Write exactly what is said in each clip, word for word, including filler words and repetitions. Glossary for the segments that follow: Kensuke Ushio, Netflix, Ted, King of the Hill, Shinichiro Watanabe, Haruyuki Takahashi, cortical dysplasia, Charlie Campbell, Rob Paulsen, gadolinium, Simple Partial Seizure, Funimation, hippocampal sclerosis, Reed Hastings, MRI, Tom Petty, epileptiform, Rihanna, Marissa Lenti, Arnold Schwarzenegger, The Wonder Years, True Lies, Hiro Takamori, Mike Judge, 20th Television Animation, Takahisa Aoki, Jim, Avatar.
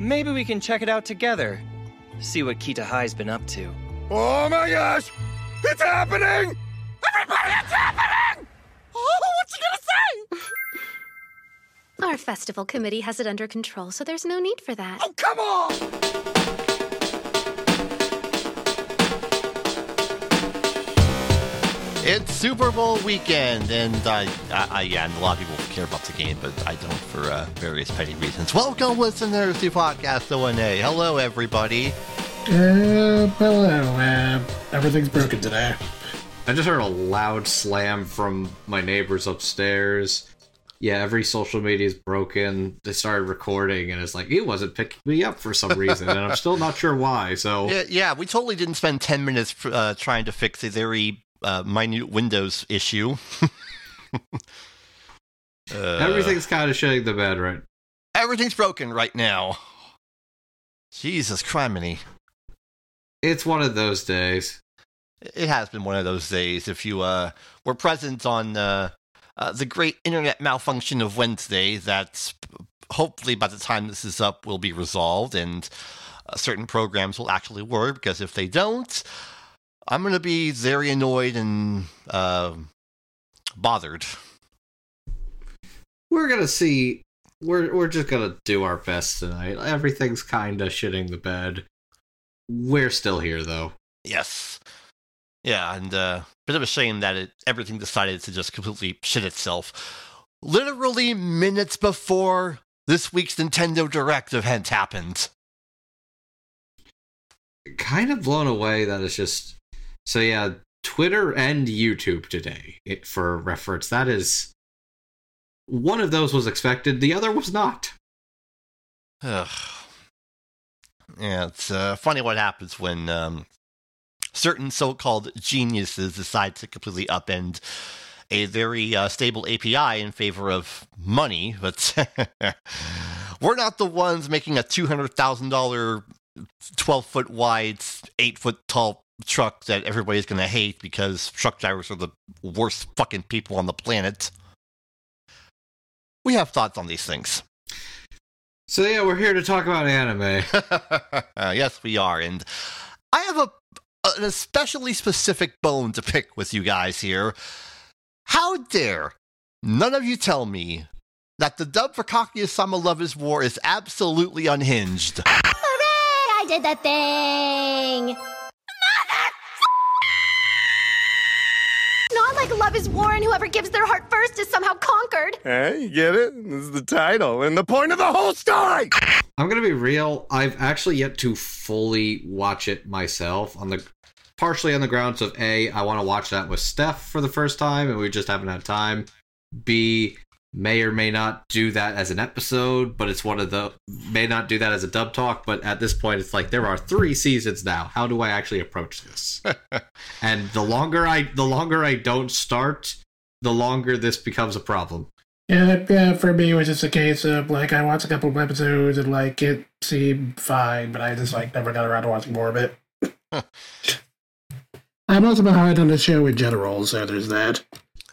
Maybe we can check it out together. See what Kita High's been up to. Oh my gosh! It's happening! Everybody, it's happening! Oh, what's she gonna say? Our festival committee has it under control, so there's no need for that. Oh, come on! It's Super Bowl weekend, and I, I, I, yeah, and a lot of people care about the game, but I don't for uh, various petty reasons. Welcome, listeners, to Podcast O N A. Hello, everybody. Uh, hello. Uh, everything's broken today. I just heard a loud slam from my neighbors upstairs. Yeah, every social media is broken. They started recording, and it's like, it wasn't picking me up for some reason, and I'm still not sure why, so... Yeah, yeah we totally didn't spend ten minutes uh, trying to fix a very... Uh, minute Windows issue. uh, everything's kind of shitting the bed, right? Everything's broken right now. Jesus criminy. It's one of those days. It has been one of those days. If you uh, were present on uh, uh, the great internet malfunction of Wednesday, that hopefully by the time this is up will be resolved and uh, certain programs will actually work, because if they don't, I'm going to be very annoyed and uh, bothered. We're going to see. We're we're just going to do our best tonight. Everything's kind of shitting the bed. We're still here, though. Yes. Yeah, and a uh, bit of a shame that it, everything decided to just completely shit itself. Literally minutes before this week's Nintendo Direct event happened. Kind of blown away that it's just... So yeah, Twitter and YouTube today, it, for reference. That is... One of those was expected, the other was not. Ugh. Yeah, it's uh, funny what happens when um, certain so-called geniuses decide to completely upend a very uh, stable A P I in favor of money. But we're not the ones making a two hundred thousand dollars twelve-foot wide, eight-foot tall truck that everybody's going to hate because truck drivers are the worst fucking people on the planet. We have thoughts on these things. So yeah, we're here to talk about anime. uh, yes, we are. And I have a an especially specific bone to pick with you guys here. How dare none of you tell me that the dub for Kaguya-sama: Love Is War is absolutely unhinged. I did that thing! Not like Love Is War, and whoever gives their heart first is somehow conquered. Hey, you get it? This is the title and the point of the whole story! I'm gonna be real, I've actually yet to fully watch it myself, on the partially on the grounds of A, I want to watch that with Steph for the first time, and we just haven't had time. B, may or may not do that as an episode, but it's one of the... May not do that as a dub talk, but at this point, it's like, there are three seasons now. How do I actually approach this? And the longer I the longer I don't start, the longer this becomes a problem. Yeah, yeah, for me, it was just a case of, like, I watched a couple of episodes and, like, it seemed fine, but I just, like, never got around to watching more of it. I'm also behind on the show in general, so there's that.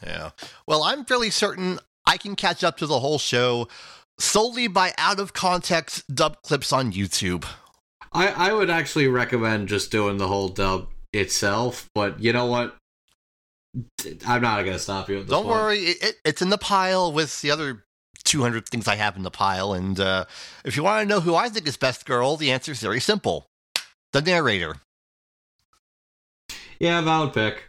Yeah. Well, I'm fairly certain... I can catch up to the whole show solely by out-of-context dub clips on YouTube. I, I would actually recommend just doing the whole dub itself, but you know what? I'm not going to stop you at this Don't point. worry, it, it, it's in the pile with the other two hundred things I have in the pile, and uh, if you want to know who I think is best girl, the answer is very simple. The narrator. Yeah, valid pick.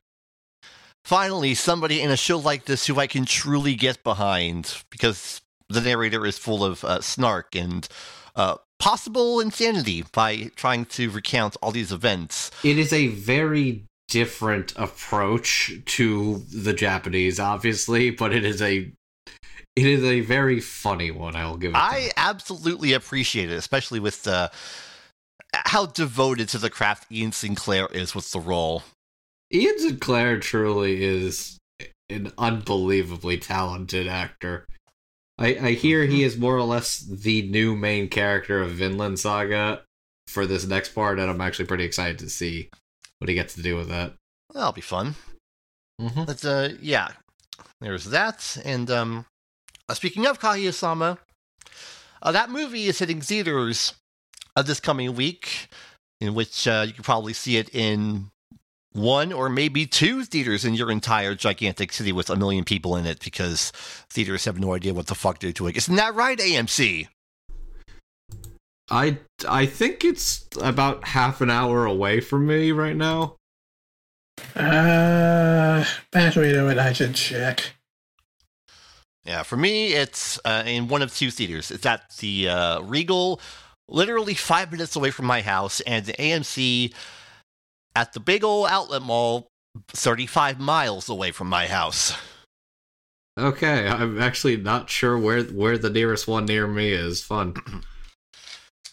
Finally, somebody in a show like this who I can truly get behind, because the narrator is full of uh, snark and uh, possible insanity by trying to recount all these events. It is a very different approach to the Japanese, obviously, but it is a it is a very funny one, I'll give it to I you. absolutely appreciate it, especially with uh, how devoted to the craft Ian Sinclair is with the role. Ian Sinclair truly is an unbelievably talented actor. I, I hear he is more or less the new main character of Vinland Saga for this next part, and I'm actually pretty excited to see what he gets to do with that. That'll be fun. Mm-hmm. But, uh, yeah, there's that. And um, uh, speaking of Kaguya-sama, uh, that movie is hitting theaters of this coming week, in which uh, you can probably see it in one or maybe two theaters in your entire gigantic city with a million people in it, because theaters have no idea what the fuck they're doing. Isn't that right, A M C? I, I think it's about half an hour away from me right now. Uh, that we do it, I should check. Yeah, for me, it's uh, in one of two theaters. It's at the uh, Regal, literally five minutes away from my house, and the A M C at the big old outlet mall, thirty-five miles away from my house. Okay, I'm actually not sure where where the nearest one near me is. Fun.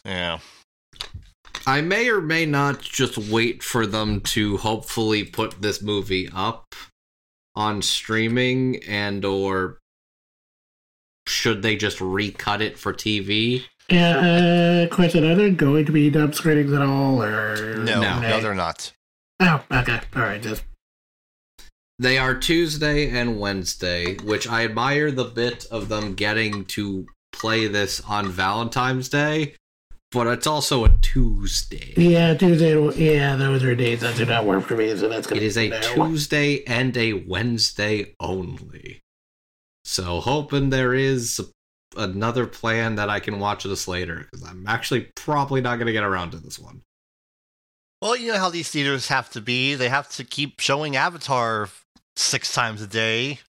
Yeah. I may or may not just wait for them to hopefully put this movie up on streaming, and or should they just recut it for T V? Yeah, uh, question, are there going to be dub screenings at all? Or no, no, no they're not. Oh, okay. All right, just... They are Tuesday and Wednesday, which I admire the bit of them getting to play this on Valentine's Day. But it's also a Tuesday. Yeah, Tuesday. Yeah, those are days that do not work for me, so that's gonna. It is a Tuesday and a Wednesday only. So hoping there is another plan that I can watch this later, because I'm actually probably not gonna get around to this one. Well, you know how these theaters have to be. They have to keep showing Avatar six times a day,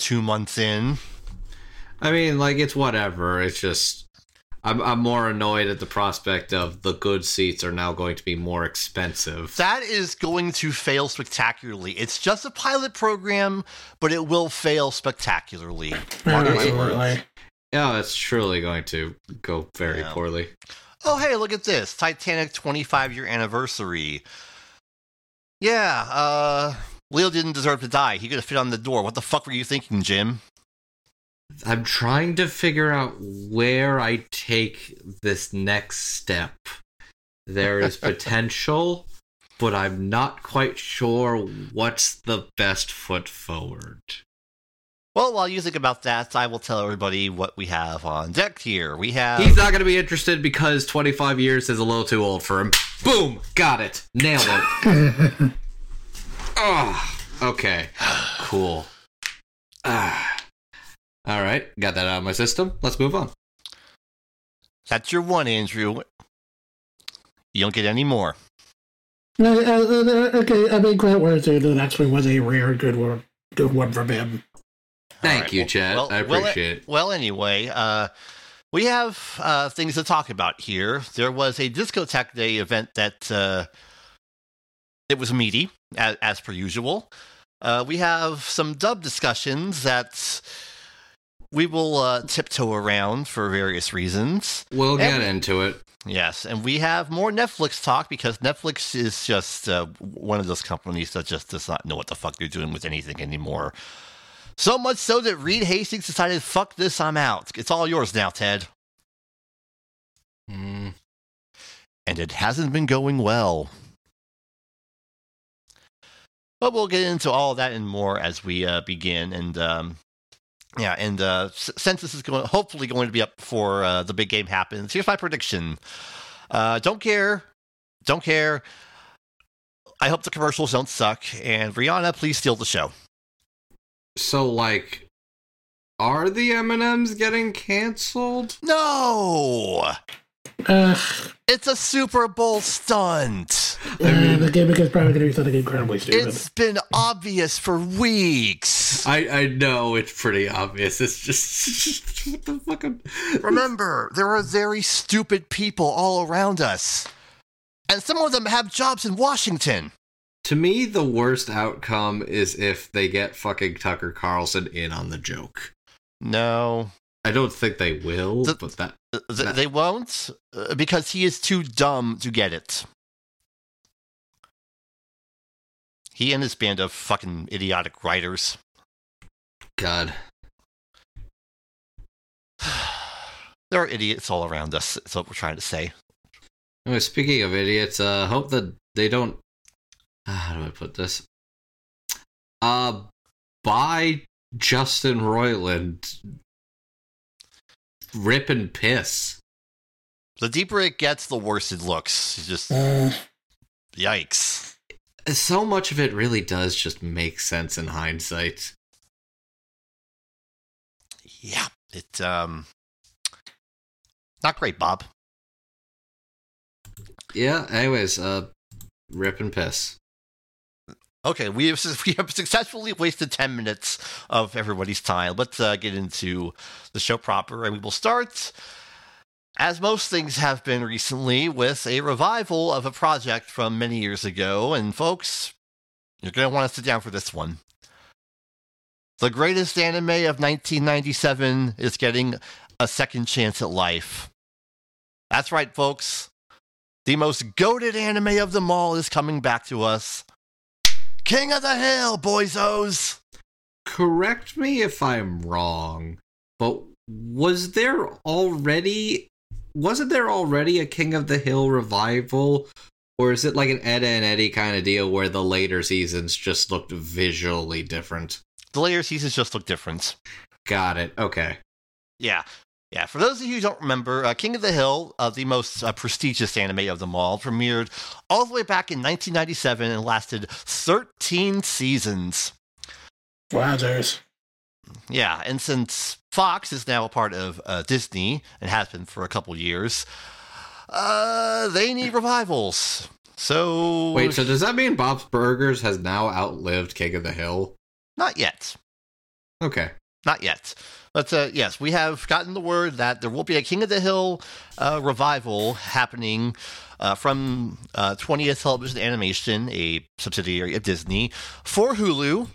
two months in. I mean, like, it's whatever. It's just. I'm, I'm more annoyed at the prospect of the good seats are now going to be more expensive. That is going to fail spectacularly. It's just a pilot program, but it will fail spectacularly. Yeah, yeah, it's truly going to go very yeah. poorly. Oh, hey, look at this. Titanic twenty-five year anniversary. Yeah, uh, Leo didn't deserve to die. He could have fit on the door. What the fuck were you thinking, Jim? I'm trying to figure out where I take this next step. There is potential, but I'm not quite sure what's the best foot forward. Well, while you think about that, I will tell everybody what we have on deck here. We have... He's not going to be interested because twenty-five years is a little too old for him. Boom! Got it! Nailed it! Oh, okay. Cool. Ah. All right, got that out of my system. Let's move on. That's your one, Andrew. You don't get any more. No, uh, no, okay, I mean, Grant Western, that actually was a rare good one, good one from him. Thank right, you, well, Chad. Well, I appreciate it. Well, well, anyway, uh, we have uh, things to talk about here. There was a Discotheque Day event that uh, it was meaty, as, as per usual. Uh, we have some dub discussions that... We will uh, tiptoe around for various reasons. We'll get we, into it. Yes, and we have more Netflix talk because Netflix is just uh, one of those companies that just does not know what the fuck they're doing with anything anymore. So much so that Reed Hastings decided, fuck this, I'm out. It's all yours now, Ted. Mm. And it hasn't been going well. But we'll get into all that and more as we uh, begin and... Um, Yeah, and uh, since this is going, hopefully going to be up before uh, the big game happens, here's my prediction. Uh, don't care. Don't care. I hope the commercials don't suck. And Rihanna, please steal the show. So, like, are the M and M's getting canceled? No! Uh, it's a Super Bowl stunt. Uh, I mean, the gimmick is probably going to be something incredibly stupid. It's been obvious for weeks. I, I know it's pretty obvious. It's just what the fuck. I'm... Remember, there are very stupid people all around us, and some of them have jobs in Washington. To me, the worst outcome is if they get fucking Tucker Carlson in on the joke. No. I don't think they will, the, but that, the, that... They won't, uh, because he is too dumb to get it. He and his band of fucking idiotic writers. God. There are idiots all around us, that's what we're trying to say. Anyway, speaking of idiots, I uh, hope that they don't... Uh, how do I put this? Uh, buy Justin Roiland... Rip and piss. The deeper it gets, the worse it looks. It's just uh, yikes. So much of it really does just make sense in hindsight. Yeah, it um, not great, Bob. Yeah. Anyways, uh, rip and piss. Okay, we have we have successfully wasted ten minutes of everybody's time. Let's uh, get into the show proper, and we will start, as most things have been recently, with a revival of a project from many years ago. And folks, you're going to want to sit down for this one. The greatest anime of nineteen ninety-seven is getting a second chance at life. That's right, folks. The most goated anime of them all is coming back to us. King of the Hill, boysos! Correct me if I'm wrong, but was there already... Wasn't there already a King of the Hill revival? Or is it like an Edd n Eddy kind of deal where the later seasons just looked visually different? The later seasons just look different. Got it. Okay. Yeah. Yeah, for those of you who don't remember, uh, King of the Hill, uh, the most uh, prestigious anime of them all, premiered all the way back in nineteen ninety-seven and lasted thirteen seasons. Wowzers. Yeah, and since Fox is now a part of uh, Disney, and has been for a couple years, uh, they need revivals. So... Wait, so does that mean Bob's Burgers has now outlived King of the Hill? Not yet. Okay. Not yet. But uh, yes, we have gotten the word that there will be a King of the Hill uh, revival happening uh, from uh, twentieth Television Animation, a subsidiary of Disney, for Hulu.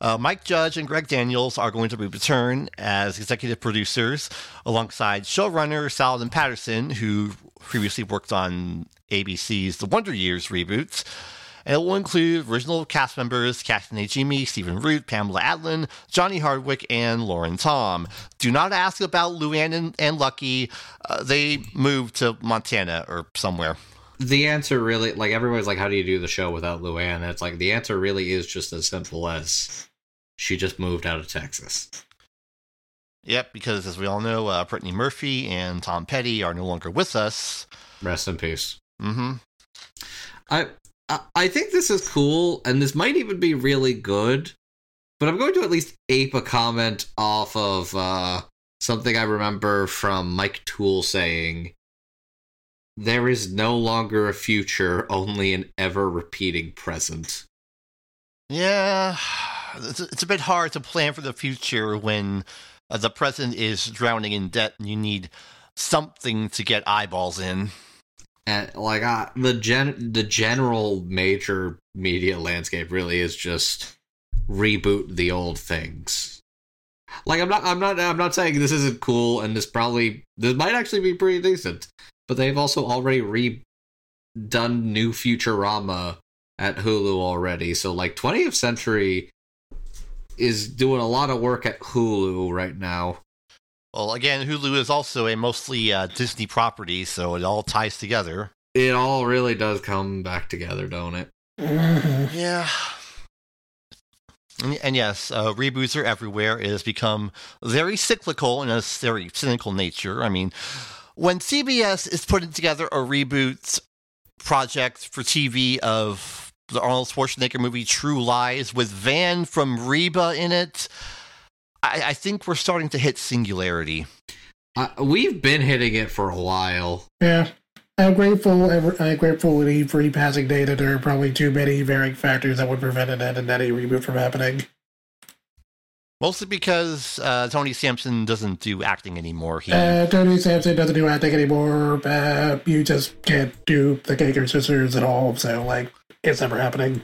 Uh, Mike Judge and Greg Daniels are going to return as executive producers alongside showrunner Saladin Patterson, who previously worked on A B C's The Wonder Years reboot. And it will include original cast members Kathy Najimy, Stephen Root, Pamela Adlon, Johnny Hardwick, and Lauren Tom. Do not ask about Luann and, and Lucky. Uh, they moved to Montana or somewhere. The answer really, like, everybody's like, how do you do the show without Luann? And it's like, the answer really is just as simple as she just moved out of Texas. Yep, because as we all know, uh, Brittany Murphy and Tom Petty are no longer with us. Rest in peace. Mm-hmm. I... I think this is cool, and this might even be really good, but I'm going to at least ape a comment off of uh, something I remember from Mike Toole saying, "There is no longer a future, only an ever-repeating present." Yeah, it's, it's a bit hard to plan for the future when uh, the present is drowning in debt and you need something to get eyeballs in. And like uh, the gen, the general major media landscape really is just reboot the old things. Like I'm not, I'm not, I'm not saying this isn't cool, and this probably, this might actually be pretty decent. But they've also already redone New Futurama at Hulu already, so like twentieth Century is doing a lot of work at Hulu right now. Well, again, Hulu is also a mostly uh, Disney property, so it all ties together. It all really does come back together, don't it? Yeah. And, and yes, uh, reboots are everywhere. It has become very cyclical in a very cynical nature. I mean, when C B S is putting together a reboot project for T V of the Arnold Schwarzenegger movie True Lies with Van from Reba in it, I think we're starting to hit singularity. Uh, we've been hitting it for a while. Yeah. I'm grateful I'm grateful to Eve for Eve passing day that there are probably too many varying factors that would prevent an Edd n Eddy reboot from happening. Mostly because uh, Tony Sampson doesn't do acting anymore. He... Uh, Tony Sampson doesn't do acting anymore. Uh, you just can't do the Gaker Sisters at all, so like it's never happening.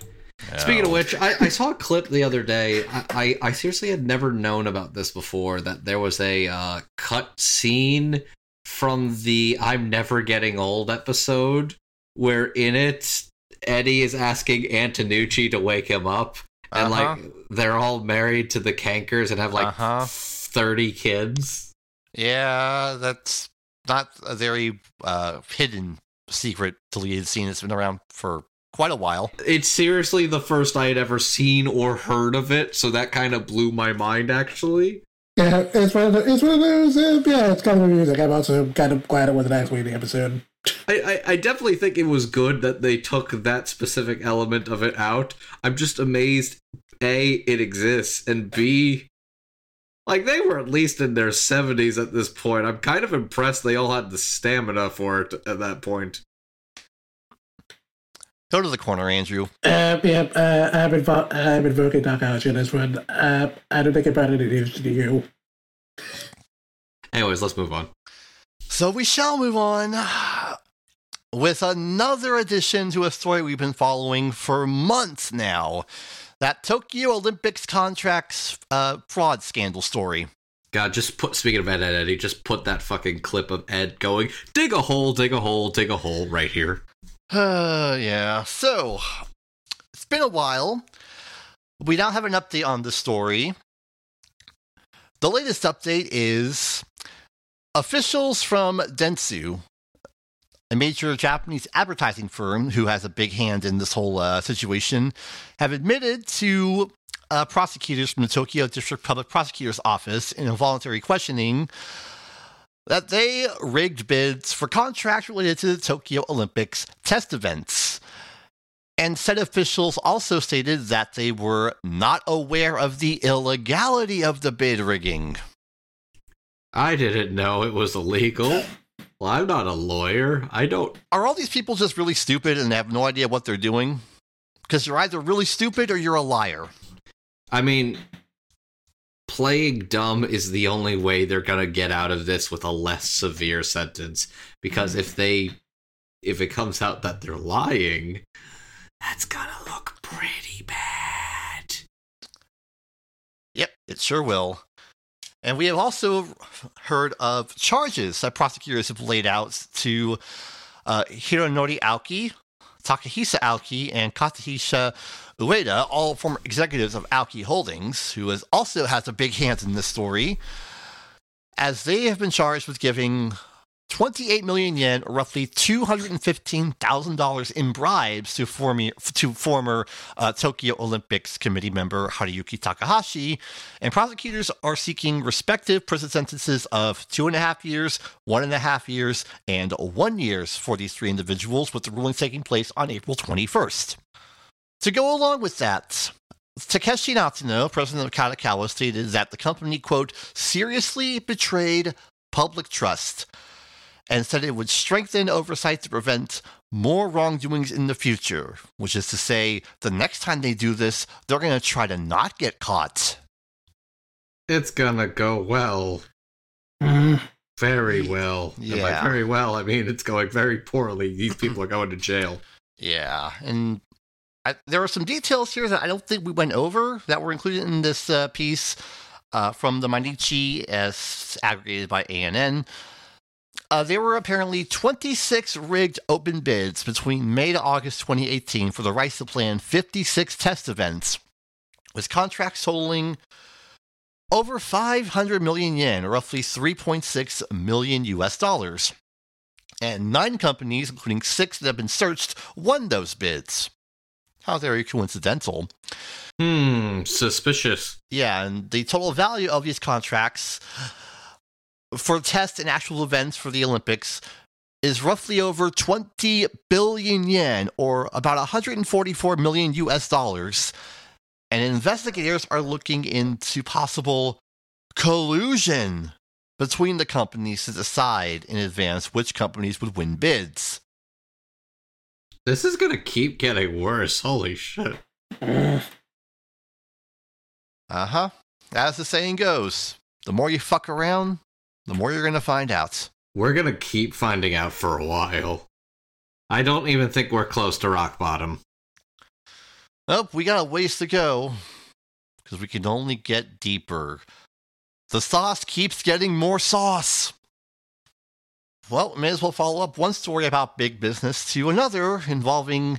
No. Speaking of which, I, I saw a clip the other day. I, I, I seriously had never known about this before, that there was a uh, cut scene from the I'm Never Getting Old episode where in it, Eddie is asking Antonucci to wake him up. And uh-huh. like they're all married to the Cankers and have like uh-huh. thirty kids. Yeah, that's not a very uh, hidden secret deleted scene that's been around for quite a while. It's seriously the first I had ever seen or heard of it, so that kind of blew my mind, actually. Yeah, it's one of the, it's one of those. Uh, yeah, it's kind of music. I'm also kind of glad it wasn't actually the episode. I, I, I definitely think it was good that they took that specific element of it out. I'm just amazed, A, it exists, and B, like, they were at least in their seventies at this point. I'm kind of impressed they all had the stamina for it at that point. Go to the corner, Andrew. Uh, yeah, uh, I'm, invo- I'm invoking Doc Ouch in this one. Uh, I don't think it brought any news to you. Anyways, let's move on. So we shall move on with another addition to a story we've been following for months now. That Tokyo Olympics contracts uh, fraud scandal story. God, just put, speaking of Ed, Edd n Eddy, just put that fucking clip of Ed going, dig a hole, dig a hole, dig a hole right here. Uh, yeah, so, it's been a while. We now have an update on the story. The latest update is officials from Dentsu, a major Japanese advertising firm who has a big hand in this whole uh, situation, have admitted to uh, prosecutors from the Tokyo District Public Prosecutor's Office in involuntary questioning that they rigged bids for contracts related to the Tokyo Olympics test events. And said officials also stated that they were not aware of the illegality of the bid rigging. I didn't know it was illegal. Well, I'm not a lawyer. I don't... Are all these people just really stupid and have no idea what they're doing? Because you're either really stupid or you're a liar. I mean... Playing dumb is the only way they're going to get out of this with a less severe sentence, because if they, if it comes out that they're lying, that's going to look pretty bad. Yep, it sure will. And we have also heard of charges that prosecutors have laid out to uh, Hironori Aoki, Takahisa Aoki, and Katsuhisa Ueda, all former executives of Aoki Holdings, who is, also has a big hand in this story, as they have been charged with giving twenty-eight million yen, roughly two hundred fifteen thousand dollars in bribes to, form, to former uh, Tokyo Olympics committee member Haruyuki Takahashi, and prosecutors are seeking respective prison sentences of two and a half years, one and a half years, and one year for these three individuals, with the ruling taking place on April twenty-first. To go along with that, Takeshi Natsuno, president of Kadokawa, stated that the company, quote, seriously betrayed public trust, and said it would strengthen oversight to prevent more wrongdoings in the future, which is to say, the next time they do this, they're going to try to not get caught. It's going to go well. Mm. Very well. Yeah. And by very well, I mean it's going very poorly. These people are going to jail. Yeah, and I, there are some details here that I don't think we went over that were included in this uh, piece uh, from the Mainichi as aggregated by A N N. Uh, there were apparently twenty-six rigged open bids between May to August twenty eighteen for the rights to plan fifty-six test events, with contracts totaling over five hundred million yen, roughly three point six million U S dollars. And nine companies, including six that have been searched, won those bids. How very coincidental. Hmm, suspicious. Yeah, and the total value of these contracts for tests and actual events for the Olympics is roughly over twenty billion yen, or about one hundred forty-four million U S dollars. And investigators are looking into possible collusion between the companies to decide in advance which companies would win bids. This is going to keep getting worse. Holy shit. Uh-huh. As the saying goes, the more you fuck around, the more you're going to find out. We're going to keep finding out for a while. I don't even think we're close to rock bottom. Well, we got a ways to go, because we can only get deeper. The sauce keeps getting more sauce. Well, may as well follow up one story about big business to another involving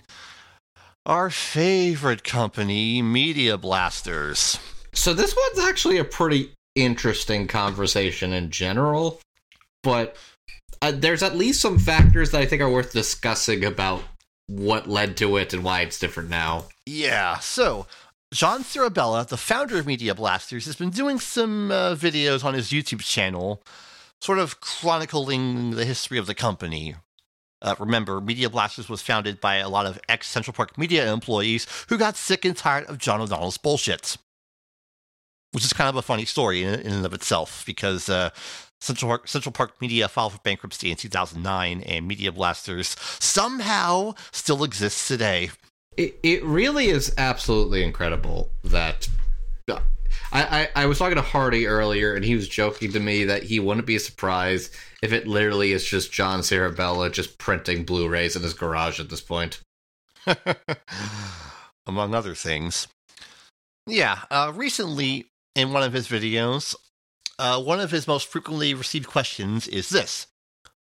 our favorite company, Media Blasters. So this one's actually a pretty interesting conversation in general, but uh, there's at least some factors that I think are worth discussing about what led to it and why it's different now. Yeah, so John Cirabella, the founder of Media Blasters, has been doing some uh, videos on his YouTube channel, sort of chronicling the history of the company. Uh, remember, Media Blasters was founded by a lot of ex-Central Park Media employees who got sick and tired of John O'Donnell's bullshit. Which is kind of a funny story in, in and of itself, because uh, Central, Park, Central Park Media filed for bankruptcy in two thousand nine, and Media Blasters somehow still exists today. It it really is absolutely incredible that uh, I, I, I was talking to Hardy earlier, and he was joking to me that he wouldn't be surprised if it literally is just John Cirabella just printing Blu-rays in his garage at this point. Among other things. Yeah, uh, recently, in one of his videos, uh, one of his most frequently received questions is this.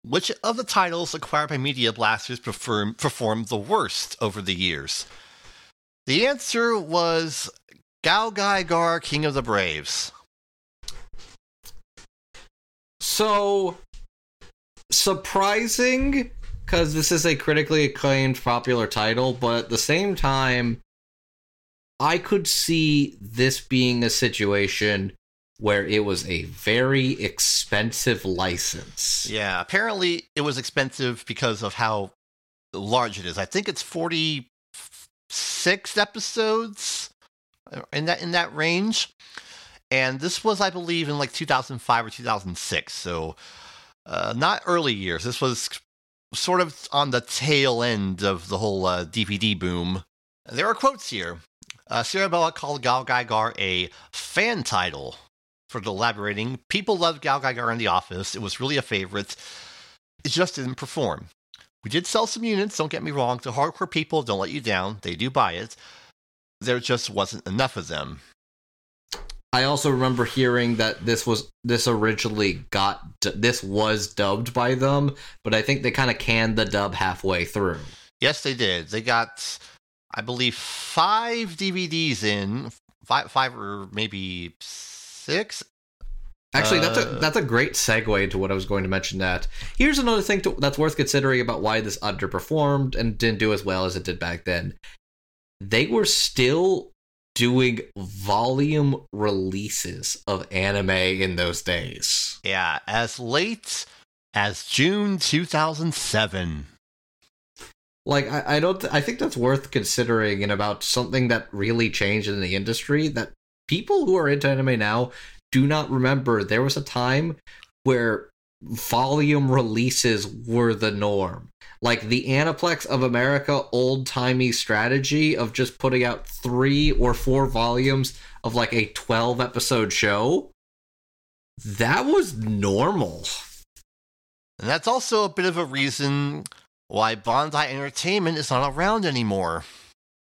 Which of the titles acquired by Media Blasters perform, performed the worst over the years? The answer was Gao Gai Gar, King of the Braves. So, surprising, because this is a critically acclaimed popular title, but at the same time, I could see this being a situation where it was a very expensive license. Yeah, apparently it was expensive because of how large it is. I think it's forty-six episodes in that in that range. And this was, I believe, in like two thousand five or two thousand six. So uh, not early years. This was sort of on the tail end of the whole uh, D V D boom. There are quotes here. Uh, Cirabella called Gao Gai Gar a fan title. For elaborating, people loved Gao Gai Gar in The Office. It was really a favorite. It just didn't perform. We did sell some units, don't get me wrong. The hardcore people don't let you down. They do buy it. There just wasn't enough of them. I also remember hearing that this was this originally got... This was dubbed by them, but I think they kind of canned the dub halfway through. Yes, they did. They got, I believe, five D V Ds in. Five, five or maybe... Six? Actually, that's a that's a great segue into what I was going to mention. That here's another thing to, that's worth considering about why this underperformed and didn't do as well as it did back then. They were still doing volume releases of anime in those days. Yeah, as late as June two thousand seven. Like, I, I don't. Th- I think that's worth considering, and about something that really changed in the industry that. People who are into anime now do not remember there was a time where volume releases were the norm. Like the Aniplex of America old-timey strategy of just putting out three or four volumes of like a twelve-episode show. That was normal. And that's also a bit of a reason why Bandai Entertainment is not around anymore.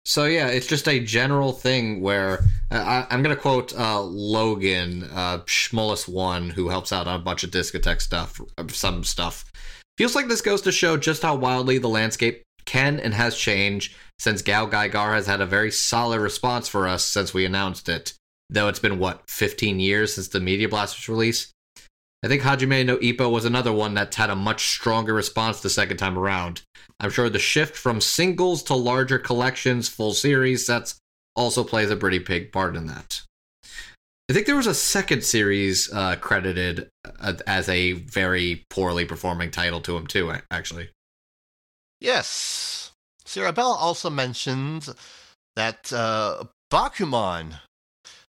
So, yeah, it's just a general thing where uh, I, I'm going to quote uh, Logan, uh, Schmullis one, who helps out on a bunch of discotheque stuff, some stuff. Feels like this goes to show just how wildly the landscape can and has changed since Gao Gai Gar has had a very solid response for us since we announced it. Though it's been, what, fifteen years since the Media Blasters release? I think Hajime no Ippo was another one that's had a much stronger response the second time around. I'm sure the shift from singles to larger collections, full series sets, also plays a pretty big part in that. I think there was a second series uh, credited uh, as a very poorly performing title to him too, actually. Yes. Cirabella also mentioned that uh, Bakuman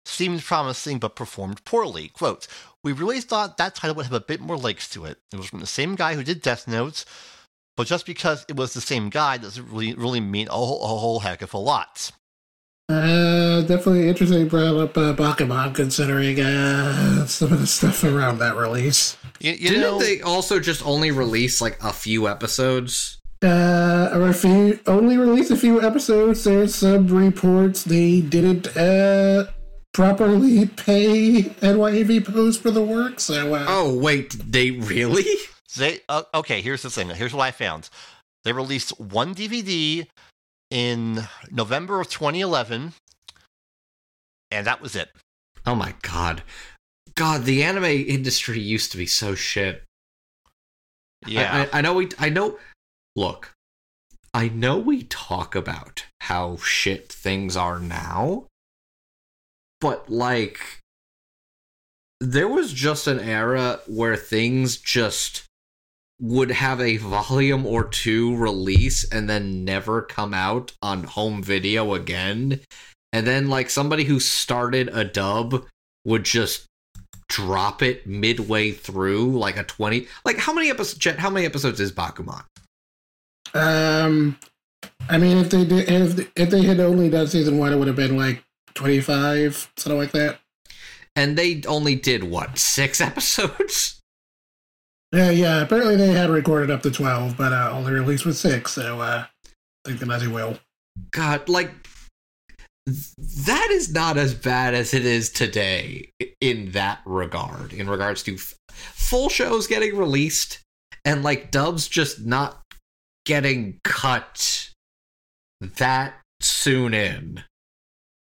seemed promising but performed poorly. Quote, we really thought that title would have a bit more legs to it. It was from the same guy who did Death Note, but just because it was the same guy doesn't really really mean a whole, a whole heck of a lot. Uh, definitely interesting you brought up uh, Bakuman, considering uh, some of the stuff around that release. You, you Didn't know, they also just only release like a few episodes? Uh, or if you only release a few episodes, there's some reports they didn't... Uh, properly pay N Y A V Pose for the work, so... Uh, oh, wait, they really? They uh, okay, here's the thing. Here's what I found. They released one D V D in November of twenty eleven, and that was it. Oh my god. God, the anime industry used to be so shit. Yeah. I, I, I know we... I know... Look, I know we talk about how shit things are now, But, like, there was just an era where things just would have a volume or two release and then never come out on home video again. And then, like, somebody who started a dub would just drop it midway through, like a twenty. Like, how many episodes? How many episodes is Bakuman? Um, I mean, if they did, if if they had only done season one, it would have been like twenty-five, something like that. And they only did what, six episodes? Yeah, yeah. Apparently, they had recorded up to twelve, but uh, only released with six. So uh, I think they might as well. God, like. That is not as bad as it is today in that regard, in regards to f- full shows getting released and, like, dubs just not getting cut that soon in.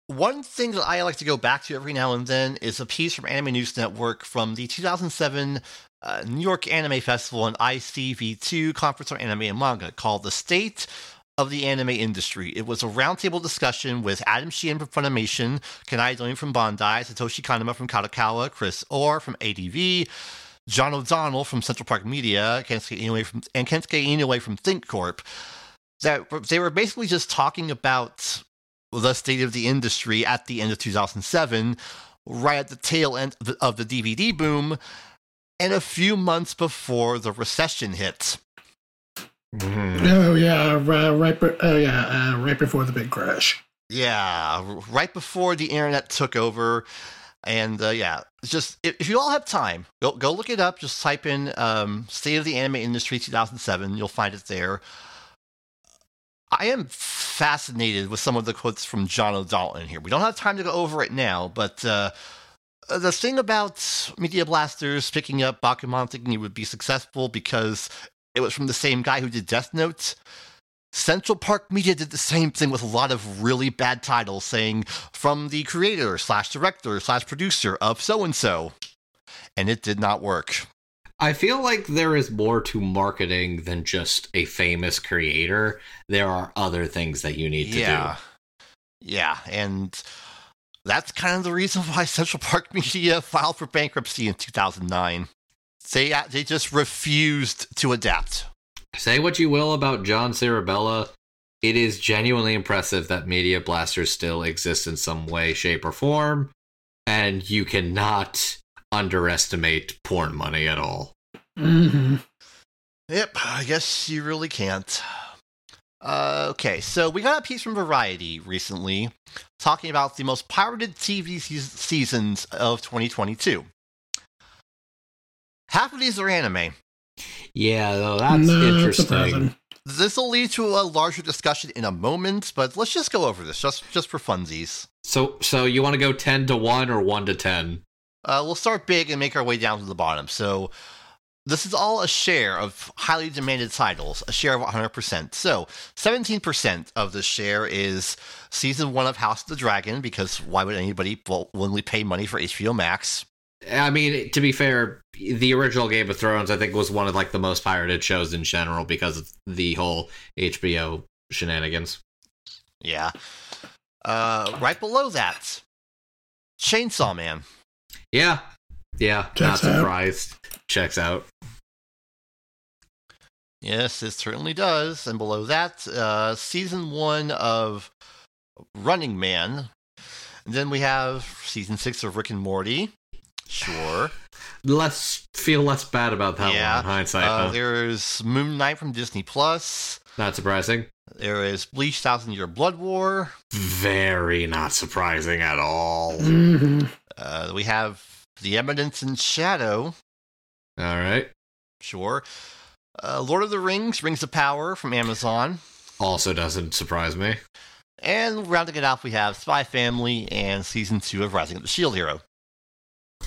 One thing that I like to go back to every now and then is a piece from Anime News Network from the two thousand seven uh, New York Anime Festival and I C V two Conference on Anime and Manga called The State of the Anime Industry. It was a roundtable discussion with Adam Sheehan from Funimation, Kanai Doing from Bondi, Satoshi Kanema from Kadokawa, Chris Orr from A D V, John O'Donnell from Central Park Media, Kensuke Inoue from, and Kensuke Inoue from ThinkCorp. That they were basically just talking about the state of the industry at the end of two thousand seven, right at the tail end of the, of the D V D boom, and a few months before the recession hit. Mm-hmm. Oh yeah, uh, right. Be- oh yeah, uh, right before the big crash. Yeah, right before the internet took over, and uh, yeah, just if, if you all have time, go go look it up. Just type in um, "State of the Anime Industry two thousand seven." You'll find it there. I am fascinated with some of the quotes from John O'Donnell in here. We don't have time to go over it now, but uh, the thing about Media Blasters picking up Bakuman thinking it would be successful because it was from the same guy who did Death Note. Central Park Media did the same thing with a lot of really bad titles, saying from the creator slash director slash producer of so-and-so. And it did not work. I feel like there is more to marketing than just a famous creator. There are other things that you need to yeah. do. Yeah, and that's kind of the reason why Central Park Media filed for bankruptcy in two thousand nine. They, they just refused to adapt. Say what you will about John Cirabella, it is genuinely impressive that Media Blasters still exists in some way, shape, or form, and you cannot underestimate porn money at all. Mm-hmm. Yep, I guess you really can't. Uh, okay, so we got a piece from Variety recently talking about the most pirated T V se- seasons of twenty twenty-two. Half of these are anime. Yeah, though, that's no, interesting. This will lead to a larger discussion in a moment, but let's just go over this, just just for funsies. So, so you want to go ten to one or one to ten? Uh, we'll start big and make our way down to the bottom. So this is all a share of highly demanded titles, a share of one hundred percent. So seventeen percent of the share is Season one of House of the Dragon, because why would anybody willingly pay money for H B O Max? I mean, to be fair, the original Game of Thrones, I think, was one of, like, the most pirated shows in general because of the whole H B O shenanigans. Yeah. Uh, right below that, Chainsaw Man. Yeah. Yeah. Not surprised. Checks out. Yes, it certainly does. And below that, uh, season one of Running Man. And then we have season six of Rick and Morty. Sure. Less feel less bad about that yeah. one in hindsight. Uh, huh? There's Moon Knight from Disney Plus. Not surprising. There is Bleach Thousand Year Blood War. Very not surprising at all. Mm-hmm. Uh, we have The Eminence and Shadow. All right. Sure. Uh, Lord of the Rings, Rings of Power from Amazon. Also doesn't surprise me. And rounding it off, we have Spy Family and Season two of Rising of the Shield Hero.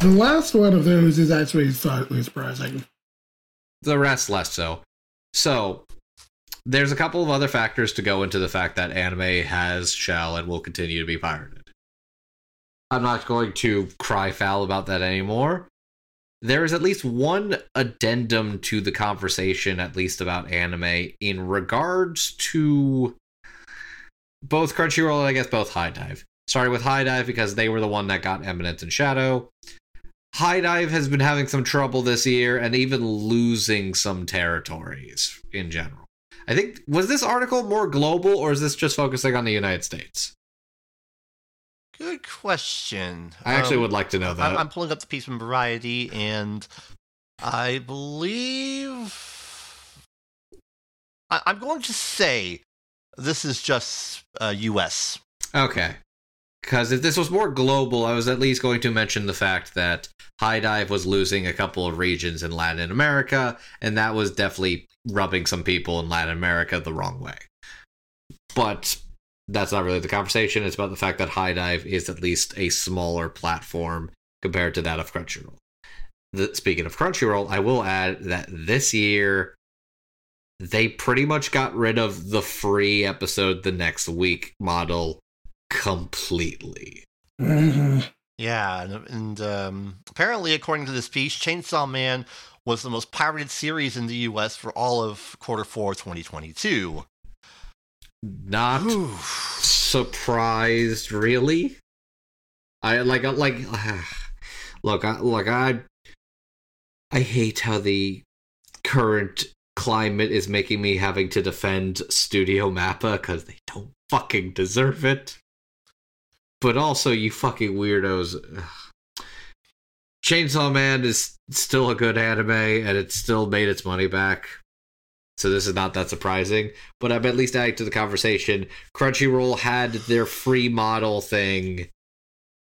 The last one of those is actually slightly surprising. The rest less so. So, there's a couple of other factors to go into the fact that anime has, shall, and will continue to be pirated. I'm not going to cry foul about that anymore. There is at least one addendum to the conversation, at least about anime, in regards to both Crunchyroll and I guess both High Dive. Started with High Dive because they were the one that got Eminence and Shadow. High Dive has been having some trouble this year and even losing some territories in general. I think, was this article more global or is this just focusing on the United States? Good question. I actually um, would like to know that. I'm pulling up the piece from Variety, and I believe... I- I'm going to say this is just uh, U S. Okay. Because if this was more global, I was at least going to mention the fact that High Dive was losing a couple of regions in Latin America, and that was definitely rubbing some people in Latin America the wrong way. But... that's not really the conversation. It's about the fact that High Dive is at least a smaller platform compared to that of Crunchyroll. The, speaking of Crunchyroll, I will add that this year, they pretty much got rid of the free episode the next week model completely. Yeah, and, and um, apparently, according to this piece, Chainsaw Man was the most pirated series in the U S for all of quarter four twenty twenty-two. Not Oof. surprised, really. I like, like, ugh. look, I, look, I, I hate how the current climate is making me having to defend Studio Mappa because they don't fucking deserve it. But also, you fucking weirdos. Ugh. Chainsaw Man is still a good anime, and it still made its money back. So this is not that surprising, but I'm at least adding to the conversation. Crunchyroll had their free model thing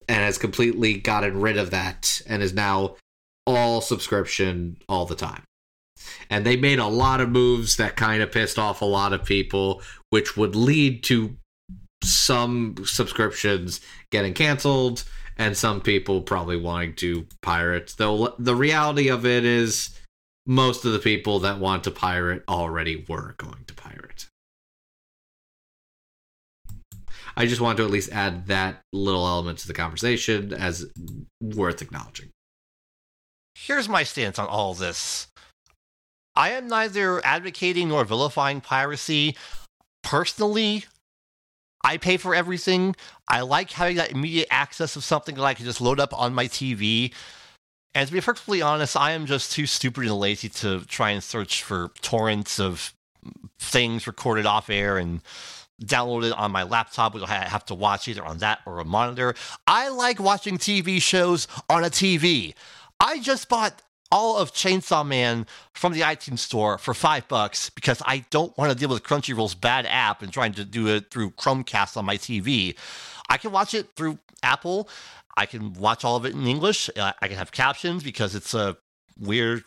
and has completely gotten rid of that and is now all subscription all the time. And they made a lot of moves that kind of pissed off a lot of people, which would lead to some subscriptions getting canceled and some people probably wanting to pirate. Though the reality of it is, most of the people that want to pirate already were going to pirate. I just want to at least add that little element to the conversation as worth acknowledging. Here's my stance on all this. I am neither advocating nor vilifying piracy. Personally, I pay for everything. I like having that immediate access of something that I can just load up on my T V. And to be perfectly honest, I am just too stupid and lazy to try and search for torrents of things recorded off air and downloaded on my laptop, which I have to watch either on that or a monitor. I like watching T V shows on a T V. I just bought all of Chainsaw Man from the iTunes store for five bucks because I don't want to deal with Crunchyroll's bad app and trying to do it through Chromecast on my T V. I can watch it through Apple. I can watch all of it in English. I can have captions because it's a weird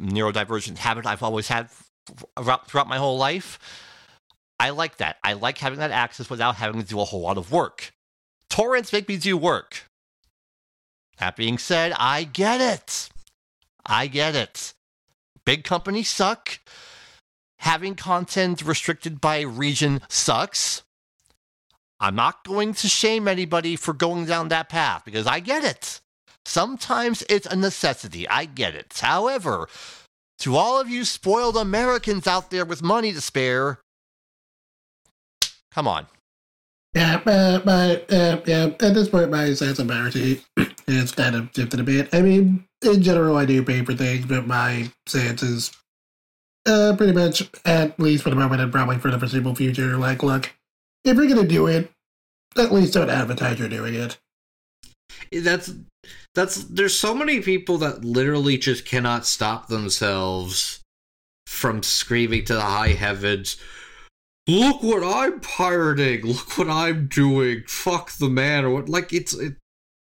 neurodivergent habit I've always had throughout my whole life. I like that. I like having that access without having to do a whole lot of work. Torrents make me do work. That being said, I get it. I get it. Big companies suck. Having content restricted by region sucks. I'm not going to shame anybody for going down that path because I get it. Sometimes it's a necessity. I get it. However, to all of you spoiled Americans out there with money to spare, come on. Yeah, uh, my, uh, yeah. At this point, my sense of parity is kind of shifted a bit. I mean, in general, I do pay for things, but my sense is uh, pretty much, at least for the moment and probably for the foreseeable future, like, look, if you're gonna do it, at least don't advertise you're doing it. That's that's. There's so many people that literally just cannot stop themselves from screaming to the high heavens, "Look what I'm pirating! Look what I'm doing! Fuck the man!" Or what? Like it's it,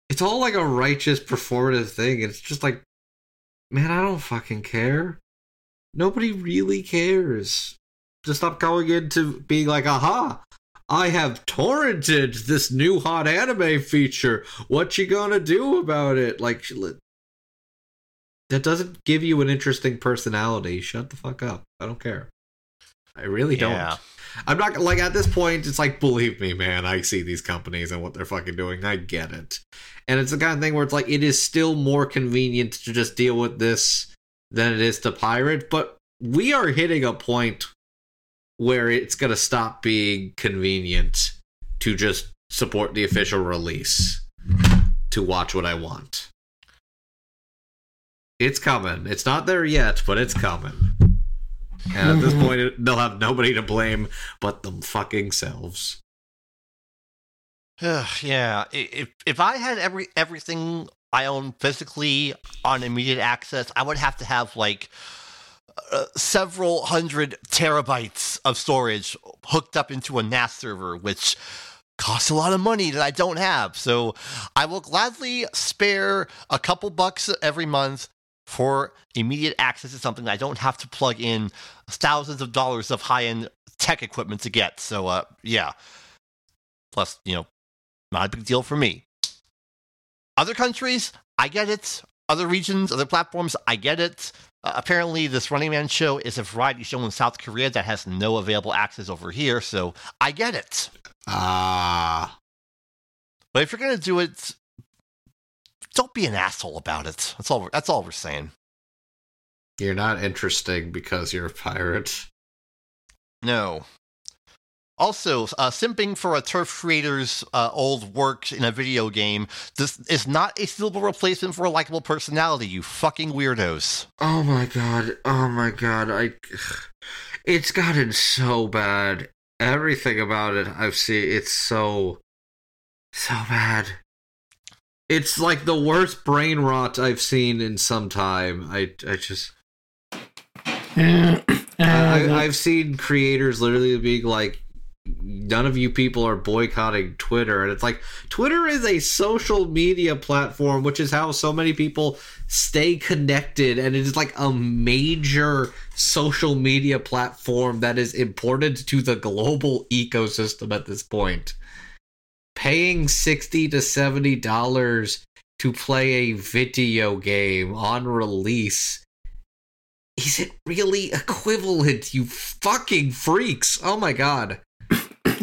it's all like a righteous performative thing. It's just like, man, I don't fucking care. Nobody really cares. Just stop going into being like, aha, I have torrented this new hot anime feature. What you gonna do about it? Like, that doesn't give you an interesting personality. Shut the fuck up. I don't care. I really yeah. don't. I'm not, like, at this point, it's like, believe me, man, I see these companies and what they're fucking doing. I get it. And it's the kind of thing where it's like, it is still more convenient to just deal with this than it is to pirate. But we are hitting a point where it's going to stop being convenient to just support the official release to watch what I want. It's coming. It's not there yet, but it's coming. And at this point, they'll have nobody to blame but them fucking selves. Yeah. If if I had every everything I own physically on immediate access, I would have to have like uh, several hundred terabytes of storage hooked up into a N A S server, which costs a lot of money that I don't have. So I will gladly spare a couple bucks every month for immediate access to something that I don't have to plug in thousands of dollars of high-end tech equipment to get. So, uh, yeah. Plus, you know, not a big deal for me. Other countries, I get it. Other regions, other platforms, I get it. Uh, apparently, this Running Man show is a variety show in South Korea that has no available access over here, so I get it. Ah. Uh... But if you're going to do it, don't be an asshole about it. That's all. We're, that's all we're saying. You're not interesting because you're a pirate. No. Also, uh, simping for a turf creator's uh, old work in a video game. This is not a suitable replacement for a likable personality. You fucking weirdos. Oh my god. Oh my god. I. It's gotten so bad. Everything about it I've seen. It's so, so bad. It's like the worst brain rot I've seen in some time. I I just... I, I, I've seen creators literally being like, none of you people are boycotting Twitter. And it's like, Twitter is a social media platform, which is how so many people stay connected. And it is like a major social media platform that is important to the global ecosystem at this point. Paying sixty to seventy dollars to play a video game on release, is it really equivalent, you fucking freaks? Oh my god.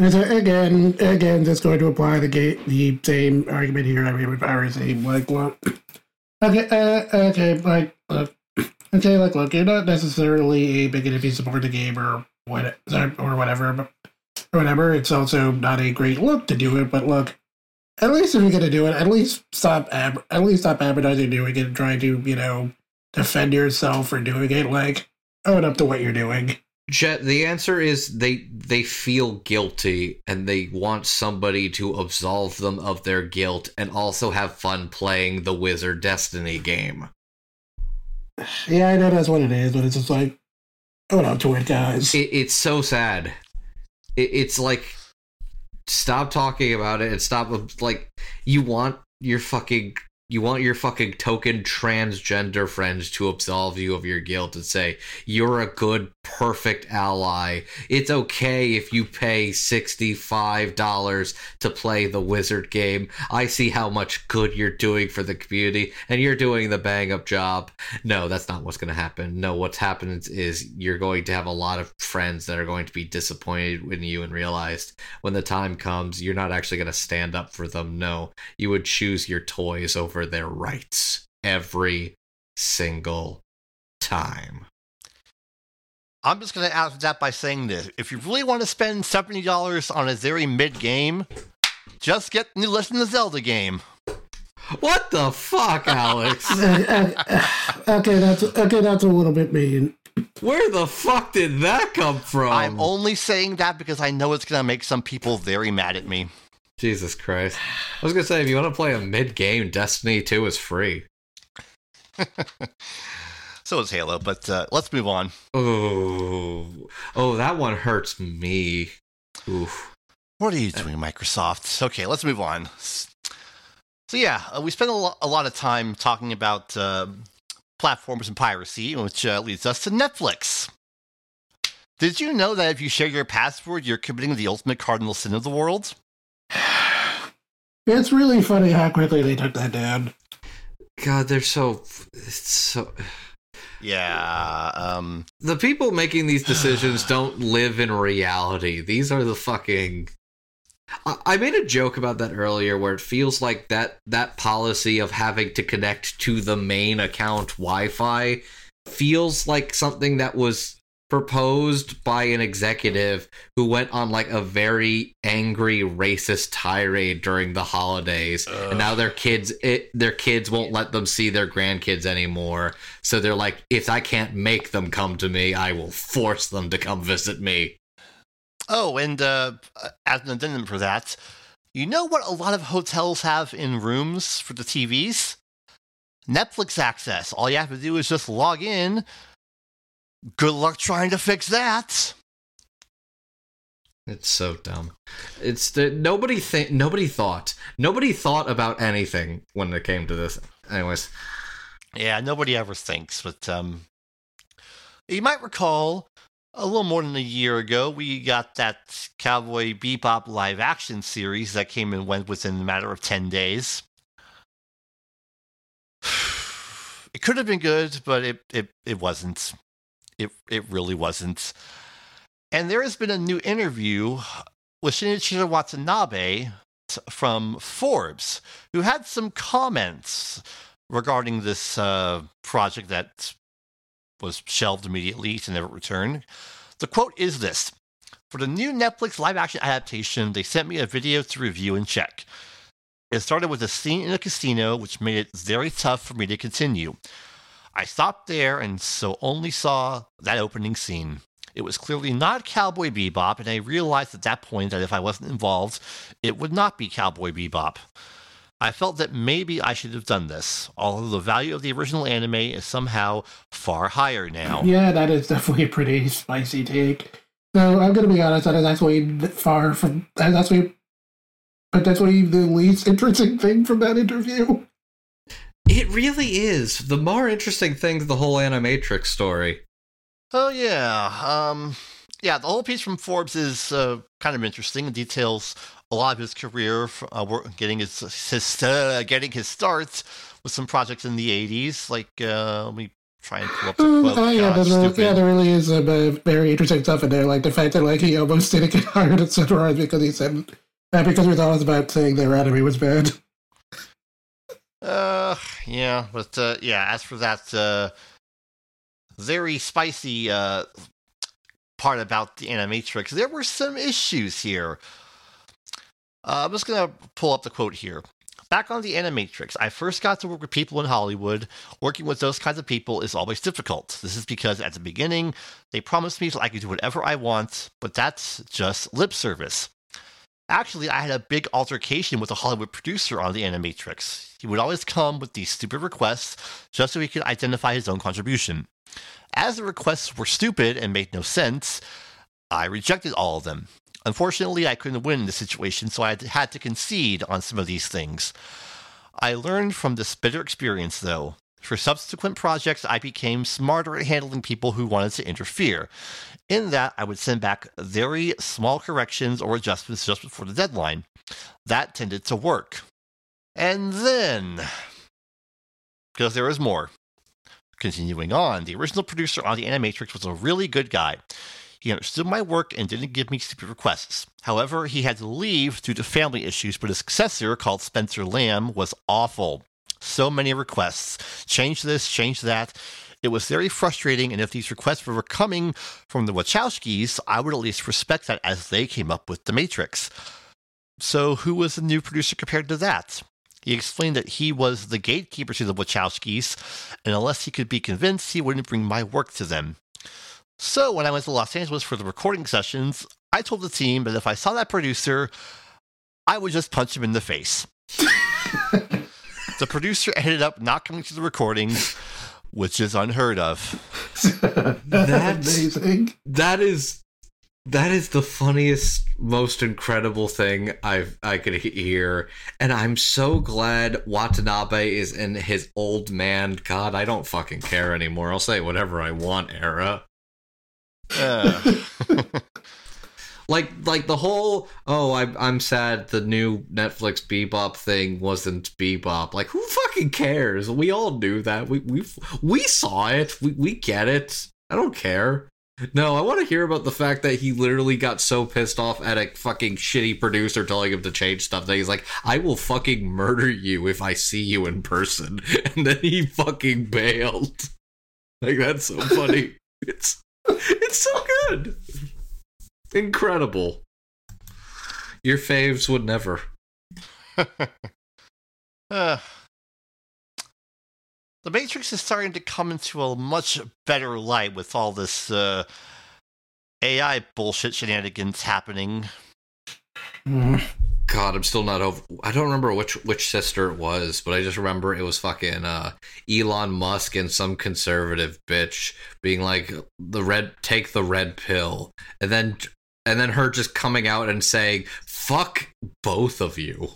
So again, again, that's going to apply the, gate, the same argument here. I mean, if I were saying, like, look, okay, uh, okay, like, look, okay, like, look, you're not necessarily a bigot if you support the game or what, or whatever, but whatever, it's also not a great look to do it, but look, at least if you're going to do it, at least stop ab- at least stop advertising doing it and trying to, you know, defend yourself for doing it. Like, own up to what you're doing. Jet, the answer is they they feel guilty and they want somebody to absolve them of their guilt and also have fun playing the Wizard Destiny game. Yeah, I know that's what it is, but it's just like, own up to it, guys. It, it's so sad. It's like, stop talking about it and stop, like, you want your fucking, you want your fucking token transgender friends to absolve you of your guilt and say, you're a good, perfect ally. It's okay if you pay sixty-five dollars to play the Wizard game. I see how much good you're doing for the community, and you're doing the bang-up job. No, that's not what's going to happen. No, what's happening is you're going to have a lot of friends that are going to be disappointed in you and realized when the time comes, you're not actually going to stand up for them. No, you would choose your toys over for their rights every single time. I'm just going to add that by saying this. If you really want to spend seventy dollars on a very mid-game, just get new listen to Zelda game. What the fuck, Alex? uh, uh, uh, okay, that's okay, that's a little bit mean. Where the fuck did that come from? I'm only saying that because I know it's going to make some people very mad at me. Jesus Christ. I was going to say, if you want to play a mid-game, Destiny two is free. So is Halo, but uh, let's move on. Oh, oh, that one hurts me. Oof. What are you doing, Microsoft? Okay, let's move on. So yeah, uh, we spent a, lo- a lot of time talking about uh, platforms and piracy, which uh, leads us to Netflix. Did you know that if you share your password, you're committing the ultimate cardinal sin of the world? It's really funny how quickly they took that down. God, they're so... It's so... Yeah, um... The people making these decisions don't live in reality. These are the fucking... I, I made a joke about that earlier where it feels like that, that policy of having to connect to the main account Wi-Fi feels like something that was proposed by an executive who went on like a very angry racist tirade during the holidays. Ugh. And now their kids it, their kids won't let them see their grandkids anymore, so they're like, if I can't make them come to me, I will force them to come visit me. Oh, and uh as an addendum for that, you know what a lot of hotels have in rooms for the T Vs? Netflix access. All you have to do is just log in. Good luck trying to fix that. It's so dumb. It's the, nobody think nobody thought nobody thought about anything when it came to this. Anyways, yeah, nobody ever thinks. But um, you might recall a little more than a year ago, we got that Cowboy Bebop live action series that came and went within a matter of ten days. It could have been good, but it it, it wasn't. It it really wasn't. And there has been a new interview with Shinichiro Watanabe from Forbes, who had some comments regarding this uh, project that was shelved immediately to never return. The quote is this: "For the new Netflix live-action adaptation, they sent me a video to review and check. It started with a scene in a casino, which made it very tough for me to continue. I stopped there and so only saw that opening scene. It was clearly not Cowboy Bebop, and I realized at that point that if I wasn't involved, it would not be Cowboy Bebop. I felt that maybe I should have done this, although the value of the original anime is somehow far higher now." Yeah, that is definitely a pretty spicy take. So I'm going to be honest, that is actually far from... That's actually, actually the least interesting thing from that interview. It really is. The more interesting thing is the whole Animatrix story. Oh, yeah. Um, yeah, the whole piece from Forbes is uh, kind of interesting. It details a lot of his career, uh, getting his, his uh, getting his starts with some projects in the eighties. Like, uh, let me try and pull up the quote. Oh, yeah, God, the, yeah, there really is um, uh, very interesting stuff in there. Like, the fact that like he almost didn't get hired at Central because he said... Uh, because he was always about saying their anime was bad. Uh, yeah, but, uh, yeah, as for that, uh, very spicy, uh, part about the Animatrix, there were some issues here. Uh, I'm just gonna pull up the quote here. "Back on the Animatrix, I first got to work with people in Hollywood. Working with those kinds of people is always difficult. This is because at the beginning, they promised me I could do whatever I want, but that's just lip service. Actually, I had a big altercation with a Hollywood producer on the Animatrix. He would always come with these stupid requests just so he could identify his own contribution. As the requests were stupid and made no sense, I rejected all of them. Unfortunately, I couldn't win in this situation, so I had to concede on some of these things. I learned from this bitter experience, though. For subsequent projects, I became smarter at handling people who wanted to interfere, in that I would send back very small corrections or adjustments just before the deadline. That tended to work. And then, because there is more. Continuing on, the original producer on the Animatrix was a really good guy. He understood my work and didn't give me stupid requests. However, he had to leave due to family issues, but his successor, called Spencer Lamb, was awful. So many requests. Change this, change that. It was very frustrating, and if these requests were coming from the Wachowskis, I would at least respect that as they came up with The Matrix. So who was the new producer compared to that? He explained that he was the gatekeeper to the Wachowskis, and unless he could be convinced, he wouldn't bring my work to them. So when I went to Los Angeles for the recording sessions, I told the team that if I saw that producer, I would just punch him in the face." The producer ended up not coming to the recordings, which is unheard of. That's amazing. That is that is the funniest, most incredible thing I've I could hear, and I'm so glad Watanabe is in his old man. God, I don't fucking care anymore. I'll say whatever I want era. Uh. Like, like the whole, oh, I'm, I'm sad the new Netflix Bebop thing wasn't Bebop. Like, who fucking cares? We all knew that. We we we saw it. We we get it. I don't care. No, I want to hear about the fact that he literally got so pissed off at a fucking shitty producer telling him to change stuff that he's like, I will fucking murder you if I see you in person. And then he fucking bailed. Like, that's so funny. It's It's so good. Incredible. Your faves would never. uh, the Matrix is starting to come into a much better light with all this uh, A I bullshit shenanigans happening. God, I'm still not over... I don't remember which, which sister it was, but I just remember it was fucking uh, Elon Musk and some conservative bitch being like, "The red, take the red pill," and then... And then her just coming out and saying, "Fuck both of you."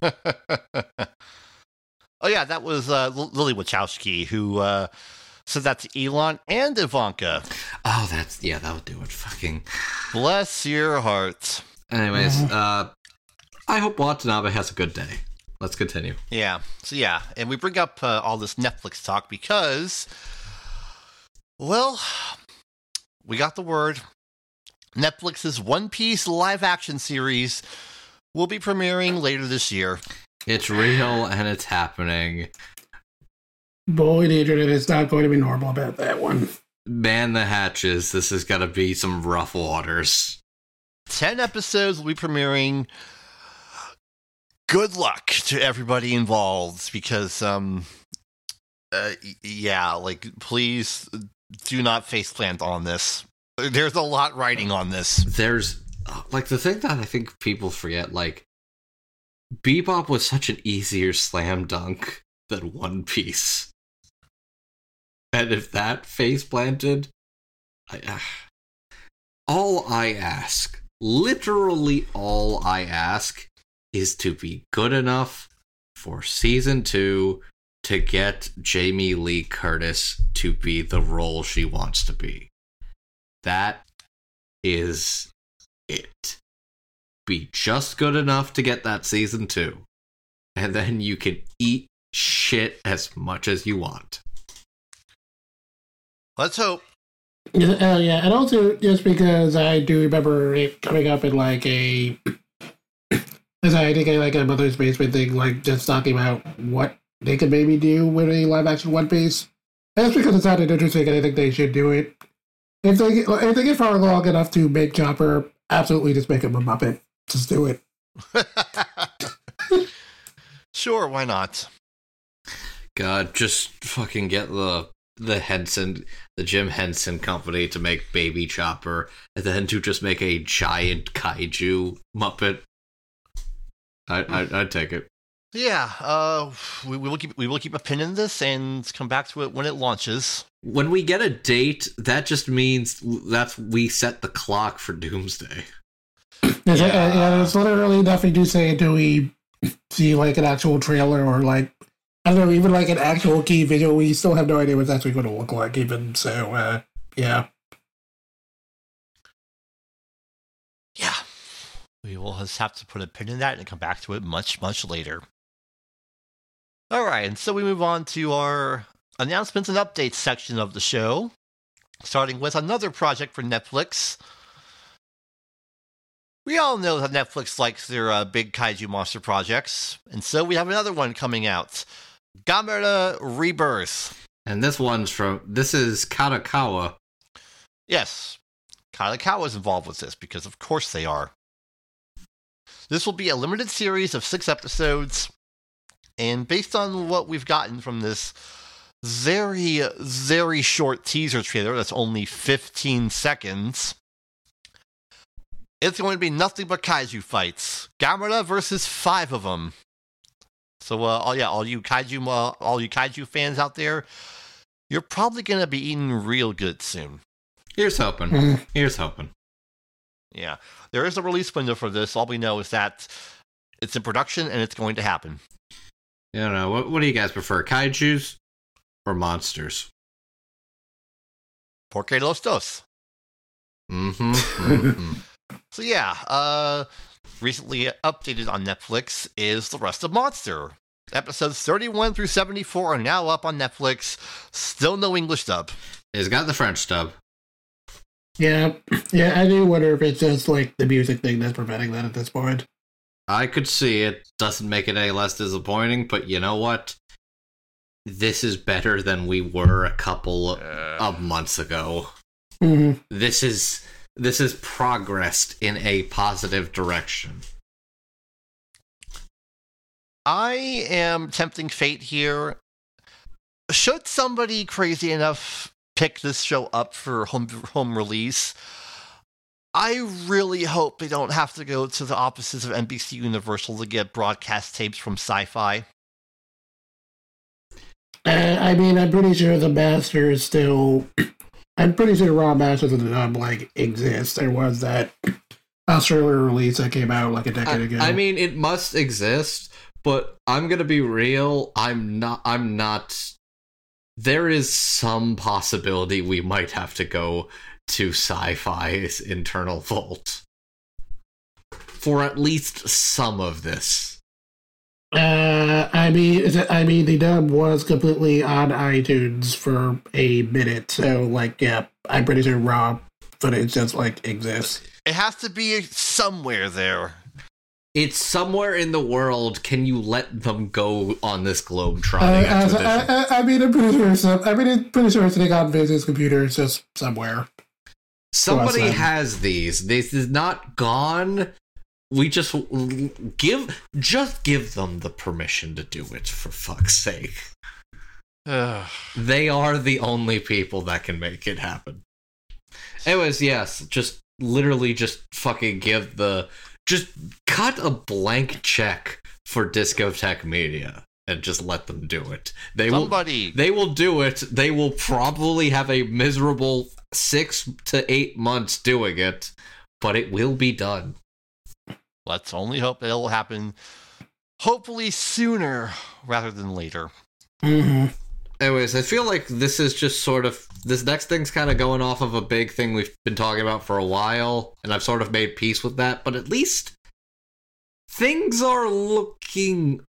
Oh yeah, that was uh, Lily Wachowski who uh, said that to Elon and Ivanka. Oh, that's yeah, that would do it. Fucking bless your hearts. Anyways, uh, I hope Watanabe has a good day. Let's continue. Yeah. So yeah, and we bring up uh, all this Netflix talk because, well, we got the word. Netflix's One Piece live-action series will be premiering later this year. It's real, and it's happening. Boy, the internet is not going to be normal about that one. Man the hatches. This is going to be some rough waters. Ten episodes will be premiering. Good luck to everybody involved, because, um, uh, yeah, like, please do not face plant on this. There's a lot riding on this. There's, like, the thing that I think people forget, like, Bebop was such an easier slam dunk than One Piece. And if that face planted, I, uh, all I ask, literally all I ask, is to be good enough for season two to get Jamie Lee Curtis to be the role she wants to be. That is it. Be just good enough to get that season two. And then you can eat shit as much as you want. Let's hope. Uh, yeah, and also just because I do remember it coming up in like a... as I think I like a Mother's Basement thing, like just talking about what they could maybe do with a live-action One Piece. And that's because it sounded interesting and I think they should do it. If they get, if they get far long enough to make Chopper, absolutely just make him a Muppet. Just do it. Sure, why not? God, just fucking get the the Henson, the Jim Henson Company to make Baby Chopper, and then to just make a giant kaiju Muppet. I, I I'd take it. Yeah, uh, we, we will keep we will keep a pin in this and come back to it when it launches. When we get a date, that just means that's we set the clock for Doomsday. Yeah, uh, yeah there's literally nothing to say until we see like an actual trailer or like I don't know, even like an actual key video. We still have no idea what's actually going to look like, even so. Uh, yeah, yeah, we will just have to put a pin in that and come back to it much, much later. All right, and so we move on to our announcements and updates section of the show, starting with another project for Netflix. We all know that Netflix likes their uh, big kaiju monster projects, and so we have another one coming out, Gamera Rebirth. And this one's from, this is Kadokawa. Yes, Kadokawa is involved with this, because of course they are. This will be a limited series of six episodes, and based on what we've gotten from this very, very short teaser trailer that's only fifteen seconds. It's going to be nothing but kaiju fights. Gamera versus five of them. So, uh, oh yeah, all you kaiju, uh, all you kaiju fans out there, you're probably going to be eating real good soon. Here's hoping. Here's hoping. Yeah, there is a release window for this. All we know is that it's in production and it's going to happen. Yeah, I don't know. What, what do you guys prefer, kaijus? Or monsters. Porque los dos. Mm-hmm. Mm-hmm. So yeah, uh, recently updated on Netflix is The Rest of Monster. Episodes thirty-one through seventy-four are now up on Netflix. Still no English dub. It's got the French dub. Yeah, yeah, I do wonder if it's just like the music thing that's preventing that at this point. I could see it. Doesn't make it any less disappointing, but you know what? This is better than we were a couple of months ago. Mm-hmm. This is this is progressed in a positive direction. I am tempting fate here. Should somebody crazy enough pick this show up for home home release, I really hope they don't have to go to the offices of N B C Universal to get broadcast tapes from Sci-Fi. Uh, I mean, I'm pretty sure the master is still... I'm pretty sure Raw Master of the Dub, like, exists. There was that Australian release that came out, like, a decade I, ago. I mean, it must exist, but I'm gonna be real, I'm not... I'm not... There is some possibility we might have to go to Sci-Fi's internal vault for at least some of this. Uh, I mean, is it, I mean, the dub was completely on iTunes for a minute, so like, yeah, I'm pretty sure raw footage just like exists. It has to be somewhere there. It's somewhere in the world. Can you let them go on this globetrotting uh, expedition? I, I, I mean, I'm pretty sure. Some, I mean, I'm pretty sure it's sitting on Vince's computer. It's just somewhere. Somebody has these. This is not gone. We just give, just give them the permission to do it, for fuck's sake. Ugh. They are the only people that can make it happen. Anyways, yes, just literally just fucking give the, just cut a blank check for Discotheque Media and just let them do it. They Somebody. will, they will do it. They will probably have a miserable six to eight months doing it, but it will be done. Let's only hope it'll happen hopefully sooner rather than later. Mm-hmm. Anyways, I feel like this is just sort of... This next thing's kind of going off of a big thing we've been talking about for a while, and I've sort of made peace with that, but at least things are looking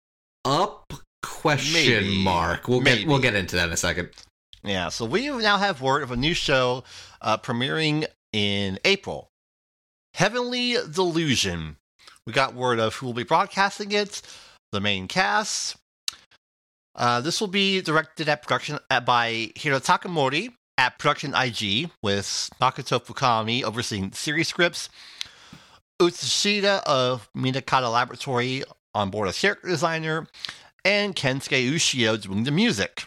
up, question Maybe. mark. We'll get, we'll get into that in a second. Yeah, so we now have word of a new show uh, premiering in April. Heavenly Delusion. We got word of who will be broadcasting it, the main cast. Uh, this will be directed at production at, by Hiro Takamori at Production I G, with Makoto Fukami overseeing series scripts, Utsushita of Minakata Laboratory on board as character designer, and Kensuke Ushio doing the music.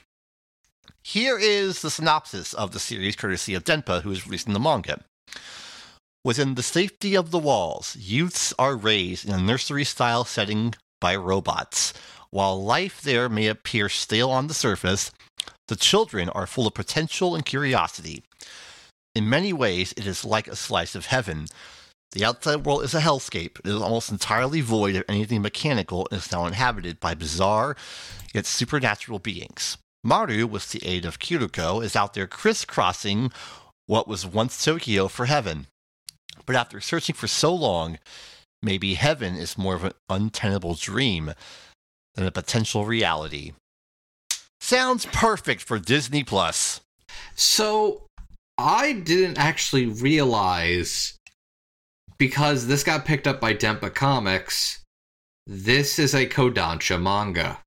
Here is the synopsis of the series, courtesy of Denpa, who is releasing the manga. Within the safety of the walls, youths are raised in a nursery-style setting by robots. While life there may appear stale on the surface, the children are full of potential and curiosity. In many ways, it is like a slice of heaven. The outside world is a hellscape. It is almost entirely void of anything mechanical and is now inhabited by bizarre yet supernatural beings. Maru, with the aid of Kiruko, is out there crisscrossing what was once Tokyo for heaven. But after searching for so long, maybe heaven is more of an untenable dream than a potential reality. Sounds perfect for Disney Plus. So, I didn't actually realize, because this got picked up by Denpa Comics, this is a Kodansha manga.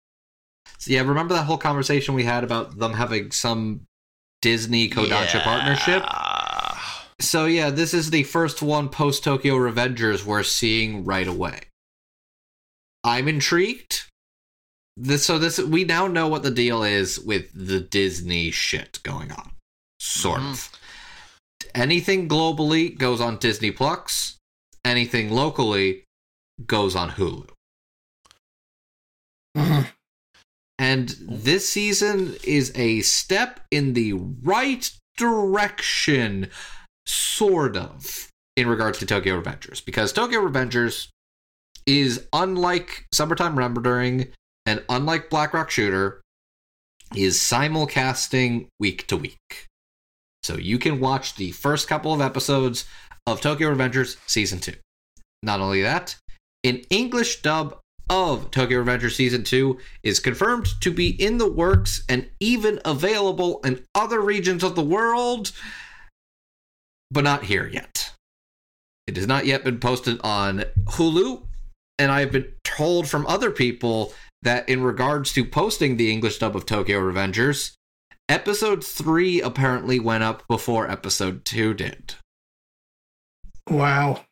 So yeah, remember that whole conversation we had about them having some Disney Kodansha yeah. partnership? So yeah, this is the first one post-Tokyo Revengers we're seeing right away. I'm intrigued. This, so this we now know what the deal is with the Disney shit going on. Sort mm-hmm. of. Anything globally goes on Disney Plus. Anything locally goes on Hulu. Mm-hmm. And this season is a step in the right direction, sort of, in regards to Tokyo Revengers, because Tokyo Revengers is, unlike Summertime Rendering and unlike Black Rock Shooter, is simulcasting week to week. So you can watch the first couple of episodes of Tokyo Revengers Season two. Not only that, an English dub of Tokyo Revengers Season two is confirmed to be in the works and even available in other regions of the world, but not here yet. It has not yet been posted on Hulu, and I've been told from other people that in regards to posting the English dub of Tokyo Revengers, Episode three apparently went up before episode two did. Wow.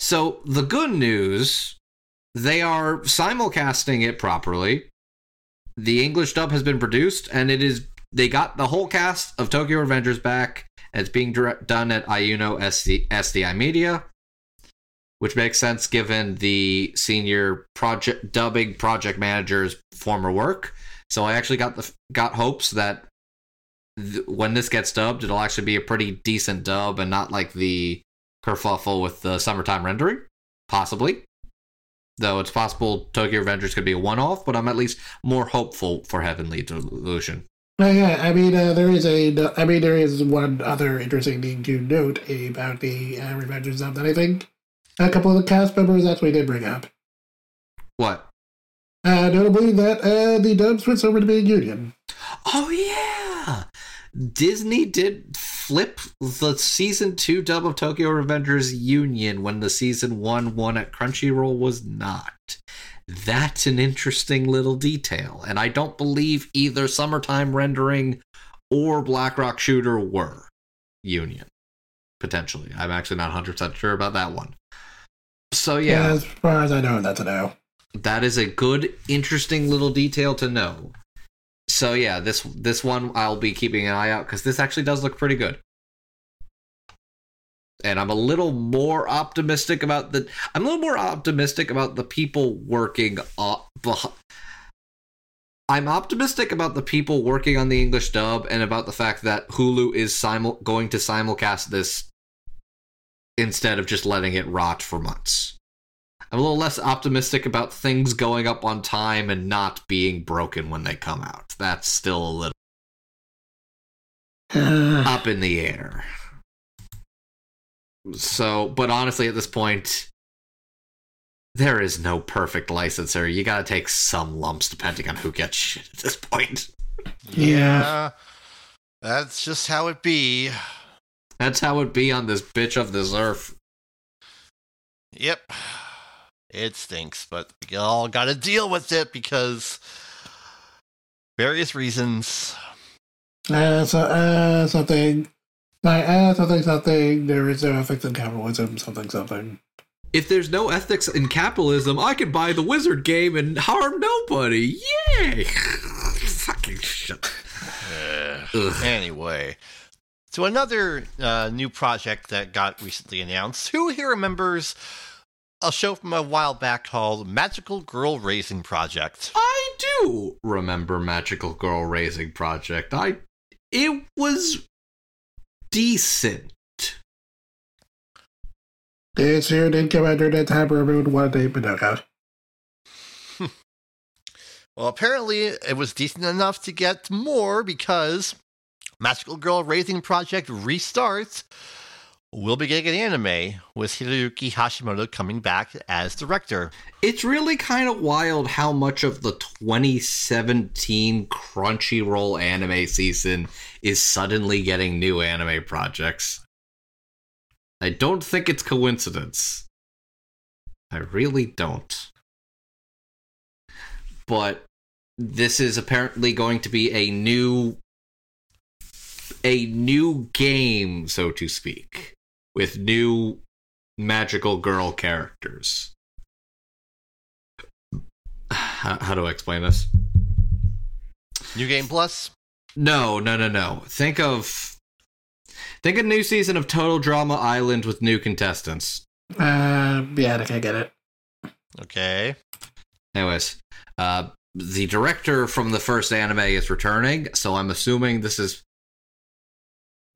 So the good news, they are simulcasting it properly. The English dub has been produced, and it is they got the whole cast of Tokyo Revengers back. It's being direct, done at Ayuno S D I Media, which makes sense given the senior project dubbing project manager's former work. So I actually got the got hopes that th- when this gets dubbed, it'll actually be a pretty decent dub and not like the kerfuffle with the summertime rendering, possibly. Though it's possible Tokyo Revengers could be a one-off, but I'm at least more hopeful for Heavenly Delusion. Oh, yeah, I mean, uh, there is a, I mean, there is one other interesting thing to note about the uh, Revengers dub that I think a couple of the cast members actually did bring up. What? Uh, notably that uh, the dub switched over to being union. Oh, yeah! Disney did flip the season two dub of Tokyo Revengers Union when the season one one at Crunchyroll was not. That's an interesting little detail, and I don't believe either Summertime Rendering or Black Rock Shooter were Union, potentially. I'm actually not one hundred percent sure about that one. So, yeah. yeah as far as I know, that's a no. That is a good, interesting little detail to know. So, yeah, this this one I'll be keeping an eye out, because this actually does look pretty good. And I'm a little more optimistic about the... I'm a little more optimistic about the people working... Up, I'm optimistic about the people working on the English dub and about the fact that Hulu is simul, going to simulcast this instead of just letting it rot for months. I'm a little less optimistic about things going up on time and not being broken when they come out. That's still a little uh. up in the air. So, but honestly, at this point, there is no perfect licensor. You gotta take some lumps depending on who gets shit at this point. Yeah. That's just how it be. That's how it be on this bitch of this earth. Yep. It stinks, but we all gotta deal with it because various reasons. Uh, so, uh, something... Like, ah, uh, something, something, there is no ethics in capitalism, something, something. If there's no ethics in capitalism, I can buy the wizard game and harm nobody. Yay! Fucking shit. Uh, anyway, so another uh, new project that got recently announced. Who here remembers a show from a while back called Magical Girl Raising Project? I do remember Magical Girl Raising Project. I, it was... decent. This year didn't come out during that time where everyone wanted a Pinocchio. Well, apparently it was decent enough to get more because Magical Girl Raising Project restarts. We'll be getting an anime with Hiroyuki Hashimoto coming back as director. It's really kind of wild how much of the twenty seventeen Crunchyroll anime season is suddenly getting new anime projects. I don't think it's coincidence. I really don't. But this is apparently going to be a new a new game, so to speak, with new magical girl characters. How, how do I explain this? New Game Plus? No, no, no, no. Think of... Think of new season of Total Drama Island with new contestants. Uh, yeah, I get it. Okay. Anyways, uh, the director from the first anime is returning, so I'm assuming this is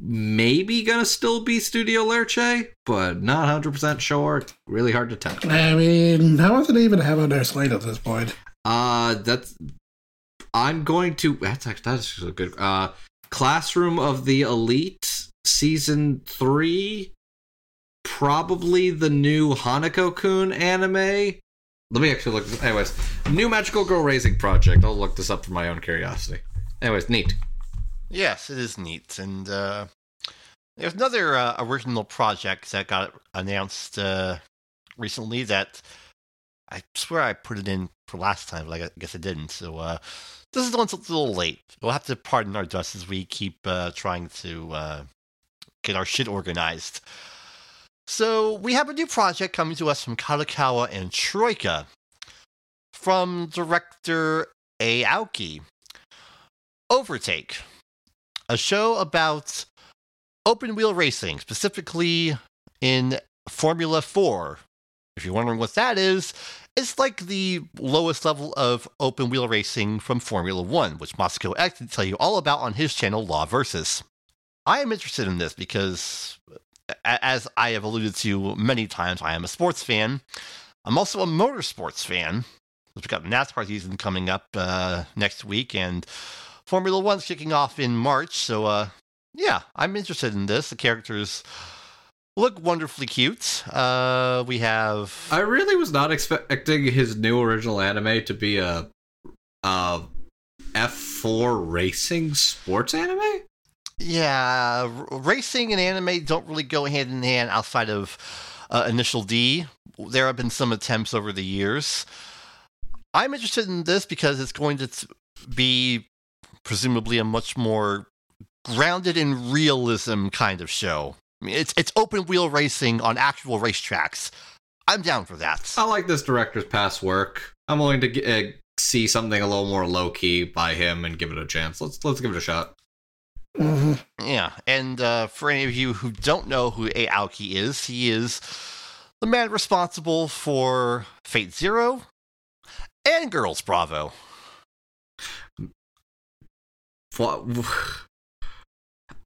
maybe gonna still be Studio Lerche, but not one hundred percent sure. Really hard to tell. I mean, how does it even have on their slate at this point? Uh, that's... I'm going to... That's actually, that's a good... Uh, Classroom of the Elite, Season three. Probably the new Hanako-kun anime. Let me actually look this... Anyways, new Magical Girl Raising Project. I'll look this up for my own curiosity. Anyways, neat. Yes, it is neat. And uh, there's another uh, original project that got announced uh, recently that I swear I put it in for last time, but I guess I didn't. So uh, This is the one that's a little late. We'll have to pardon our dust as we keep uh, trying to uh, get our shit organized. So we have a new project coming to us from Kadokawa and Troika from director Aoki. Overtake, a show about open-wheel racing, specifically in Formula four. If you're wondering what that is, it's like the lowest level of open-wheel racing from Formula one, which Moscow X can tell you all about on his channel, Law Versus. I am interested in this because, as I have alluded to many times, I am a sports fan. I'm also a motorsports fan. We've got NASCAR season coming up uh, next week, and Formula One's kicking off in March. So, uh, yeah, I'm interested in this. The characters look wonderfully cute. Uh, we have... I really was not expecting his new original anime to be a, a F four racing sports anime. Yeah, r- racing and anime don't really go hand in hand outside of uh, Initial D. There have been some attempts over the years. I'm interested in this because it's going to be presumably a much more grounded in realism kind of show. I mean, it's it's open wheel racing on actual racetracks. I'm down for that. I like this director's past work. I'm willing to get, uh, see something a little more low key by him and give it a chance. Let's let's give it a shot. Yeah, and uh, for any of you who don't know who Aoki is, he is the man responsible for Fate Zero and Girls Bravo. What?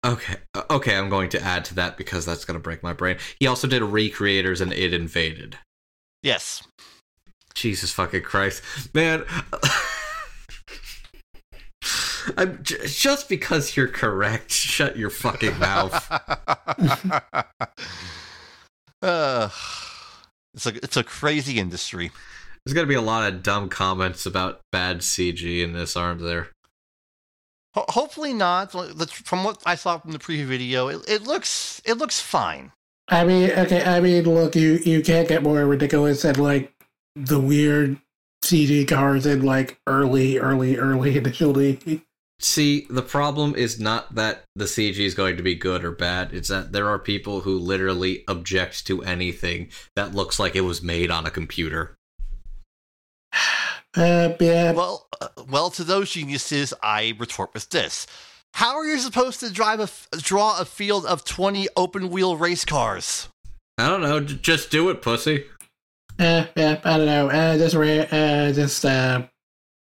Okay, okay, I'm going to add to that because that's going to break my brain. He also did Recreators and It Invaded. Yes. Jesus fucking Christ. Man. I'm j- just because you're correct, shut your fucking mouth. uh, it's a, it's a crazy industry. There's going to be a lot of dumb comments about bad C G in this, aren't there? Hopefully not. From what I saw from the preview video, it, it looks it looks fine. I mean, okay. I mean, look, you, you can't get more ridiculous than like the weird C G cars in like early, early, early Initial D. See, the problem is not that the C G is going to be good or bad. It's that there are people who literally object to anything that looks like it was made on a computer. Uh, yeah. Well, uh, well, to those geniuses, I retort with this: how are you supposed to drive a f- draw a field of twenty open-wheel race cars? I don't know. J- just do it, pussy. Uh, yeah, I don't know. Uh, just, re- uh, just, uh,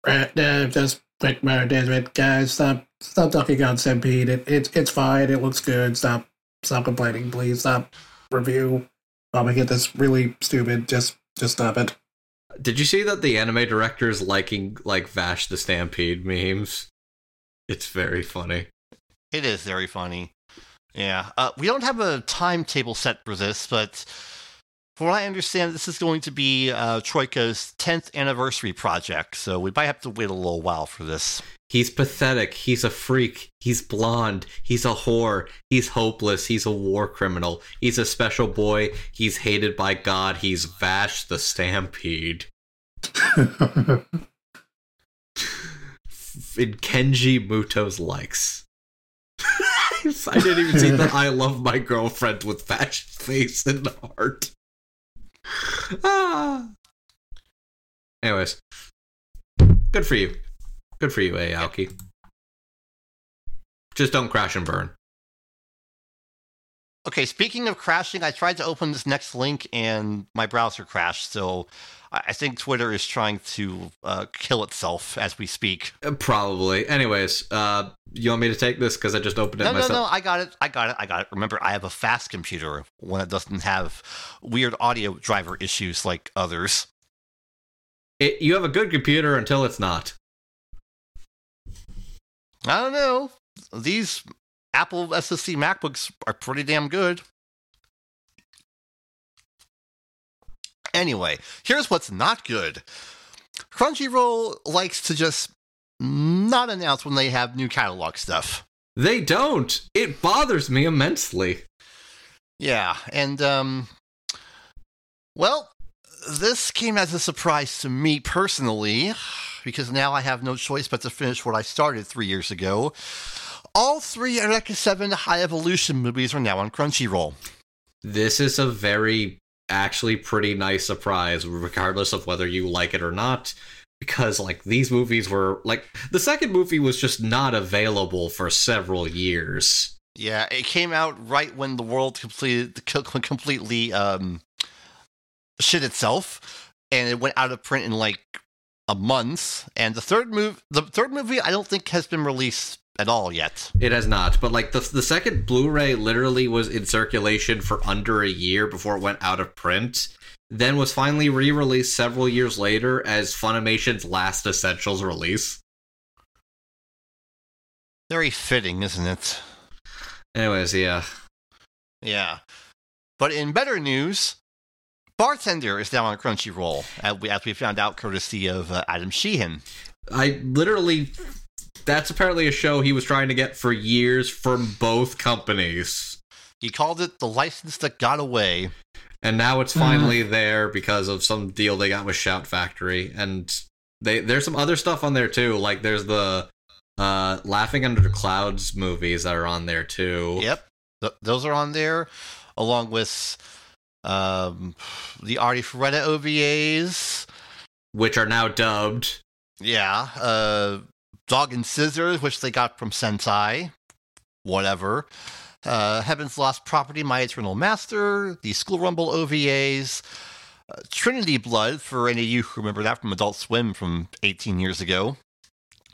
re- uh, just quick mode, it, guys. Stop, stop talking on Stampede. It, it, it's fine. It looks good. Stop, stop complaining, please. Stop review. I'll make it this really stupid. Just, just stop it. Did you see that the anime director is liking, like, Vash the Stampede memes? It's very funny. It is very funny. Yeah. Uh, we don't have a timetable set for this, but from what I understand, this is going to be uh, Troika's tenth anniversary project, so we might have to wait a little while for this. He's pathetic. He's a freak. He's blonde. He's a whore. He's hopeless. He's a war criminal. He's a special boy. He's hated by God. He's Vash the Stampede. In Kenji Muto's likes. I didn't even see the I love my girlfriend with Vash face and heart. Ah. Anyways. Good for you. Good for you, Aoki. Just don't crash and burn. Okay, speaking of crashing, I tried to open this next link and my browser crashed, so I think Twitter is trying to uh, kill itself as we speak. Probably. Anyways, uh, you want me to take this because I just opened it no, myself? No, no, no, I got it, I got it, I got it. Remember, I have a fast computer, one that doesn't have weird audio driver issues like others. It, you have a good computer until it's not. I don't know. These Apple S S D MacBooks are pretty damn good. Anyway, here's what's not good. Crunchyroll likes to just not announce when they have new catalog stuff. They don't. It bothers me immensely. Yeah, and, um, well, this came as a surprise to me personally. because now I have no choice but to finish what I started three years ago. All three Eureka seven High Evolution movies are now on Crunchyroll. This is a very, actually pretty nice surprise, regardless of whether you like it or not, because, like, these movies were, like, the second movie was just not available for several years. Yeah, it came out right when the world completed completely um, shit itself, and it went out of print in, like, a month. And the third move, the third movie, I don't think has been released at all yet. It has not, but like the the second Blu-ray literally was in circulation for under a year before it went out of print, then was finally re-released several years later as Funimation's last Essentials release. Very fitting, isn't it? Anyways, yeah. Yeah. But in better news, Bartender is now on Crunchyroll, as we, as we found out courtesy of uh, Adam Sheehan. I literally... That's apparently a show he was trying to get for years from both companies. He called it The License That Got Away. And now it's finally mm. there because of some deal they got with Shout Factory. And they there's some other stuff on there, too. Like, there's the uh, Laughing Under the Clouds movies that are on there, too. Yep. Th- those are on there, along with um, the Artie Ferretta O V As. Which are now dubbed. Yeah. Uh... Dog and Scissors, which they got from Sentai, whatever. Uh, Heaven's Lost Property, My Eternal Master, the School Rumble O V As, uh, Trinity Blood, for any of you who remember that from Adult Swim from eighteen years ago,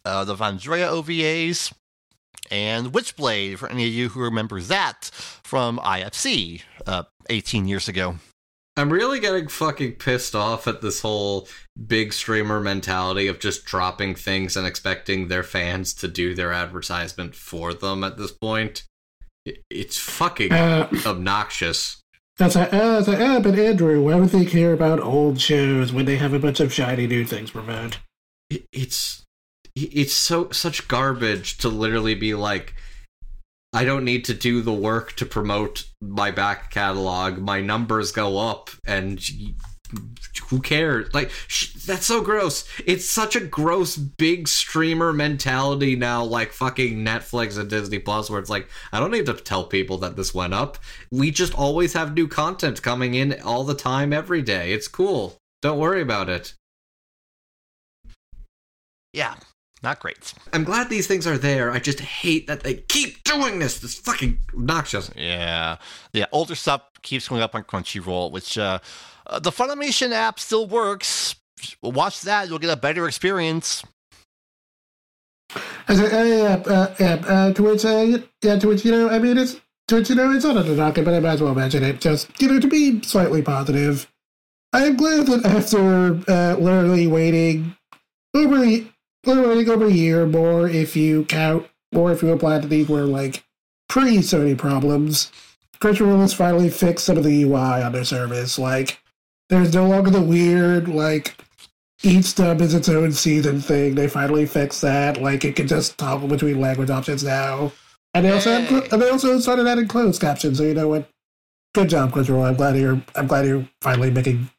uh, the Vandrea O V As, and Witchblade, for any of you who remember that from I F C uh, eighteen years ago. I'm really getting fucking pissed off at this whole big streamer mentality of just dropping things and expecting their fans to do their advertisement for them at this point. It's fucking uh, obnoxious. That's like, uh, that's like, uh, but Andrew, why would they care about old shows when they have a bunch of shiny new things promoted? It, it's, it's so such garbage to literally be like, I don't need to do the work to promote my back catalog. My numbers go up, and who cares? Like, sh- that's so gross. It's such a gross big streamer mentality now, like fucking Netflix and Disney Plus, where it's like, I don't need to tell people that this went up. We just always have new content coming in all the time, every day. It's cool. Don't worry about it. Yeah. Not great. I'm glad these things are there. I just hate that they keep doing this. This fucking obnoxious. Yeah. Yeah, older stuff keeps going up on Crunchyroll, which uh, uh, the Funimation app still works. Watch that. You'll get a better experience. I said, uh, uh, uh, uh, to which, uh, yeah, to which, you know, I mean, it's, to which, you know, it's not under docket, but I might as well mention it. Just, you know, to be slightly positive, I am glad that after uh, literally waiting over the Literally over a year more if you count, or if you apply to these were like pre-Sony problems, Crunchyroll has finally fixed some of the U I on their service. Like, there's no longer the weird, like, each dub is its own season thing. They finally fixed that. Like, it can just toggle between language options now. And they also hey. have, and they also started adding closed captions. So you know what? Good job, Crunchyroll. I'm glad you're. I'm glad you're finally making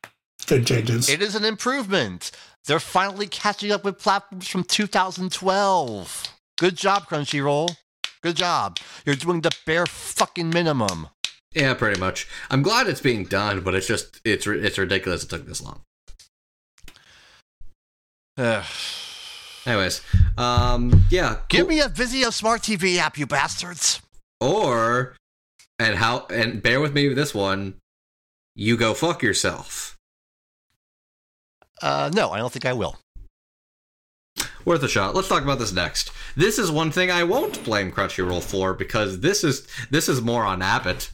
good changes. It is an improvement. They're finally catching up with platforms from two thousand twelve. Good job, Crunchyroll. Good job. You're doing the bare fucking minimum. Yeah, pretty much. I'm glad it's being done, but it's just, it's it's ridiculous it took this long. Ugh. Anyways, um, yeah. Give cool. me a Vizio Smart T V app, you bastards. Or, and how, and bear with me with this one, you go fuck yourself. Uh, no, I don't think I will. Worth a shot. Let's talk about this next. This is one thing I won't blame Crunchyroll for, because this is this is more on Abbott.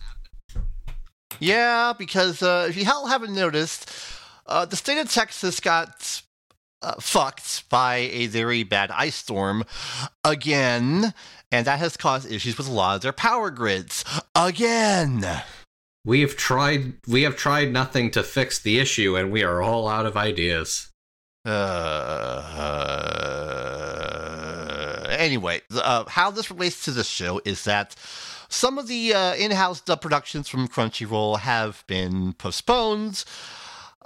Yeah, because uh, if you haven't noticed, uh, the state of Texas got uh, fucked by a very bad ice storm again, and that has caused issues with a lot of their power grids again. We have tried. We have tried nothing to fix the issue, and we are all out of ideas. Uh, uh, anyway, uh, how this relates to this show is that some of the uh, in-house dub productions from Crunchyroll have been postponed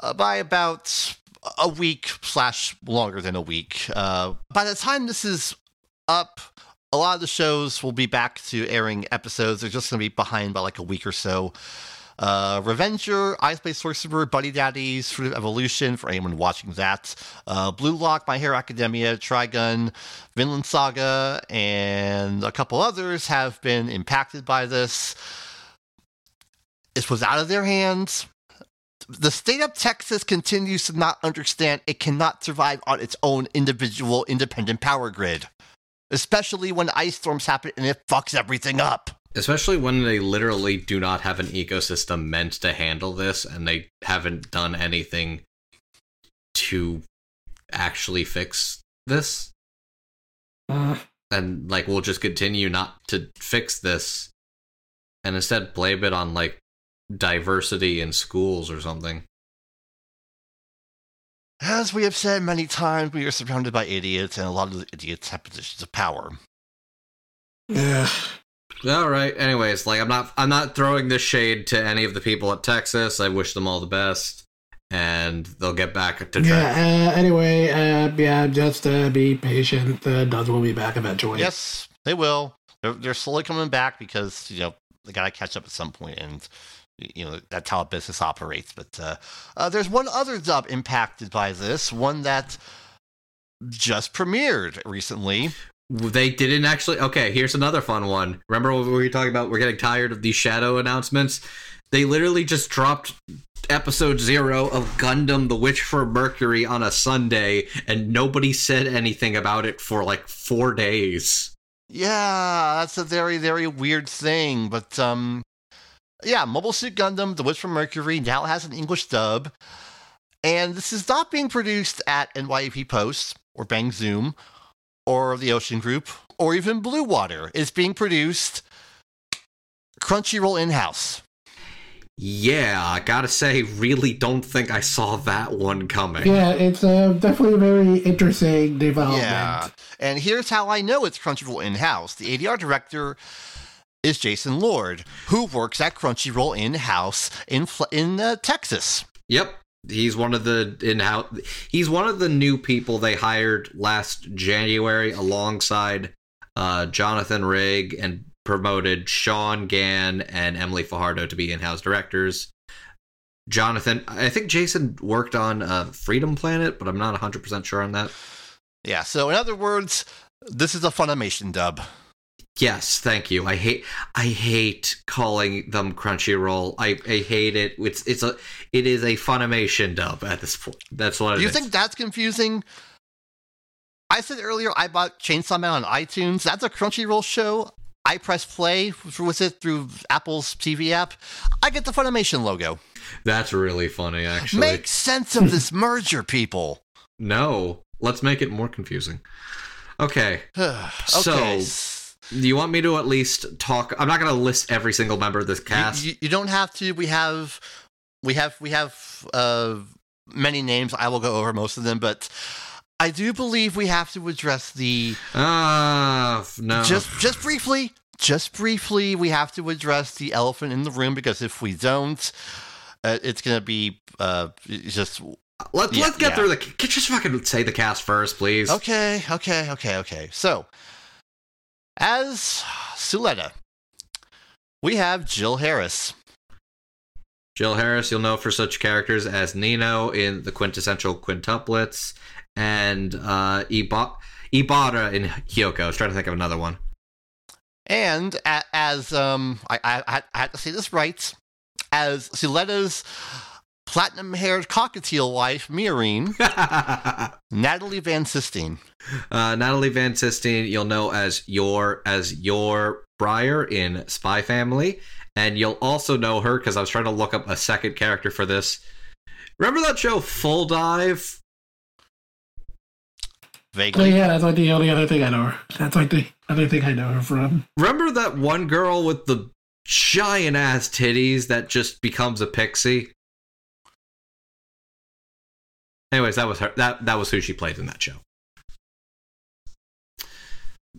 uh, by about a week slash longer than a week. Uh, by the time this is up, a lot of the shows will be back to airing episodes. They're just going to be behind by like a week or so. Uh, Revenger, I Play Sorcerer, Buddy Daddies, Fruit of Evolution, for anyone watching that. Uh, Blue Lock, My Hero Academia, Trigun, Vinland Saga, and a couple others have been impacted by this. It was out of their hands. The state of Texas continues to not understand it cannot survive on its own individual independent power grid. Especially when ice storms happen and it fucks everything up. Especially when they literally do not have an ecosystem meant to handle this, and they haven't done anything to actually fix this. Uh. And, like, we'll just continue not to fix this, and instead blame it on, like, diversity in schools or something. As we have said many times, we are surrounded by idiots, and a lot of the idiots have positions of power. Yeah. All right. Anyways, like I'm not, I'm not throwing this shade to any of the people at Texas. I wish them all the best, and they'll get back to track. Yeah. Uh, anyway, uh, yeah, just uh, be patient. The Duds will be back eventually. Yes, they will. They're, they're slowly coming back because you know they gotta catch up at some point, and you know that's how a business operates. But uh, uh, there's one other dub impacted by this, one that just premiered recently. They didn't actually... Okay, here's another fun one. Remember what we were talking about? We're getting tired of these shadow announcements. They literally just dropped episode zero of Gundam The Witch for Mercury on a Sunday, and nobody said anything about it for, like, four days. Yeah, that's a very, very weird thing, but, um... yeah, Mobile Suit Gundam The Witch for Mercury now has an English dub, and this is not being produced at N Y P Post or Bang Zoom, or the Ocean Group, or even Blue Water. Is being produced Crunchyroll in-house. Yeah, I gotta say, really don't think I saw that one coming. Yeah, it's uh, definitely a very interesting development. Yeah, and here's how I know it's Crunchyroll in-house. The A D R director is Jason Lord, who works at Crunchyroll in-house in in uh, Texas. Yep. He's one of the in-house. He's one of the new people they hired last January, alongside uh, Jonathan Rigg, and promoted Sean Gann and Emily Fajardo to be in-house directors. Jonathan, I think Jason worked on uh, Freedom Planet, but I'm not one hundred percent sure on that. Yeah. So, in other words, this is a Funimation dub. Yes, thank you. I hate I hate calling them Crunchyroll. I, I hate it. It's it's a it is a Funimation dub at this point. That's what it is. Do you think that's confusing? I said earlier I bought Chainsaw Man on iTunes. That's a Crunchyroll show. I press play with it through Apple's T V app. I get the Funimation logo. That's really funny, actually. Make sense of this merger, people. No, let's make it more confusing. Okay. okay. So. Do you want me to at least talk? I'm not going to list every single member of this cast. You, you, you don't have to. We have, we have, we have uh, many names. I will go over most of them, but I do believe we have to address the. Ah, uh, no. Just, just briefly, just briefly, we have to address the elephant in the room, because if we don't, uh, it's going to be uh, just. Let yeah, Let's get yeah. through the. Just fucking say the cast first, please. Okay, okay, okay, okay. So. As Suleta, we have Jill Harris. Jill Harris, you'll know for such characters as Nino in the quintessential Quintuplets, and uh, Iba- Ibarra in Hyoko. I was trying to think of another one. And as, um, I, I, I had to say this right, as Suleta's platinum-haired cockatiel wife, Mirene, Natalie Van Sistine. Uh, Natalie Van Sistine, you'll know as your as your Briar in Spy Family, and you'll also know her because I was trying to look up a second character for this. Remember that show, Full Dive? Vaguely. Oh, yeah, that's like the only other thing I know her. That's like the other thing I know her from. Remember that one girl with the giant ass titties that just becomes a pixie? Anyways, that was her. That that was who she played in that show.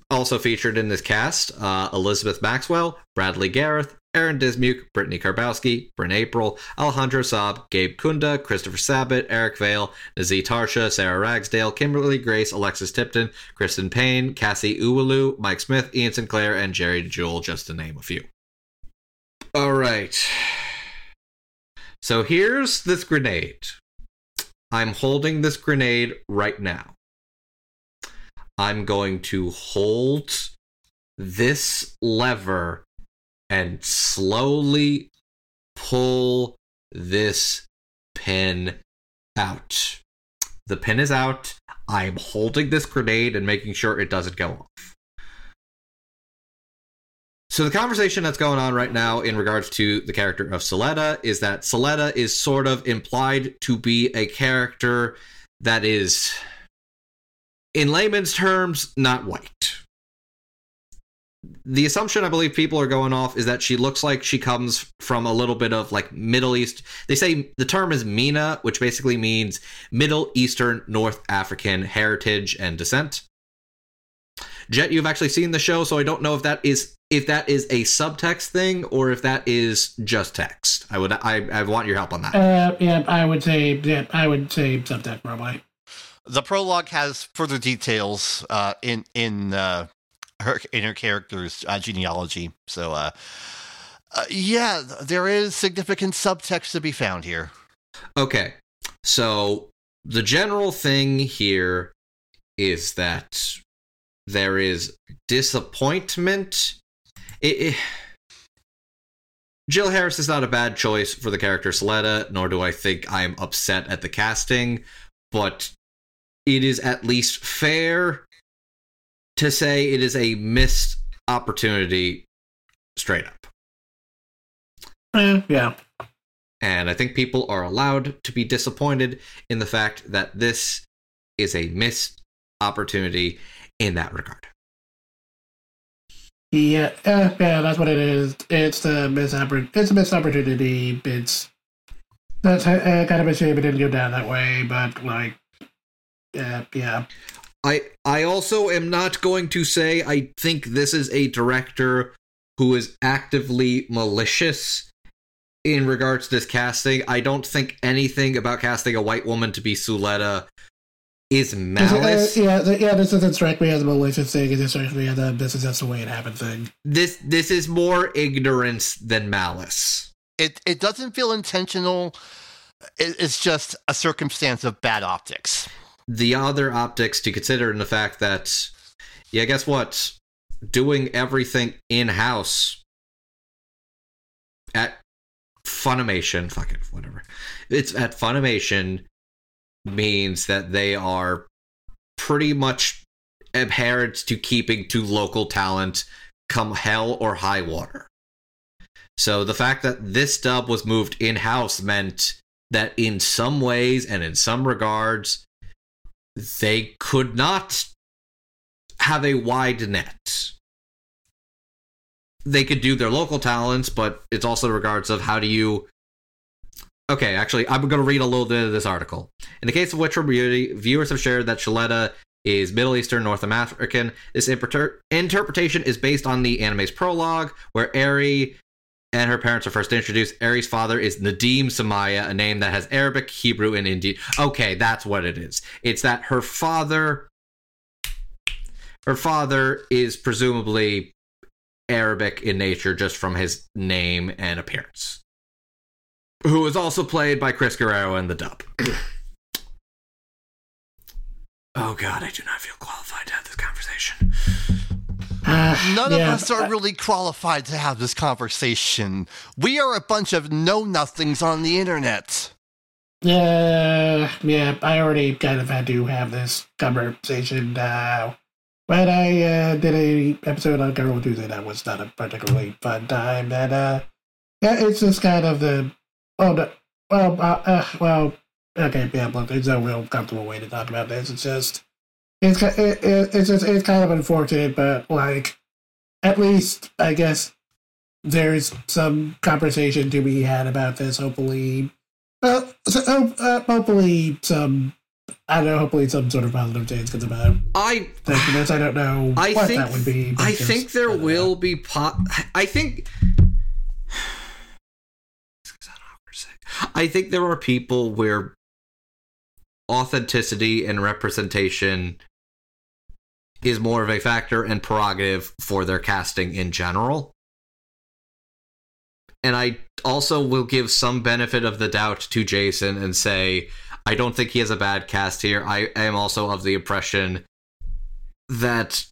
Also featured in this cast, uh, Elizabeth Maxwell, Bradley Gareth, Aaron Dismuke, Brittany Karbowski, Bryn April, Alejandro Saab, Gabe Kunda, Christopher Sabat, Eric Vale, Nazi Tarsha, Sarah Ragsdale, Kimberly Grace, Alexis Tipton, Kristen Payne, Cassie Uwalu, Mike Smith, Ian Sinclair, and Jerry Jewell, just to name a few. All right. So here's this grenade. I'm holding this grenade right now. I'm going to hold this lever and slowly pull this pin out. The pin is out. I'm holding this grenade and making sure it doesn't go off. So the conversation that's going on right now in regards to the character of Saletta is that Saletta is sort of implied to be a character that is, in layman's terms, not white. The assumption I believe people are going off is that she looks like she comes from a little bit of like Middle East. They say the term is MENA, which basically means Middle Eastern, North African heritage and descent. Jet, you've actually seen the show, so I don't know if that is if that is a subtext thing or if that is just text. I would I, I want your help on that. Uh, yeah, I would say yeah, I would say subtext probably. The prologue has further details uh, in in. Uh... Her in her character's uh, genealogy. So, uh, uh, yeah, there is significant subtext to be found here. Okay, so the general thing here is that there is disappointment. It, it, Jill Harris is not a bad choice for the character Saletta, nor do I think I'm upset at the casting, but it is at least fair to say it is a missed opportunity straight up. Mm, yeah. And I think people are allowed to be disappointed in the fact that this is a missed opportunity in that regard. Yeah, uh, yeah, that's what it is. It's a missed opportunity. It's a missed opportunity. It's that's uh, kind of a shame it didn't go down that way, but like, uh, yeah. I, I also am not going to say I think this is a director who is actively malicious in regards to this casting. I don't think anything about casting a white woman to be Saletta is malice. Uh, yeah, yeah, this doesn't strike me as a malicious thing. It just strikes me as a this is just the way it happened thing. This this is more ignorance than malice. It it doesn't feel intentional. It, it's just a circumstance of bad optics. The other optics to consider in the fact that, yeah, guess what? Doing everything in-house at Funimation, fuck it, whatever. It's at Funimation means that they are pretty much adherent to keeping to local talent come hell or high water. So the fact that this dub was moved in-house meant that in some ways and in some regards, they could not have a wide net. They could do their local talents, but it's also in regards of how do you... Okay, actually, I'm going to read a little bit of this article. In the case of Witcher Beauty, viewers have shared that Saletta is Middle Eastern, North African. This inter- interpretation is based on the anime's prologue, where Eri and her parents are first introduced. Eri's father is Nadim Samaya, a name that has Arabic, Hebrew, and Indian. Okay, that's what it is. It's that her father, her father is presumably Arabic in nature, just from his name and appearance. Who is also played by Chris Guerrero in the dub. Oh God, I do not feel qualified to have this conversation. Uh, None yeah, of us are I, really qualified to have this conversation. We are a bunch of know-nothings on the internet. Uh, yeah, I already kind of had to have this conversation. Uh, when I uh, did a episode on Girl Tuesday, that was not a particularly fun time. And uh, yeah, it's just kind of the... Oh, no, well, uh, uh, well, okay, yeah, look, there's no real comfortable way to talk about this. It's just... It's it, it's just it's kind of unfortunate, but like, at least I guess there's some conversation to be had about this. Hopefully, well, so, uh, hopefully some I don't know. Hopefully, some sort of positive change comes about. I this. I don't know I what think, that would be. I think there will know. be. Po- I think I think there are people where authenticity and representation is more of a factor and prerogative for their casting in general. And I also will give some benefit of the doubt to Jason and say, I don't think he has a bad cast here. I, I am also of the impression that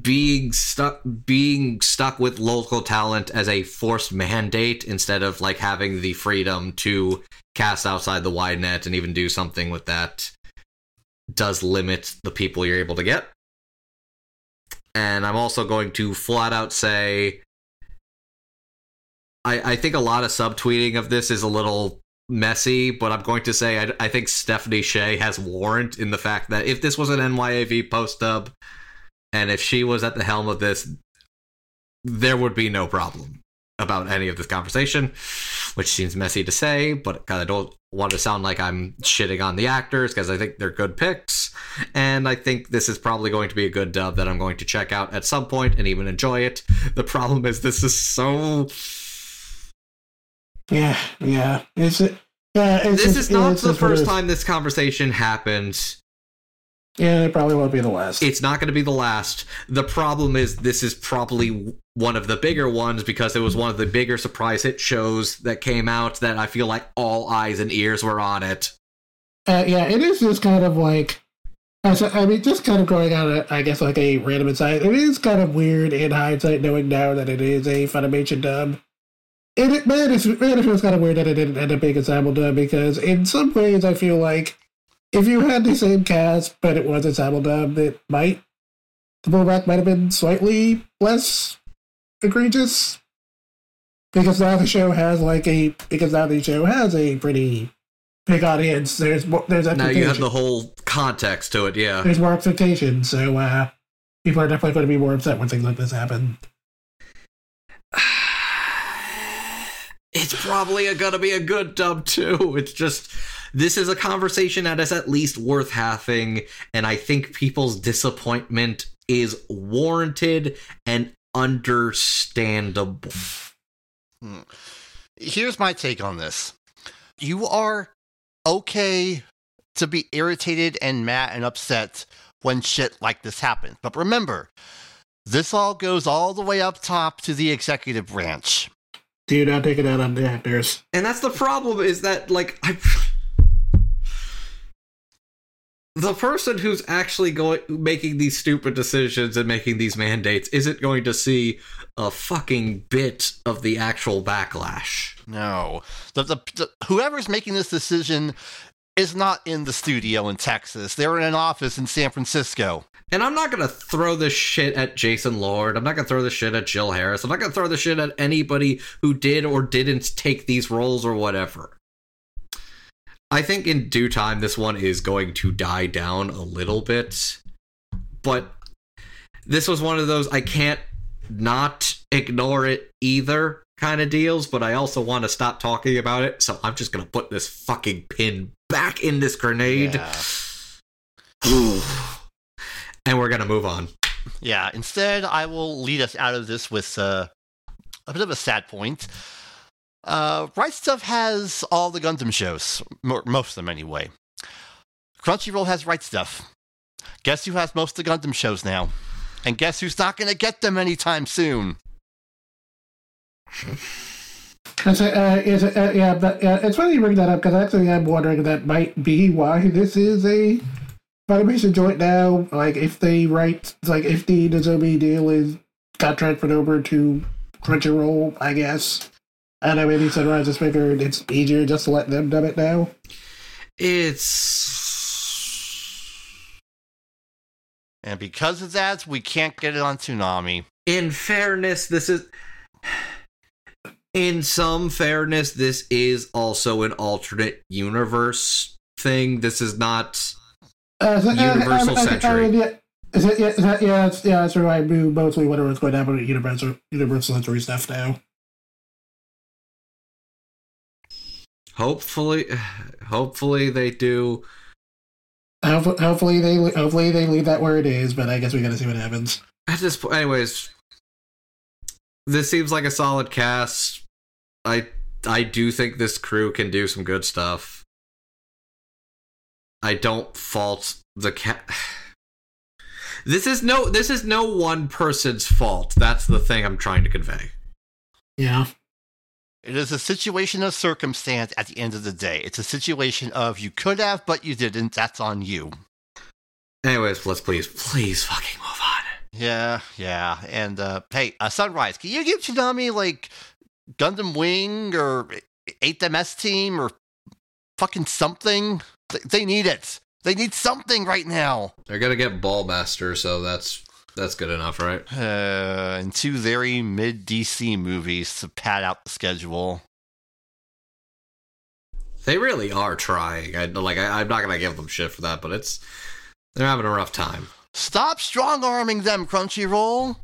being stuck being stuck with local talent as a forced mandate instead of like having the freedom to cast outside the wide net and even do something with that does limit the people you're able to get. And I'm also going to flat out say I, I think a lot of subtweeting of this is a little messy, but I'm going to say I, I think Stephanie Shea has warrant in the fact that if this was an N Y A V post-dub and if she was at the helm of this, there would be no problem about any of this conversation, which seems messy to say, but I don't want to sound like I'm shitting on the actors because I think they're good picks. And I think this is probably going to be a good dub that I'm going to check out at some point and even enjoy it. The problem is this is so... Yeah, yeah. It's, uh, it's, this is not it's, the it's first time this conversation happened. Yeah, it probably won't be the last. It's not going to be the last. The problem is this is probably one of the bigger ones because it was one of the bigger surprise hit shows that came out that I feel like all eyes and ears were on it. Uh, yeah, it is just kind of like... I mean, just kind of going out of, I guess, like a random insight. It is kind of weird in hindsight knowing now that it is a Funimation dub. And it, man, it's, man, it feels kind of weird that it didn't end up being ensemble dub because in some ways I feel like if you had the same cast but it was ensemble dub, it might, the blowback might have been slightly less egregious because now the show has like a, because now the show has a pretty big audience. There's more, there's now you have the whole context to it, yeah. There's more expectation, so uh, people are definitely going to be more upset when things like this happen. It's probably going to be a good dub, too. It's just, this is a conversation that is at least worth having, and I think people's disappointment is warranted and understandable. Here's my take on this. You are okay to be irritated and mad and upset when shit like this happens. But remember, this all goes all the way up top to the executive branch. Do not take it out on the actors. And that's the problem, is that, like, I... the person who's actually going making these stupid decisions and making these mandates isn't going to see a fucking bit of the actual backlash. No. The, the, the whoever's making this decision is not in the studio in Texas. They're in an office in San Francisco. And I'm not going to throw this shit at Jason Lord. I'm not going to throw this shit at Jill Harris. I'm not going to throw this shit at anybody who did or didn't take these roles or whatever. I think in due time, this one is going to die down a little bit. But this was one of those I can't not ignore it either kind of deals. But I also want to stop talking about it. So I'm just going to put this fucking pin back in this grenade. Yeah. And we're going to move on. Yeah, instead, I will lead us out of this with uh, a bit of a sad point. Uh, Right Stuff has all the Gundam shows, m- most of them anyway. Crunchyroll has Right Stuff. Guess who has most of the Gundam shows now? And guess who's not going to get them anytime soon? That's a, uh, is it, uh, yeah, but, uh, it's funny you bring that up, because actually I'm wondering if that might be why this is a... Funimation joint now, like if they write, like if the Nozomi deal is got transferred over to Crunchyroll, I guess. I know maybe Sunrise is bigger and it's easier just to let them dub it now. It's. And because of that, we can't get it on Toonami. In fairness, this is. In some fairness, this is also an alternate universe thing. This is not. Uh, so, Universal uh, I, I, Century. I, I mean, yeah, is it, yeah, is that, yeah, that's, yeah, that's where I knew mostly what was going to happen with Universal, Universal Century stuff now. Hopefully, hopefully they do. Hopefully, hopefully they hopefully they leave that where it is, but I guess we got to see what happens. At this point, anyways, this seems like a solid cast. I I do think this crew can do some good stuff. I don't fault the cat. This is no this is no one person's fault. That's the thing I'm trying to convey. Yeah. It is a situation of circumstance at the end of the day. It's a situation of you could have, but you didn't. That's on you. Anyways, let's please, please fucking move on. Yeah, yeah. And, uh, hey, uh, Sunrise, can you give Tsunami, like, Gundam Wing or eighth M S Team or fucking something? They need it. They need something right now. They're going to get Ballmaster, so that's... That's good enough, right? Uh, and two very mid-D C movies to pad out the schedule. They really are trying. I, like, I, I'm not going to give them shit for that, but it's they're having a rough time. Stop strong-arming them, Crunchyroll!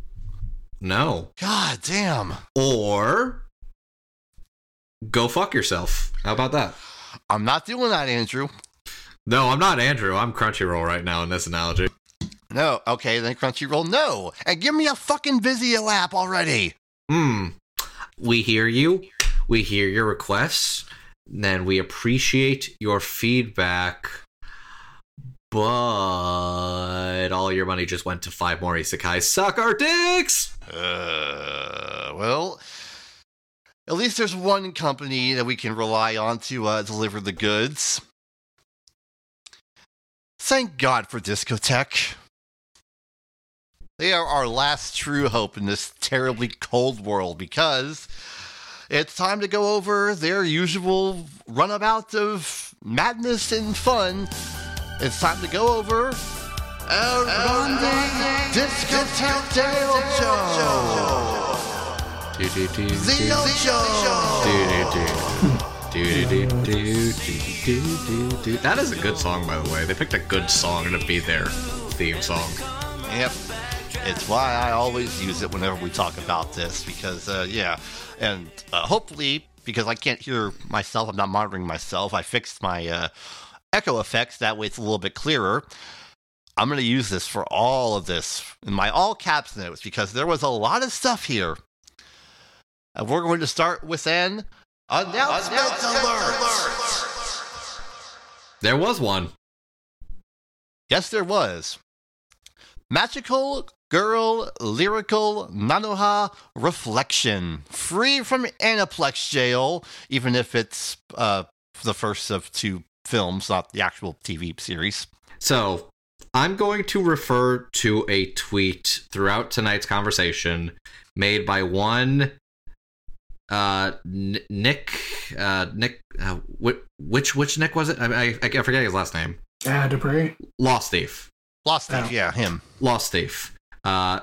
No. God damn. Or go fuck yourself. How about that? I'm not doing that, Andrew. No, I'm not Andrew. I'm Crunchyroll right now in this analogy. No, okay, then Crunchyroll, no! And give me a fucking Vizio app already! Hmm. We hear you. We hear your requests. And then we appreciate your feedback. But all your money just went to five more isekais. Suck our dicks! Uh, well... At least there's one company that we can rely on to uh, deliver the goods. Thank God for Discotheque. They are our last true hope in this terribly cold world because it's time to go over their usual runabout of madness and fun. It's time to go over El Grande Discotheque Del Ocho. The Ocho. That is a good song, by the way. They picked a good song to be their theme song. Yep. It's why I always use it whenever we talk about this, because, uh, yeah, and uh, hopefully, because I can't hear myself, I'm not monitoring myself, I fixed my uh, echo effects, that way it's a little bit clearer. I'm going to use this for all of this, in my all caps notes, because there was a lot of stuff here. And we're going to start with an announcement alert! There was one. Yes, there was. Magical Girl Lyrical Nanoha Reflection. Free from Aniplex jail, even if it's uh, the first of two films, not the actual T V series. So, I'm going to refer to a tweet throughout tonight's conversation made by one uh, N- Nick, uh, Nick, uh, wh- which, which Nick was it? I, I, I forget his last name. Ah, uh, Dupree. Lost Thief. Lost Thief, oh. yeah, him. Lost Thief. Uh,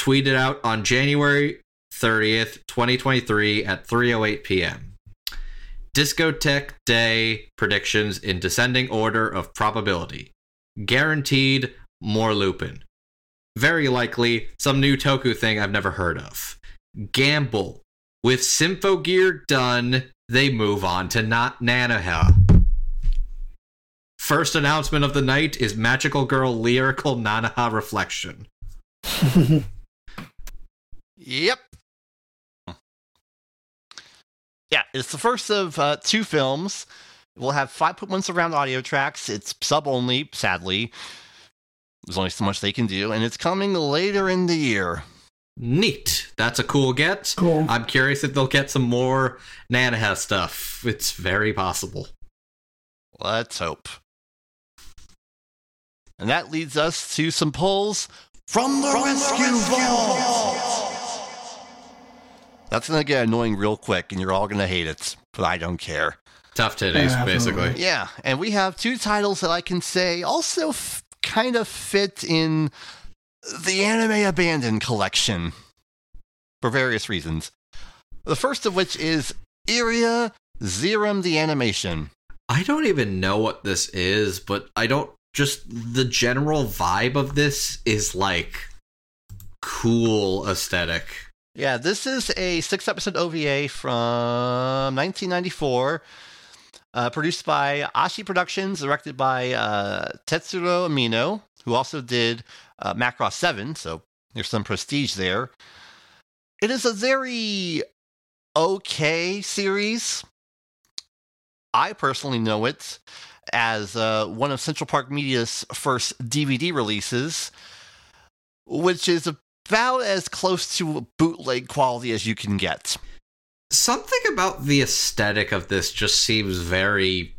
tweeted out on January thirtieth, twenty twenty-three at three oh eight p.m. Discotheque Day predictions in descending order of probability. Guaranteed, more Lupin. Very likely, some new Toku thing I've never heard of. Gamble. With Symphogear done, they move on to Not Nanoha. First announcement of the night is Magical Girl Lyrical Nanoha Reflection. Yep. Yeah, it's the first of uh, two films. We'll have five point one surround audio tracks. It's sub-only, sadly. There's only so much they can do, and it's coming later in the year. Neat. That's a cool get. Cool. I'm curious if they'll get some more Nanoha stuff. It's very possible. Let's hope. And that leads us to some polls from the from Rescue, rescue vault. vault. That's going to get annoying real quick, and you're all going to hate it, but I don't care. Tough titties, yeah, basically. Yeah, and we have two titles that I can say also f- kind of fit in the Anime Abandoned collection for various reasons. The first of which is Iria Zerum the Animation. I don't even know what this is, but I don't, just the general vibe of this is like cool aesthetic. Yeah, this is a six episode O V A from nineteen ninety-four, uh, produced by Ashi Productions, directed by uh, Tetsuro Amino, who also did uh, Macross seven, so there's some prestige there. It is a very okay series. I personally know it as uh, one of Central Park Media's first D V D releases, which is about as close to bootleg quality as you can get. Something about the aesthetic of this just seems very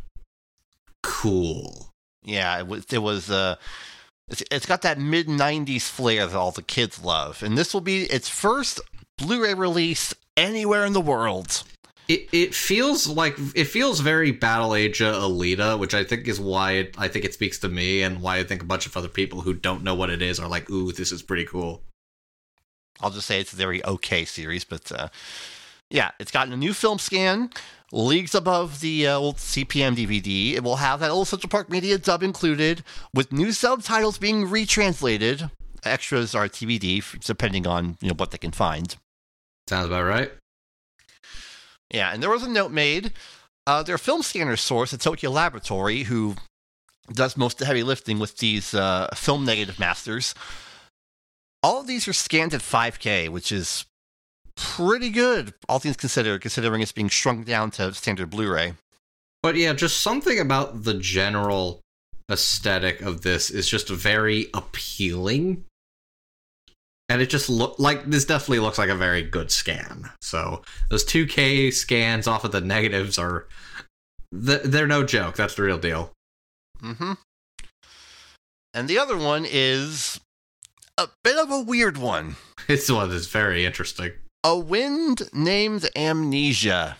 cool. Yeah, it was. It was uh, it's, it's got that mid nineties flair that all the kids love, and this will be its first Blu-ray release anywhere in the world. It it feels like it feels very Battle Asia Alita, which I think is why it, I think it speaks to me, and why I think a bunch of other people who don't know what it is are like, "Ooh, this is pretty cool." I'll just say it's a very okay series, but uh, yeah, it's gotten a new film scan, leagues above the uh, old C P M D V D. It will have that old Central Park Media dub included, with new subtitles being retranslated. Extras are T B D, depending on you know what they can find. Sounds about right. Yeah, and there was a note made. Uh, their film scanner source at Tokyo Laboratory, who does most of the heavy lifting with these uh, film negative masters, all of these are scanned at five K, which is pretty good, all things considered, considering it's being shrunk down to standard Blu-ray. But yeah, just something about the general aesthetic of this is just very appealing. And it just look like this definitely looks like a very good scan. So those two K scans off of the negatives are th- they're no joke. That's the real deal. Mm-hmm. And the other one is a bit of a weird one. It's one that's very interesting. A Wind Named Amnesia.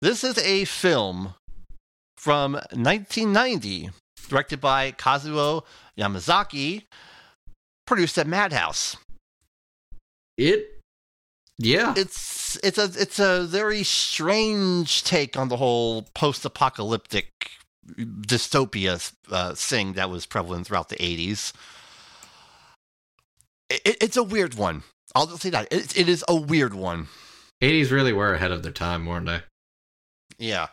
This is a film from nineteen ninety, directed by Kazuo Yamazaki. Produced at Madhouse. It, yeah, it's it's a it's a very strange take on the whole post-apocalyptic dystopia uh, thing that was prevalent throughout the eighties. It, it's a weird one. I'll just say that it, it is a weird one. eighties really were ahead of their time, weren't they? Yeah,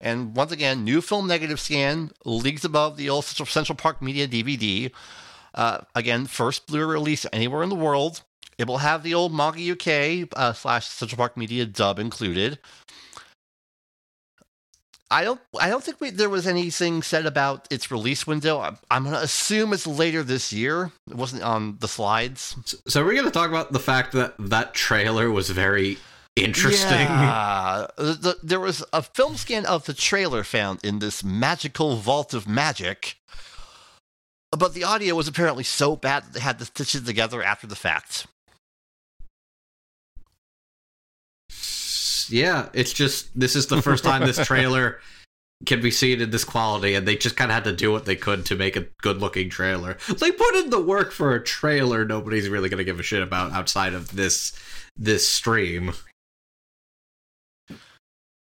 and once again, new film negative scan, leagues above the old Central Park Media D V D. Uh, again, first Blu-ray release anywhere in the world. It will have the old manga U K uh, slash Central Park Media dub included. I don't, I don't think we, there was anything said about its release window. I'm, I'm going to assume it's later this year. It wasn't on the slides. So, so we're going to talk about the fact that that trailer was very interesting. Yeah. the, the, there was a film scan of the trailer found in this magical vault of magic. But the audio was apparently so bad that they had to stitch it together after the fact. Yeah, it's just, this is the first time this trailer can be seen in this quality, and they just kind of had to do what they could to make a good-looking trailer. They put in the work for a trailer nobody's really going to give a shit about outside of this this stream.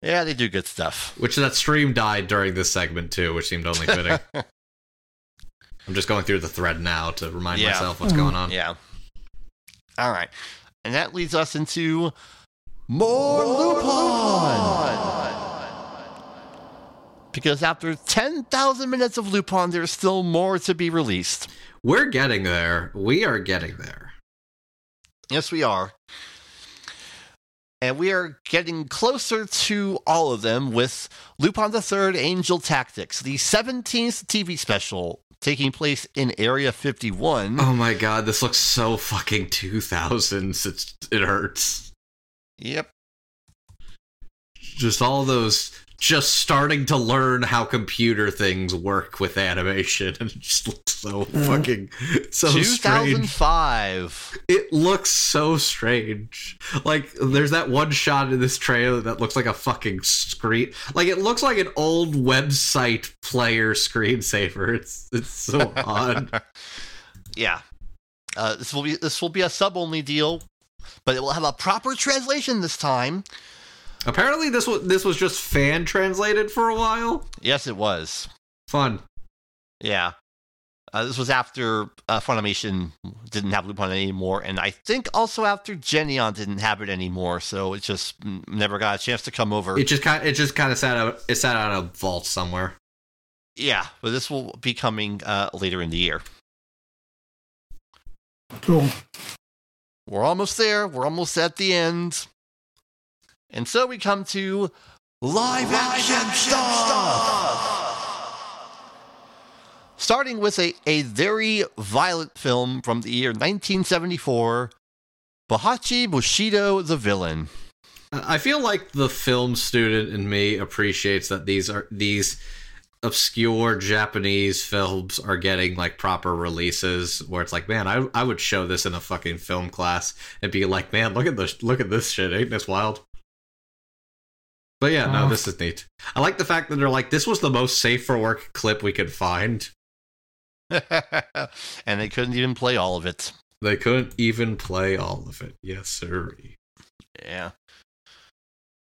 Yeah, they do good stuff. Which that stream died during this segment, too, which seemed only fitting. I'm just going through the thread now to remind yeah. myself what's going on. Yeah. All right. And that leads us into more Lupin! Because after ten thousand minutes of Lupin, there's still more to be released. We're getting there. We are getting there. Yes, we are. And we are getting closer to all of them with Lupin the Third Angel Tactics, the seventeenth T V special. Taking place in Area fifty-one. Oh my god, this looks so fucking two thousands. It's, it hurts. Yep. Just all those... Just starting to learn how computer things work with animation. And it just looks so fucking... So two thousand five. Strange. It looks so strange. Like, there's that one shot in this trailer that looks like a fucking screen... Like, it looks like an old website player screensaver. It's it's so odd. Yeah. Uh, this will be this will be a sub-only deal, but it will have a proper translation this time. Apparently this was this was just fan translated for a while. Yes, it was. Fun. Yeah. Uh, this was after uh, Funimation didn't have Lupin anymore, and I think also after Genion didn't have it anymore, so it just never got a chance to come over. It just kind it just kind of sat out it sat out a vault somewhere. Yeah, but this will be coming uh, later in the year. Cool. We're almost there. We're almost at the end. And so we come to live action, action stuff. Starting with a, a very violent film from the year nineteen seventy-four, Bohachi Bushido the Villain. I feel like the film student in me appreciates that these are these obscure Japanese films are getting like proper releases where it's like, man, I I would show this in a fucking film class and be like, man, look at this, look at this shit, ain't this wild? But yeah, no, this is neat. I like the fact that they're like, this was the most safe for work clip we could find. And they couldn't even play all of it. They couldn't even play all of it. Yes, sir. Yeah.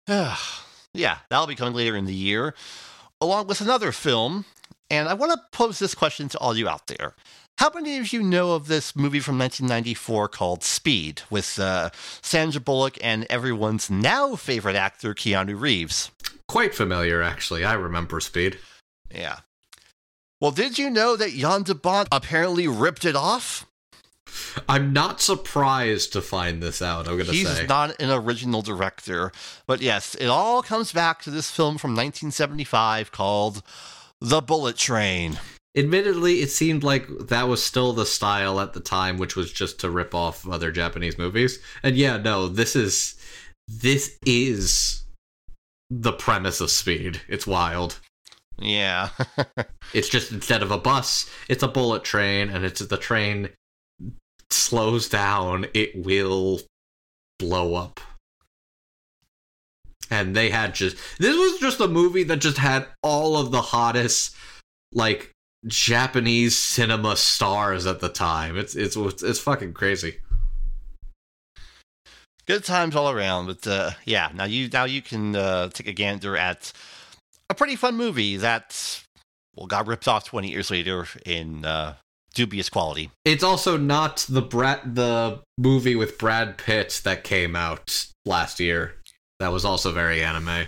Yeah, that'll be coming later in the year, along with another film. And I want to pose this question to all you out there. How many of you know of this movie from nineteen ninety-four called Speed, with uh, Sandra Bullock and everyone's now favorite actor, Keanu Reeves? Quite familiar, actually. I remember Speed. Yeah. Well, did you know that Jan de Bont apparently ripped it off? I'm not surprised to find this out, I'm going to say. He's not an original director. But yes, it all comes back to this film from nineteen seventy-five called The Bullet Train. Admittedly, it seemed like that was still the style at the time, which was just to rip off other Japanese movies. And yeah, no, this is... This is the premise of Speed. It's wild. Yeah. It's just, instead of a bus, it's a bullet train, and it's the train... slows down, it will blow up. And they had just this was just a movie that just had all of the hottest like Japanese cinema stars at the time. It's it's it's fucking crazy. Good times all around, but uh, yeah, now you now you can uh, take a gander at a pretty fun movie that well got ripped off twenty years later in. Uh, Dubious quality. It's also not the Brad, the movie with Brad Pitt that came out last year. That was also very anime.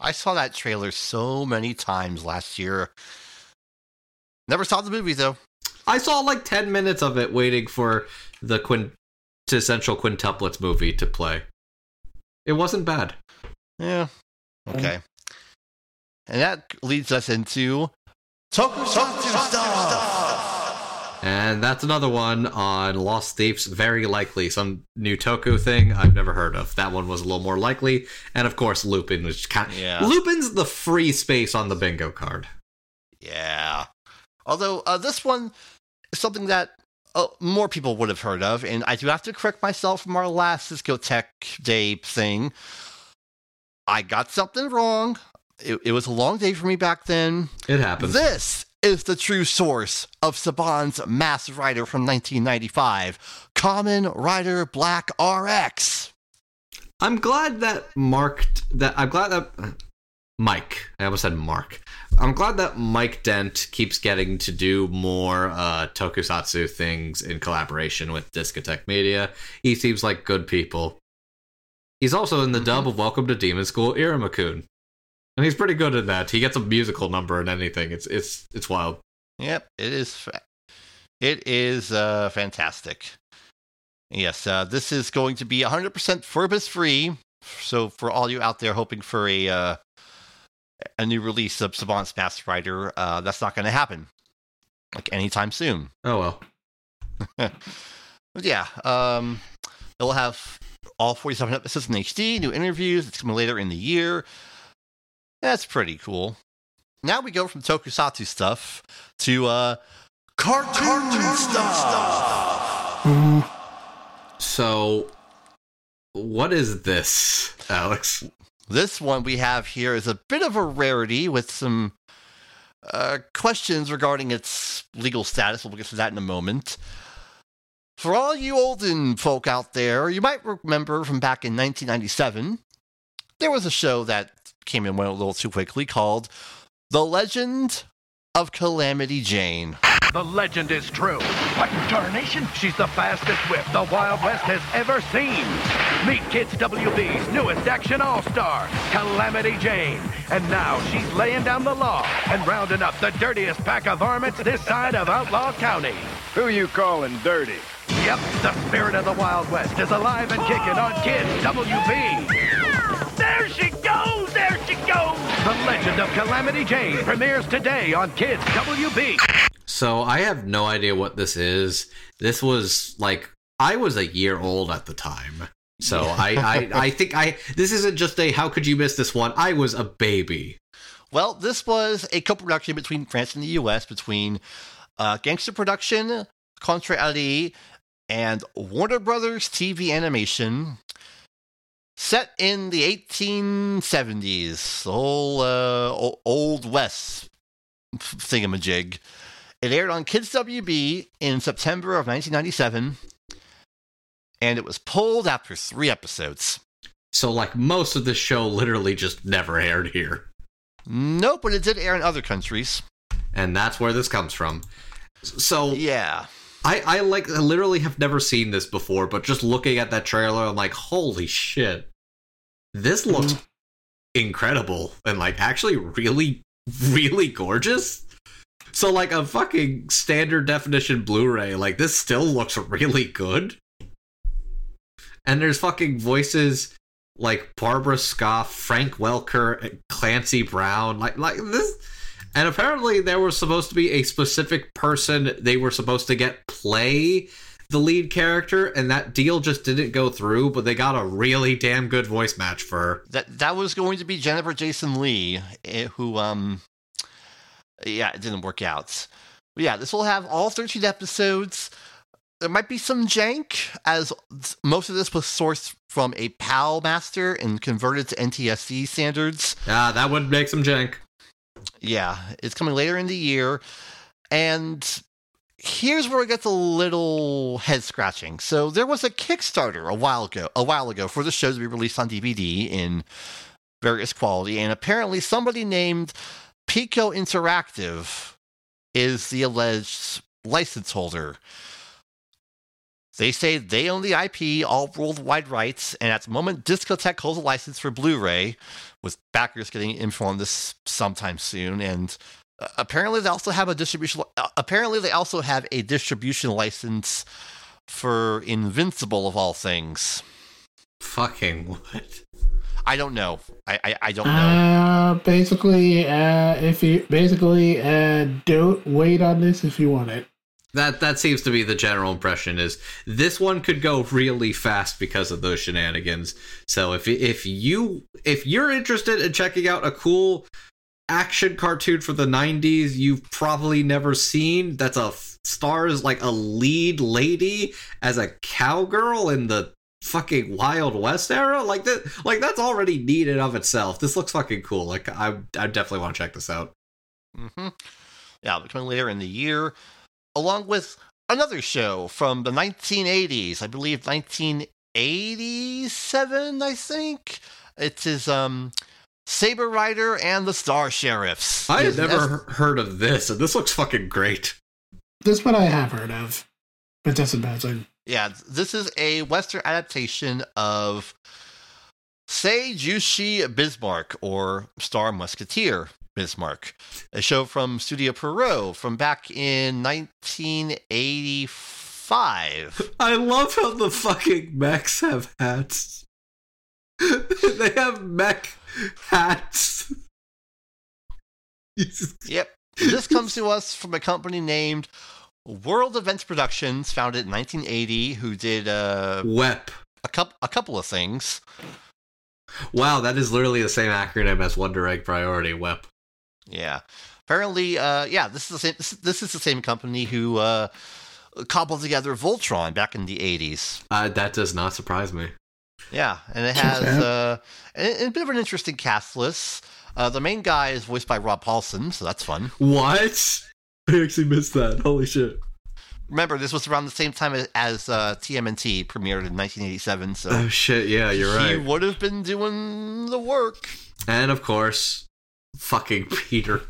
I saw that trailer so many times last year. Never saw the movie, though. I saw like ten minutes of it waiting for the quintessential quintuplets movie to play. It wasn't bad. Yeah. Okay. Um, and that leads us into Tokusatsu Star. And that's another one on Lost Tapes, very likely. Some new Toku thing I've never heard of. That one was a little more likely. And of course, Lupin, which kind of, yeah. Lupin's the free space on the bingo card. Yeah. Although uh, this one is something that uh, more people would have heard of. And I do have to correct myself from our last Discotheque Day thing. I got something wrong. It, it was a long day for me back then. It happens. This is the true source of Saban's Masked Rider from nineteen ninety-five, Kamen Rider Black R X. I'm glad that marked that. I'm glad that uh, Mike. I almost said Mark. I'm glad that Mike Dent keeps getting to do more uh, tokusatsu things in collaboration with Discotheque Media. He seems like good people. He's also in the mm-hmm. dub of Welcome to Demon School, Irima-kun. And he's pretty good at that. He gets a musical number in anything. It's it's it's wild. Yep, it is. Fa- it is uh, fantastic. Yes, uh, this is going to be one hundred percent Furbus free. So for all you out there hoping for a uh, a new release of Saban's Masked Rider, uh, that's not going to happen like anytime soon. Oh well. But yeah, um, it'll have all forty-seven episodes in H D, new interviews. It's coming later in the year. That's pretty cool. Now we go from tokusatsu stuff to uh, cartoon, cartoon stuff. stuff. So, what is this, Alex? This one we have here is a bit of a rarity with some uh, questions regarding its legal status. We'll get to that in a moment. For all you olden folk out there, you might remember from back in nineteen ninety-seven, there was a show that came in went a little too quickly called The Legend of Calamity Jane. The legend is true. What in tarnation? She's the fastest whip the Wild West has ever seen. Meet Kids W B's newest action all-star, Calamity Jane. And now she's laying down the law and rounding up the dirtiest pack of varmints this side of Outlaw County. Who you calling dirty? Yep, the spirit of the Wild West is alive and kicking on Kids W B. There she goes! There she goes! The Legend of Calamity Jane premieres today on Kids W B. So I have no idea what this is. This was like, I was a year old at the time. So I, I, I think I, this isn't just a, how could you miss this one? I was a baby. Well, this was a co-production between France and the U S, between uh, Gangster Production, Contre Ali, and Warner Brothers T V Animation, set in the eighteen seventies, the whole uh, Old West thingamajig. It aired on Kids W B in September of nineteen ninety-seven, and it was pulled after three episodes. So, like, most of the show literally just never aired here. Nope, but it did air in other countries. And that's where this comes from. So, yeah. I, I like I literally have never seen this before, but just looking at that trailer, I'm like, holy shit. This looks mm. incredible and like actually really, really gorgeous. So like a fucking standard definition Blu-ray, like this still looks really good. And there's fucking voices like Barbara Scoff, Frank Welker, and Clancy Brown, like like this. And apparently there was supposed to be a specific person they were supposed to get play the lead character, and that deal just didn't go through, but they got a really damn good voice match for her. That, that was going to be Jennifer Jason Leigh, who, um, yeah, it didn't work out. But yeah, this will have all thirteen episodes. There might be some jank, as most of this was sourced from a PAL master and converted to N T S C standards. Ah, that would make some jank. Yeah, it's coming later in the year, and here's where it gets a little head-scratching. So there was a Kickstarter a while ago, a while ago for the show to be released on D V D in various quality, and apparently somebody named Pico Interactive is the alleged license holder. They say they own the I P, all worldwide rights, and at the moment, Discotheque holds a license for Blu-ray, with backers getting info on this sometime soon. And uh, apparently, they also have a distribution. Uh, apparently, they also have a distribution license for Invincible, of all things. Fucking what? I don't know. I I, I don't know. Uh, basically, uh, if you basically uh, don't wait on this if you want it. That that seems to be the general impression, is this one could go really fast because of those shenanigans. So if if you if you're interested in checking out a cool action cartoon from the nineties you've probably never seen, that's a stars like a lead lady as a cowgirl in the fucking Wild West era, like that, like that's already neat in of itself. This looks fucking cool. Like I I definitely want to check this out. Mm-hmm. Yeah, coming later in the year, along with another show from the nineteen eighties, I believe nineteen eighty-seven, I think. It is um, Saber Rider and the Star Sheriffs. I had never S- heard of this, and this looks fucking great. This one I have heard of, but that's amazing. Yeah, this is a Western adaptation of Seijūshi Bismarck, or Star Musketeer Bismarck, a show from Studio Perot from back in nineteen eighty-five. I love how the fucking mechs have hats. They have mech hats. Yep. This comes to us from a company named World Events Productions, founded in nineteen eighty, who did uh, W E P. A, cu- a couple of things. Wow, that is literally the same acronym as Wonder Egg Priority, W E P. Yeah, apparently, uh, yeah, this is the same. This, this is the same company who uh, cobbled together Voltron back in the eighties. Uh, that does not surprise me. Yeah, and it has uh, a, a bit of an interesting cast list. Uh, the main guy is voiced by Rob Paulsen, so that's fun. What? I actually missed that. Holy shit! Remember, this was around the same time as uh, T M N T premiered in nineteen eighty-seven. So, oh shit! Yeah, you're right. He would have been doing the work. And of course, fucking Peter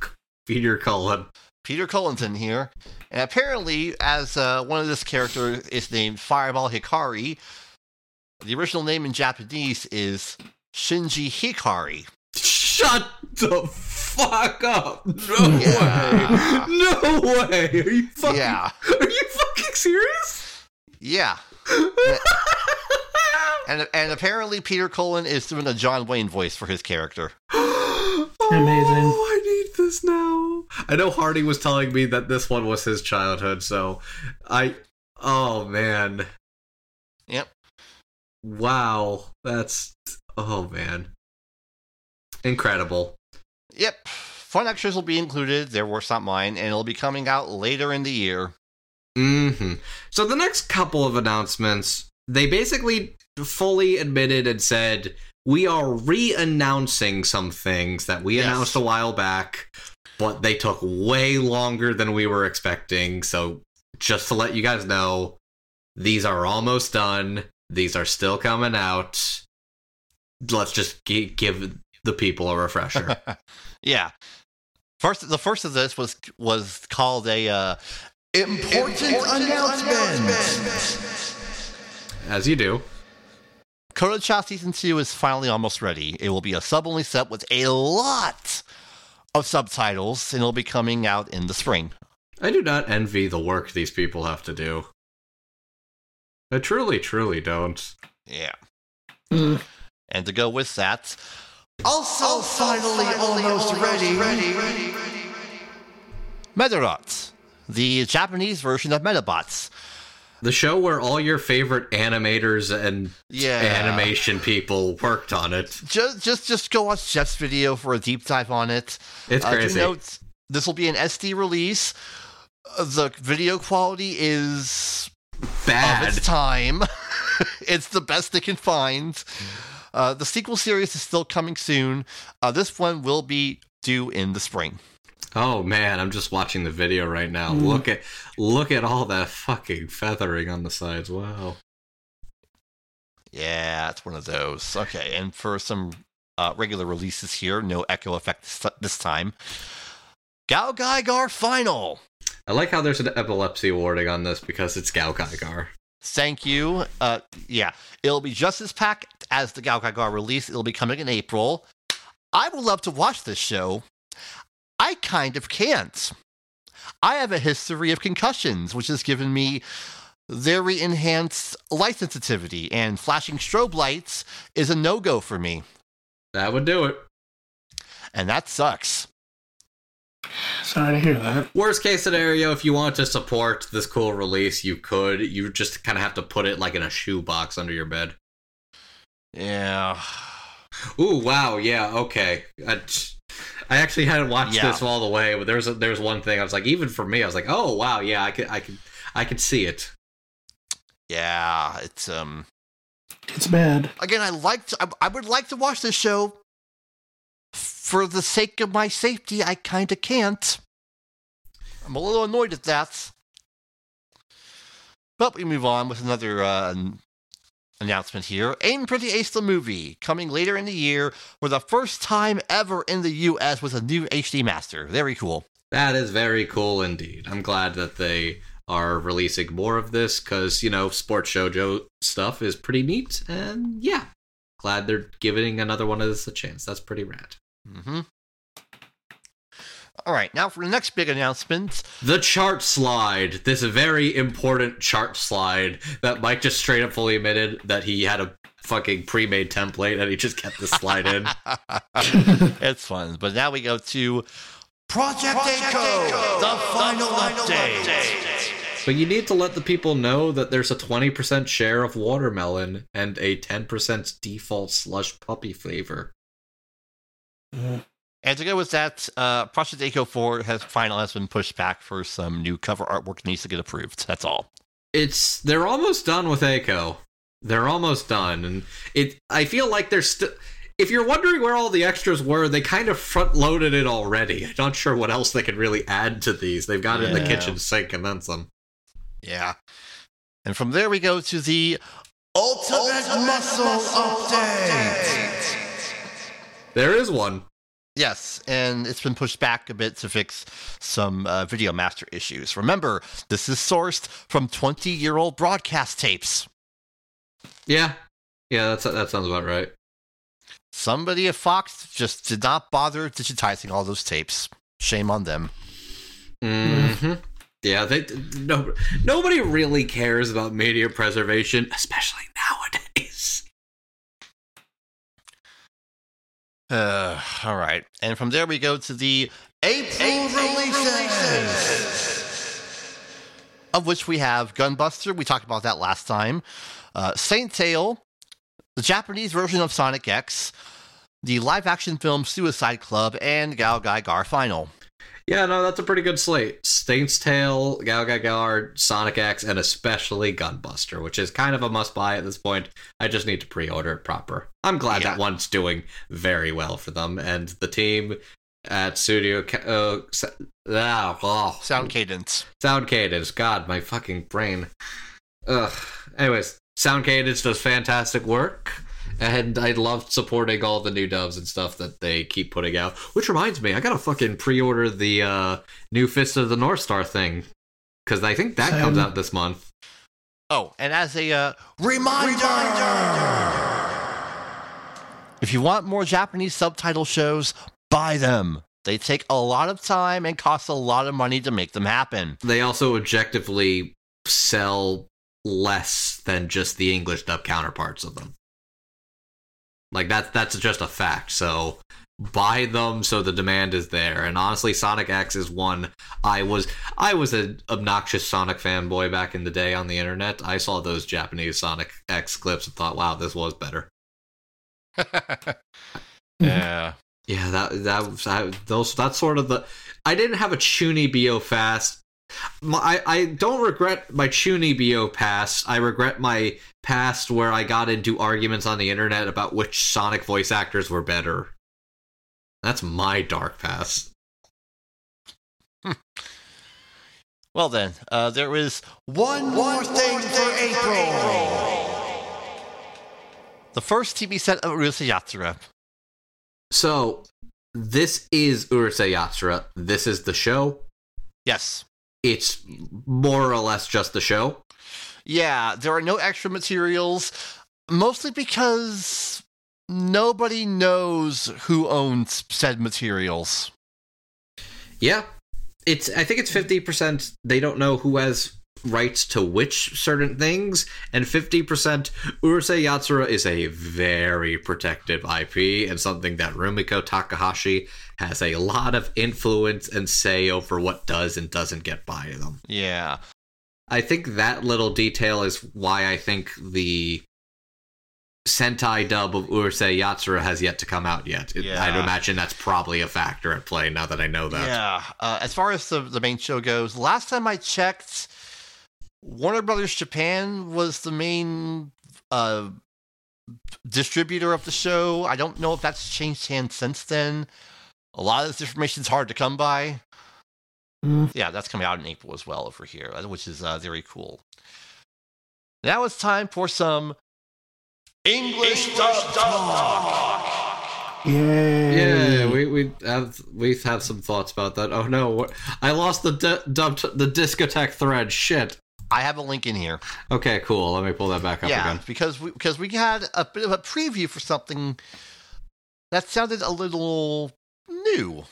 Peter Cullen. Peter Cullenton here. And apparently, as uh, one of this character is named Fireball Hikari, the original name in Japanese is Shinji Hikari. Shut the fuck up! No yeah. way! No way! Are you fucking, yeah. Are you fucking serious? Yeah. And and apparently Peter Cullen is doing a John Wayne voice for his character. Oh, amazing. I need this now. I know Hardy was telling me that this one was his childhood, so I... Oh, man. Yep. Wow. That's... Oh, man. Incredible. Yep. Fun extras will be included. They're worth not mine, and it'll be coming out later in the year. Mm-hmm. So the next couple of announcements, they basically fully admitted and said, we are re-announcing some things that we yes. announced a while back, but they took way longer than we were expecting. So just to let you guys know, these are almost done. These are still coming out. Let's just g- give the people a refresher. Yeah. First, the first of this was was called a uh, important, important announcement. announcement. As you do. Kodocha Season two is finally almost ready. It will be a sub-only set with a lot of subtitles, and it'll be coming out in the spring. I do not envy the work these people have to do. I truly, truly don't. Yeah. Mm. And to go with that, also, also finally, finally almost, almost ready, ready, ready, ready, ready. Metabots, the Japanese version of Metabots. The show where all your favorite animators and yeah. animation people worked on it. Just, just, just go watch Jeff's video for a deep dive on it. It's uh, crazy. Note, this will be an S D release. The video quality is bad. Of its time. It's the best they can find. Uh, the sequel series is still coming soon. Uh, this one will be due in the spring. Oh man, I'm just watching the video right now. Mm. Look at look at all that fucking feathering on the sides. Wow. Yeah, it's one of those. Okay, and for some uh, regular releases here, no echo effect this, this time. Gao Gaigar Final. I like how there's an epilepsy warning on this because it's Gao Gaigar. Thank you. Uh, yeah, it'll be just as packed as the Gao Gaigar release. It'll be coming in April. I would love to watch this show. I kind of can't. I have a history of concussions, which has given me very enhanced light sensitivity, and flashing strobe lights is a no-go for me. That would do it. And that sucks. Sorry to hear that. Worst case scenario, if you want to support this cool release, you could. You just kind of have to put it like in a shoebox under your bed. Yeah. Ooh, wow, yeah, okay. I, I actually hadn't watched yeah. this all the way, but there was, a, there was one thing I was like, even for me, I was like, oh, wow, yeah, I could, I could, I could see it. Yeah, it's, um... It's bad. Again, I liked, I, I would like to watch this show. For the sake of my safety, I kind of can't. I'm a little annoyed at that. But we move on with another uh, announcement here. Ain't Pretty Ace the Movie, coming later in the year for the first time ever in the U S with a new H D master. Very cool. That is very cool indeed. I'm glad that they are releasing more of this because, you know, sports shoujo stuff is pretty neat. And yeah, glad they're giving another one of this a chance. That's pretty rad. Mm-hmm. All right, now for the next big announcement. The chart slide. This very important chart slide that Mike just straight up fully admitted that he had a fucking pre-made template and he just kept the slide in. It's fun. But now we go to Project, Project Echo, Echo, the final, the final update. update. But you need to let the people know that there's a twenty percent share of watermelon and a ten percent default slush puppy flavor. Mm. And to go with that, uh, Project Echo four has final has been pushed back for some new cover artwork that needs to get approved. That's all. It's they're almost done with Echo. They're almost done, and it. I feel like they're still. If you're wondering where all the extras were, they kind of front loaded it already. I'm not sure what else they could really add to these. They've got it yeah. in the kitchen sink and then some. Yeah, and from there we go to the Ultimate, Ultimate Muscle, Muscle Update. Update. There is one. Yes, and it's been pushed back a bit to fix some uh, Video Master issues. Remember, this is sourced from twenty-year-old broadcast tapes. Yeah. Yeah, that's, that sounds about right. Somebody at Fox just did not bother digitizing all those tapes. Shame on them. Mm-hmm. Yeah, they, no, nobody really cares about media preservation, especially nowadays. Uh, all right. And from there we go to the April, April releases, releases, of which we have Gunbuster. We talked about that last time. Uh, Saint Tail, the Japanese version of Sonic X, the live-action film Suicide Club, and Gal Gai Gar Final. Yeah, no, that's a pretty good slate. Saint's Tale, Gal Gai Gar, Sonic X, and especially Gunbuster, which is kind of a must-buy at this point. I just need to pre-order it proper. I'm glad yeah. that one's doing very well for them, and the team at Studio... Uh, oh, oh. Sound Cadence. Sound Cadence. God, my fucking brain. Ugh. Anyways, Sound Cadence does fantastic work. And I love supporting all the new dubs and stuff that they keep putting out. Which reminds me, I gotta fucking pre-order the uh, new Fist of the North Star thing. Because I think that um, comes out this month. Oh, and as a uh, reminder, reminder! If you want more Japanese subtitle shows, buy them. They take a lot of time and cost a lot of money to make them happen. They also objectively sell less than just the English dub counterparts of them. Like, that, that's just a fact, so buy them so the demand is there. And honestly, Sonic X is one. I was I was an obnoxious Sonic fanboy back in the day on the internet. I saw those Japanese Sonic X clips and thought, wow, this was better. yeah. Yeah, that, that, that, those, that's sort of the... I didn't have a Chuny B O Fast. My, I, I don't regret my Chuny B O past. I regret my past where I got into arguments on the internet about which Sonic voice actors were better. That's my dark past. Hmm. Well then, uh, there is one, one more thing, thing for April. April. The first T V set of Urusei Yatsura. So, this is Urusei Yatsura. This is the show? Yes. It's more or less just the show. Yeah, there are no extra materials, mostly because nobody knows who owns said materials. Yeah, it's. I think it's fifty percent they don't know who has rights to which certain things, and fifty percent Urusei Yatsura is a very protective I P and something that Rumiko Takahashi has a lot of influence and say over what does and doesn't get by them. Yeah. I think that little detail is why I think the Sentai dub of Urusei Yatsura has yet to come out yet. It, yeah. I'd imagine that's probably a factor at play now that I know that. Yeah. Uh, as far as the, the main show goes, last time I checked, Warner Brothers Japan was the main uh, distributor of the show. I don't know if that's changed hands since then. A lot of this information is hard to come by. Mm. Yeah, that's coming out in April as well over here, which is uh, very cool. Now it's time for some English, English dub talk. Yay. Yeah, we we have we have some thoughts about that. Oh no, I lost the d- dub t- the discotheque thread. Shit. I have a link in here. Okay, cool. Let me pull that back up yeah, again. Yeah, because we because we had a bit of a preview for something that sounded a little new.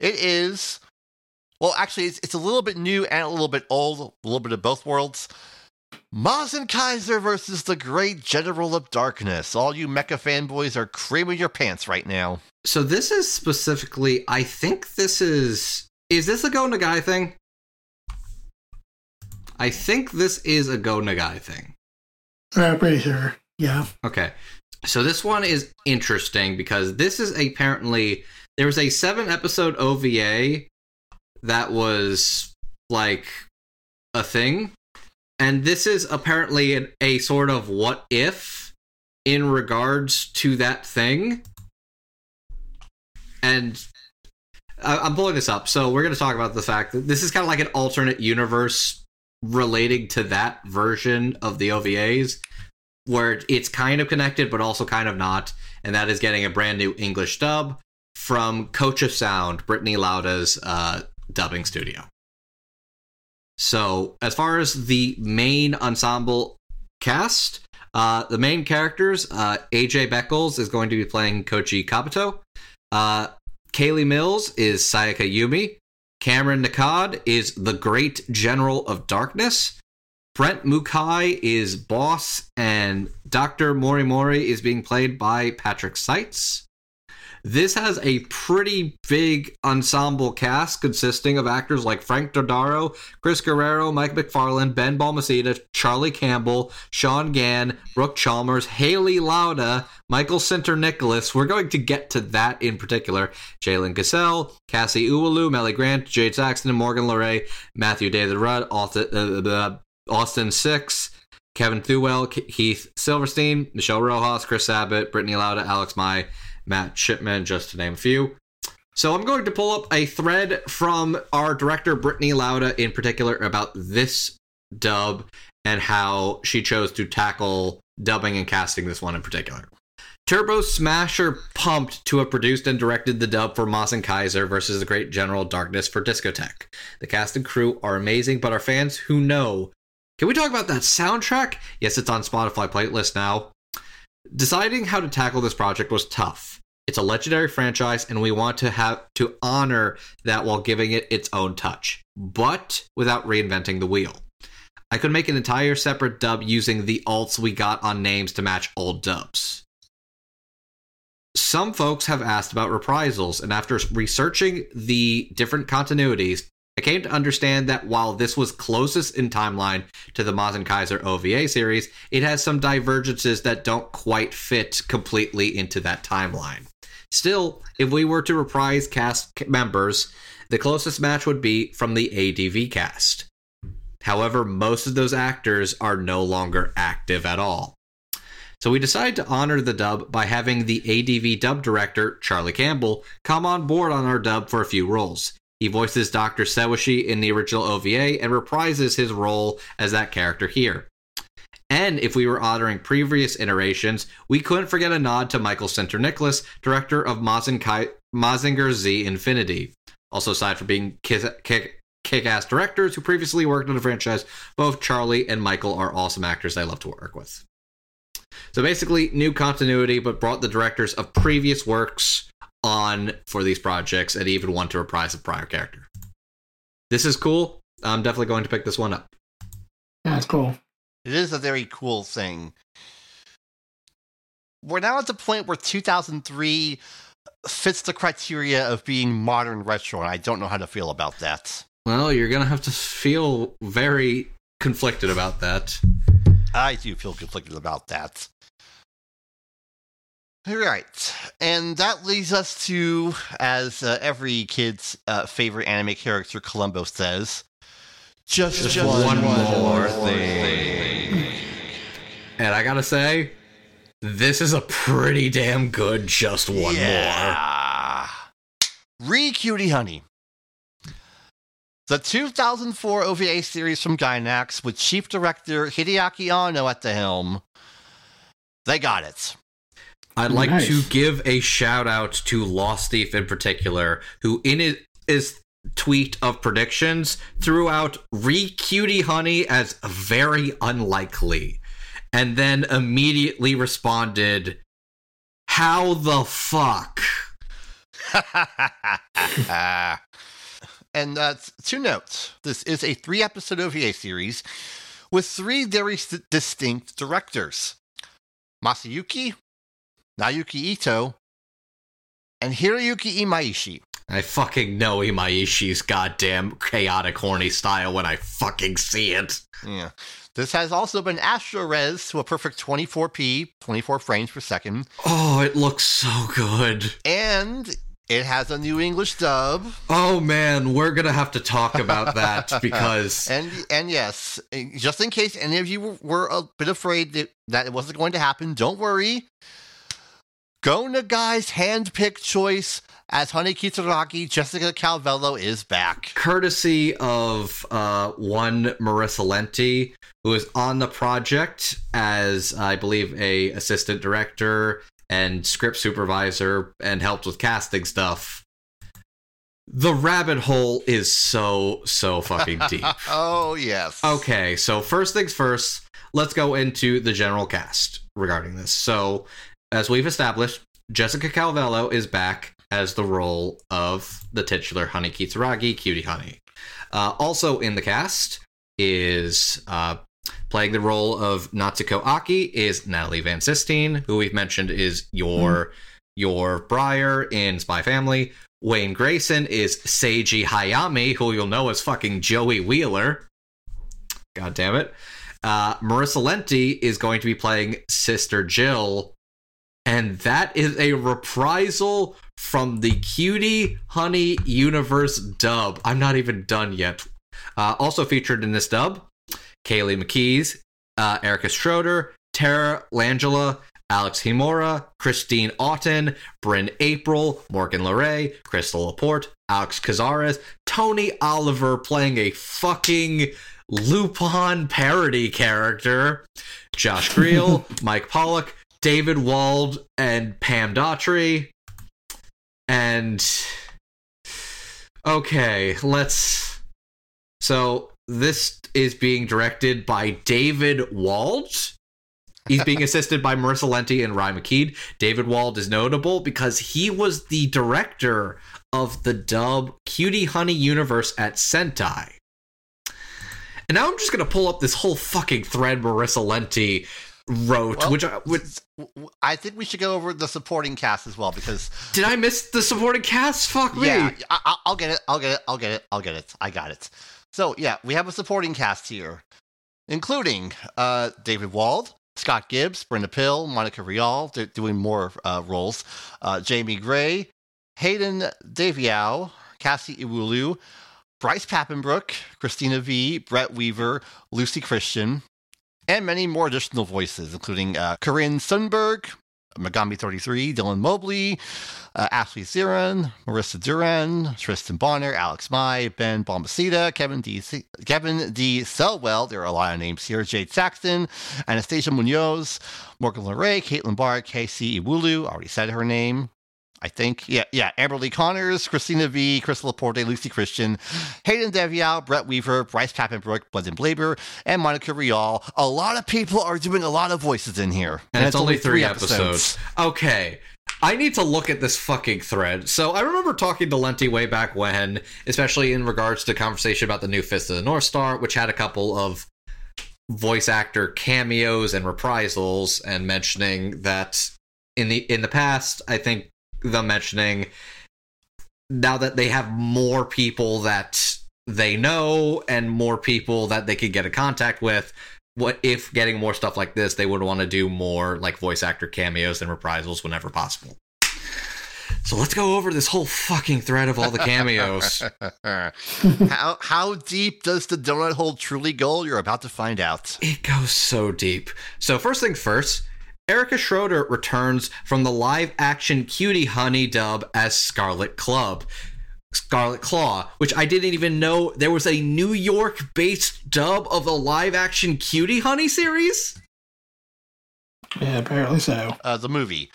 It is, well, actually, it's, it's a little bit new and a little bit old, a little bit of both worlds. Mazen Kaiser versus the Great General of Darkness. All you mecha fanboys are creaming your pants right now. So this is specifically, I think this is, is this a Go Nagai thing? I think this is a Go Nagai thing. I'm pretty sure, yeah. Okay. So this one is interesting because this is apparently... There was a seven-episode O V A that was, like, a thing. And this is apparently an, a sort of what if in regards to that thing. And I, I'm pulling this up. So we're going to talk about the fact that this is kind of like an alternate universe relating to that version of the O V As, where it's kind of connected, but also kind of not. And that is getting a brand new English dub from Kocha Sound, Brittany Lauda's uh, dubbing studio. So, as far as the main ensemble cast, uh, the main characters, uh, A J Beckles is going to be playing Koichi Kabuto. Uh, Kaylee Mills is Sayaka Yumi. Cameron Nakad is the Great General of Darkness. Brent Mukai is Boss, and Doctor Morimori is being played by Patrick Seitz. This has a pretty big ensemble cast consisting of actors like Frank Dodaro, Chris Guerrero, Mike McFarlane, Ben Balmaceda, Charlie Campbell, Sean Gann, Brooke Chalmers, Haley Lauda, Michael Sinter-Nicholas. We're going to get to that in particular. Jalen Gissel, Cassie Uwalu, Melly Grant, Jade Saxton, Morgan Luray, Matthew David Rudd, Austin Six, Kevin Thewell, Keith Silverstein, Michelle Rojas, Chris Sabat, Brittany Lauda, Alex Mai, Matt Shipman, just to name a few. So I'm going to pull up a thread from our director, Brittany Lauda, in particular, about this dub and how she chose to tackle dubbing and casting this one in particular. Turbo Smasher pumped to have produced and directed the dub for Massen Kaiser versus the Great General Darkness for Discotheque. The cast and crew are amazing, but our fans who know. Can we talk about that soundtrack? Yes, it's on Spotify playlist now. Deciding how to tackle this project was tough. It's a legendary franchise, and we want to have to honor that while giving it its own touch, but without reinventing the wheel. I could make an entire separate dub using the alts we got on names to match old dubs. Some folks have asked about reprisals, and after researching the different continuities, I came to understand that while this was closest in timeline to the Massen Kaiser O V A series, it has some divergences that don't quite fit completely into that timeline. Still, if we were to reprise cast members, the closest match would be from the A D V cast. However, most of those actors are no longer active at all. So we decided to honor the dub by having the A D V dub director, Charlie Campbell, come on board on our dub for a few roles. He voices Doctor Sewashi in the original O V A and reprises his role as that character here. And if we were honoring previous iterations, we couldn't forget a nod to Michael Sinter-Nicholas, director of Mazinger, Mazinger Z Infinity. Also, aside from being kick, kick, kick-ass directors who previously worked on the franchise, both Charlie and Michael are awesome actors I love to work with. So basically, new continuity, but brought the directors of previous works on for these projects and even want to reprise a prior character. This is cool. I'm definitely going to pick this one up. That's cool. It is a very cool thing. We're now at the point where two thousand three fits the criteria of being modern retro, and I don't know how to feel about that. Well, you're going to have to feel very conflicted about that. I do feel conflicted about that. All right, and that leads us to, as uh, every kid's uh, favorite anime character, Columbo, says, just, just, just one, one more, more thing. thing. And I gotta say, this is a pretty damn good just one yeah. more. Re Cutie Honey. The two thousand four O V A series from Gainax, with chief director Hideaki Anno at the helm. They got it. I'd like nice. to give a shout out to Lost Thief in particular, who in his tweet of predictions threw out Re Cutie Honey as very unlikely, and then immediately responded, "How the fuck?" And that's two notes. This is a three-episode O V A series with three very st- distinct directors: Masayuki, Naoyuki Ito, and Hiroyuki Imaishi. I fucking know Imaishi's goddamn chaotic horny style when I fucking see it. Yeah. This has also been AstroRez to a perfect twenty-four p, twenty-four frames per second. Oh, it looks so good. And it has a new English dub. Oh, man, we're going to have to talk about that because... and and yes, just in case any of you were a bit afraid that, that it wasn't going to happen, don't worry. Go Nagai's handpicked choice as Honey Kitaragi, Jessica Calvello, is back. Courtesy of uh, one Marissa Lenti, who is on the project as, I believe, a assistant director and script supervisor and helped with casting stuff. The rabbit hole is so, so fucking deep. Oh, yes. Okay, so first things first, let's go into the general cast regarding this. So... as we've established, Jessica Calvello is back as the role of the titular Honey Kitsuragi, Cutie Honey. Uh, also in the cast is uh, playing the role of Natsuko Aki is Natalie Van Sistine, who we've mentioned is your your Briar in Spy Family. Wayne Grayson is Seiji Hayami, who you'll know as fucking Joey Wheeler. God damn it. Uh, Marissa Lenti is going to be playing Sister Jill. And that is a reprisal from the Cutie Honey Universe dub. I'm not even done yet. Uh, also featured in this dub, Kaylee McKees, uh, Erica Schroeder, Tara Langella, Alex Himura, Christine Auten, Brynn April, Morgan LeRae, Crystal Laporte, Alex Cazares, Tony Oliver playing a fucking Lupin parody character, Josh Creel, Mike Pollock, David Wald, and Pam Daughtry. And okay, let's so this is being directed by David Wald. He's being assisted by Marissa Lenti and Ryan McKeed. David Wald is notable because he was the director of the dub Cutie Honey Universe at Sentai. And now I'm just going to pull up this whole fucking thread Marissa Lenti wrote. Well, which I, which, I think we should go over the supporting cast as well, because... Did I miss the supporting cast? Fuck me. Yeah, I, I'll get it. I'll get it. I'll get it. I'll get it. I got it. So, yeah, we have a supporting cast here, including uh, David Wald, Scott Gibbs, Brenda Pill, Monica Rial, they're doing more uh, roles. Uh, Jamie Gray, Hayden Daviau, Cassie Iwulu, Bryce Pappenbrook, Christina V, Brett Weaver, Lucy Christian, and many more additional voices, including uh, Corinne Sundberg, Megami thirty-three, Dylan Mobley, uh, Ashley Zirin, Marissa Duran, Tristan Bonner, Alex Mai, Ben Bombacita, Kevin D. C- Kevin D. Selwell, there are a lot of names here, Jade Saxton, Anastasia Munoz, Morgan LeRae, Caitlin Barr, Casey Iwulu, already said her name, I think. Yeah, yeah, Amber Lee Connors, Christina V, Crystal Laporte, Lucy Christian, Hayden Daviau, Brett Weaver, Bryce Pappenbrook, Brendan Blaber, and Monica Rial. A lot of people are doing a lot of voices in here. And, and it's, it's only, only three, three episodes. episodes. Okay. I need to look at this fucking thread. So I remember talking to Lenti way back when, especially in regards to the conversation about the new Fist of the North Star, which had a couple of voice actor cameos and reprisals, and mentioning that in the in the past, I think them mentioning now that they have more people that they know and more people that they could get in contact with, what if getting more stuff like this, they would want to do more like voice actor cameos and reprisals whenever possible. So let's go over this whole fucking thread of all the cameos. how how deep does the donut hole truly go? You're about to find out. It goes so deep. So first thing first, Erica Schroeder returns from the live-action Cutie Honey dub as Scarlet Club, Scarlet Claw, which I didn't even know there was a New York-based dub of the live-action Cutie Honey series? Yeah, apparently so. Uh, the movie.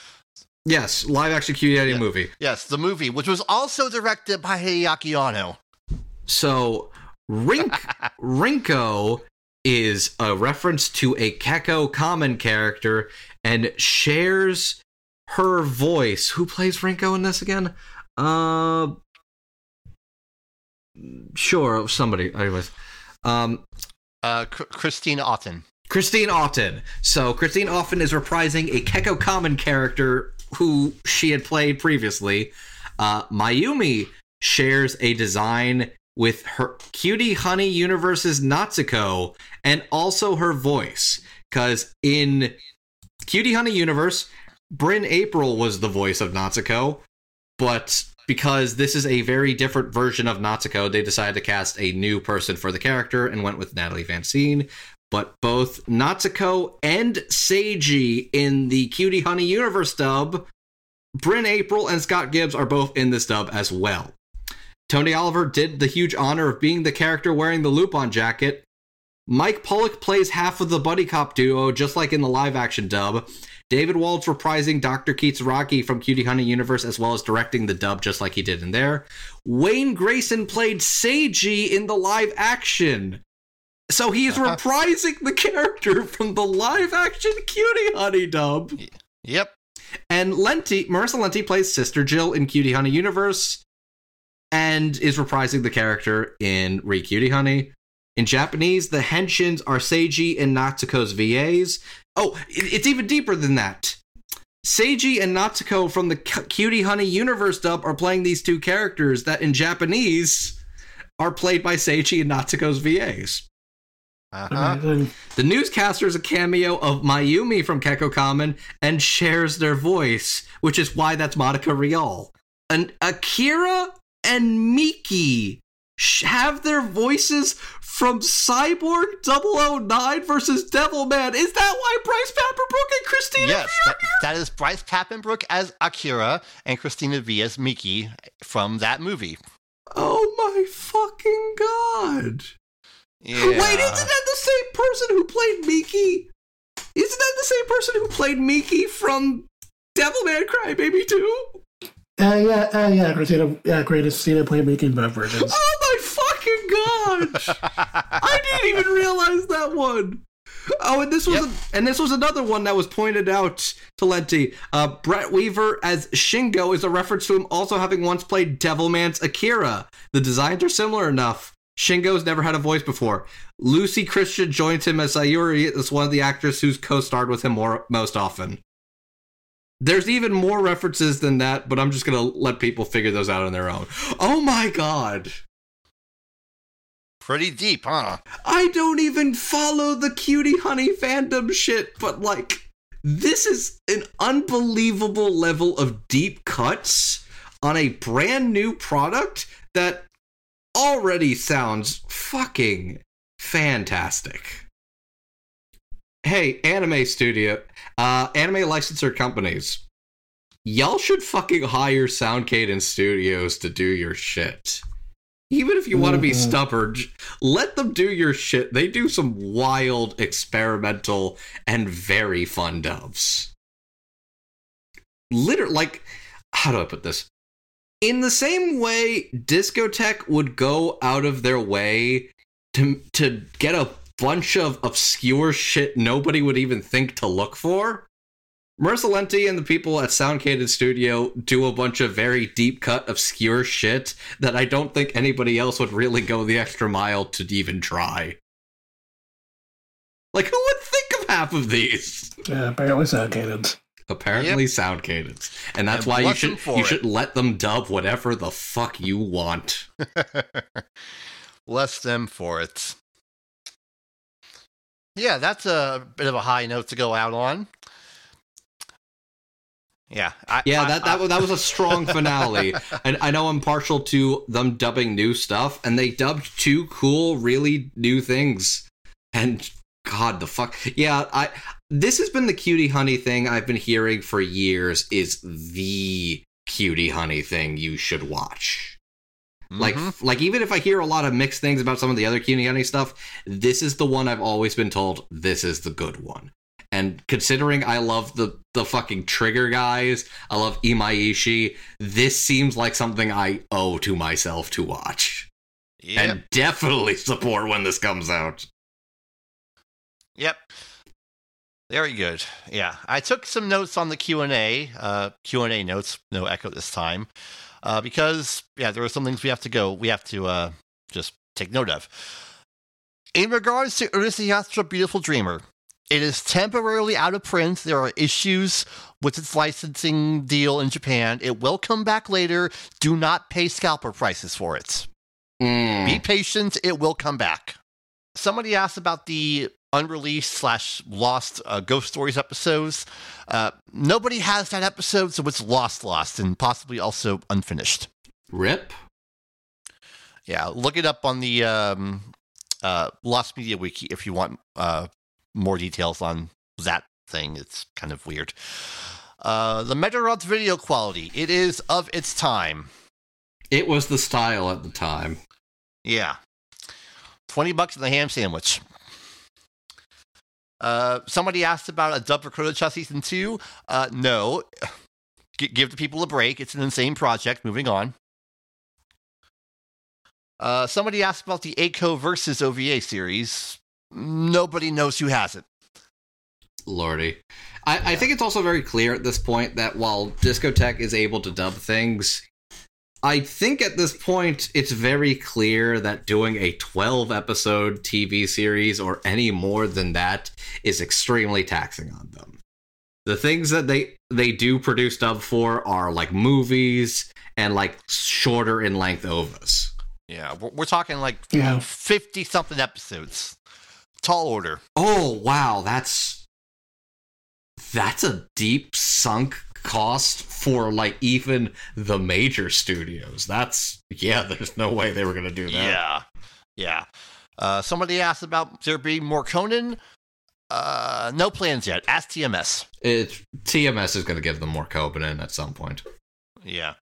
Yes, live-action Cutie Honey yeah. movie. Yes, the movie, which was also directed by Hideaki Anno. So, Rink- Rinko is a reference to a Kekko Common character and shares her voice. Who plays Rinko in this again? Uh, sure, somebody. Anyways, um, uh, C- Christine Auten. Christine Auten. So Christine Auten is reprising a Kekko Common character who she had played previously. Uh, Mayumi shares a design with her Cutie Honey Universe's Natsuko, and also her voice. Because in Cutie Honey Universe, Brynn April was the voice of Natsuko, but because this is a very different version of Natsuko, they decided to cast a new person for the character and went with Natalie Francine. But both Natsuko and Seiji in the Cutie Honey Universe dub, Brynn April and Scott Gibbs are both in this dub as well. Tony Oliver did the huge honor of being the character wearing the Lupin jacket. Mike Pollock plays half of the buddy cop duo, just like in the live-action dub. David Wald's reprising Doctor Keats Rocky from Cutie Honey Universe, as well as directing the dub, just like he did in there. Wayne Grayson played Seiji in the live-action. So he's reprising the character from the live-action Cutie Honey dub. Yep. And Lenti, Marissa Lenti plays Sister Jill in Cutie Honey Universe, and is reprising the character in Re Cutie Honey. In Japanese, the henshins are Seiji and Natsuko's V As. Oh, it's even deeper than that. Seiji and Natsuko from the Cutie Honey Universe dub are playing these two characters that in Japanese are played by Seiji and Natsuko's V As. Uh-huh. The newscaster is a cameo of Mayumi from Kekko Kamen and shares their voice, which is why that's Monica Rial. And Akira and Miki have their voices from Cyborg double oh nine versus Devilman. Is that why Bryce Papenbrook and Christina Yes, that, that is Bryce Papenbrook as Akira and Christina V as Miki from that movie. Oh my fucking god. Yeah. Wait, isn't that the same person who played Miki? Isn't that the same person who played Miki from Devilman Crybaby two? Uh, yeah, uh, yeah, Christina, yeah, greatest Christina played Miki in both versions. Oh my fucking gosh! I didn't even realize that one. Oh, and this was yep. a, and this was another one that was pointed out to Lenti. Uh, Brett Weaver as Shingo is a reference to him also having once played Devilman's Akira. The designs are similar enough. Shingo's never had a voice before. Lucy Christian joins him as Sayuri, as one of the actresses who's co-starred with him more, most often. There's even more references than that, but I'm just going to let people figure those out on their own. Oh my god. Pretty deep, huh? I don't even follow the Cutie Honey fandom shit, but like, this is an unbelievable level of deep cuts on a brand new product that already sounds fucking fantastic. Hey, anime studio, uh, anime licensor companies, y'all should fucking hire Sound Cadence Studios to do your shit. Even if you want to be stubborn, let them do your shit. They do some wild, experimental, and very fun dubs. Literally, like, how do I put this? In the same way Discotheque would go out of their way to to get a bunch of obscure shit nobody would even think to look for, Marissa Lenti and the people at Sound Cadence Studio do a bunch of very deep cut obscure shit that I don't think anybody else would really go the extra mile to even try. Like, who would think of half of these? Yeah, apparently Sound Cadence. Apparently yep. Sound Cadence. And that's and why you should you it. should let them dub whatever the fuck you want. Bless them for it. Yeah, that's a bit of a high note to go out on. Yeah. I, yeah, I, that, that, I, that was a strong finale. And I know I'm partial to them dubbing new stuff, and they dubbed two cool, really new things. And God, the fuck. Yeah, I this has been the Cutie Honey thing I've been hearing for years is the Cutie Honey thing you should watch. Like, mm-hmm. like, even if I hear a lot of mixed things about some of the other Cutie Honey stuff, this is the one I've always been told, this is the good one. And considering I love the, the fucking Trigger guys, I love Imaishi, this seems like something I owe to myself to watch. Yep. And definitely support when this comes out. Yep. Very good. Yeah, I took some notes on the Q and A, uh, Q and A notes, no echo this time. Uh, because, yeah, there are some things we have to go, we have to uh, just take note of. In regards to Urushiatra Beautiful Dreamer, it is temporarily out of print. There are issues with its licensing deal in Japan. It will come back later. Do not pay scalper prices for it. Mm. Be patient. It will come back. Somebody asked about the unreleased slash lost uh, Ghost Stories episodes. Uh, nobody has that episode, so it's lost, lost, and possibly also unfinished. Rip. Yeah, look it up on the um, uh, Lost Media Wiki if you want uh, more details on that thing. It's kind of weird. Uh, the Meteorot video quality. It is of its time. It was the style at the time. Yeah. twenty bucks in the ham sandwich. Uh, somebody asked about a dub for Kodocha Season two. Uh, no. G- give the people a break. It's an insane project. Moving on. Uh, somebody asked about the Eiko versus O V A series. Nobody knows who has it. Lordy. I, yeah. I think it's also very clear at this point that while Discotheque is able to dub things, I think at this point, it's very clear that doing a twelve-episode T V series or any more than that is extremely taxing on them. the things that they they do produce dub for are like movies and like shorter in length O V As. Yeah, we're talking like yeah. fifty something episodes. Tall order. Oh wow, that's that's a deep sunk cost for like even the major studios. That's yeah. There's no way they were gonna do that. Yeah, yeah. Uh, somebody asked about there being more Conan. Uh, no plans yet. Ask T M S. It T M S is going to give them more Conan at some point. Yeah.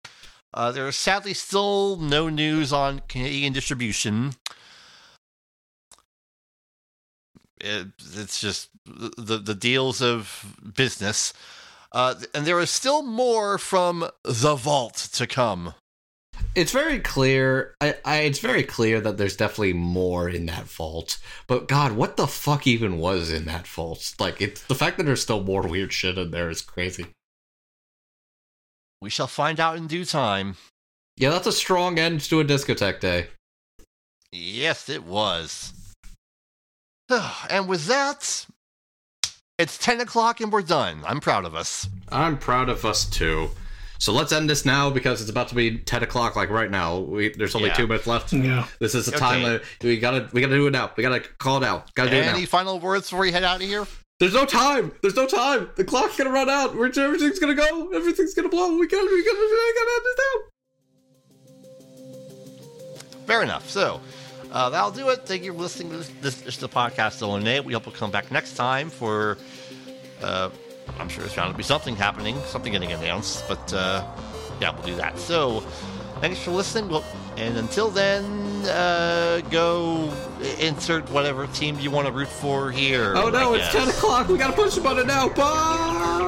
Uh, there's sadly still no news on Canadian distribution. It, it's just the the deals of business. Uh, and there is still more from The Vault to come. It's very clear. I, I, it's very clear that there's definitely more in that vault. But God, what the fuck even was in that vault? Like, it's the fact that there's still more weird shit in there is crazy. We shall find out in due time. Yeah, that's a strong end to a Discotheque Day. Yes, it was. And with that, it's ten o'clock and we're done. I'm proud of us. I'm proud of us too. So let's end this now because it's about to be ten o'clock. Like right now, we, there's only yeah. two minutes left. Yeah. This is the okay. time that we gotta we gotta do it now. We gotta call it out. Gotta Any do it now. Any final words before we head out of here? There's no time. There's no time. The clock's gonna run out. We're, everything's gonna go. Everything's gonna blow. We gotta we gotta we gotta end this now. Fair enough. So uh, that'll do it. Thank you for listening to this. This is the podcast O N A. We hope you'll come back next time for. Uh, I'm sure there's bound to be something happening, something getting announced, but uh, yeah, we'll do that. So, thanks for listening, well, and until then, uh, go insert whatever team you want to root for here. Oh no, it's ten o'clock, we gotta push the button now, bye!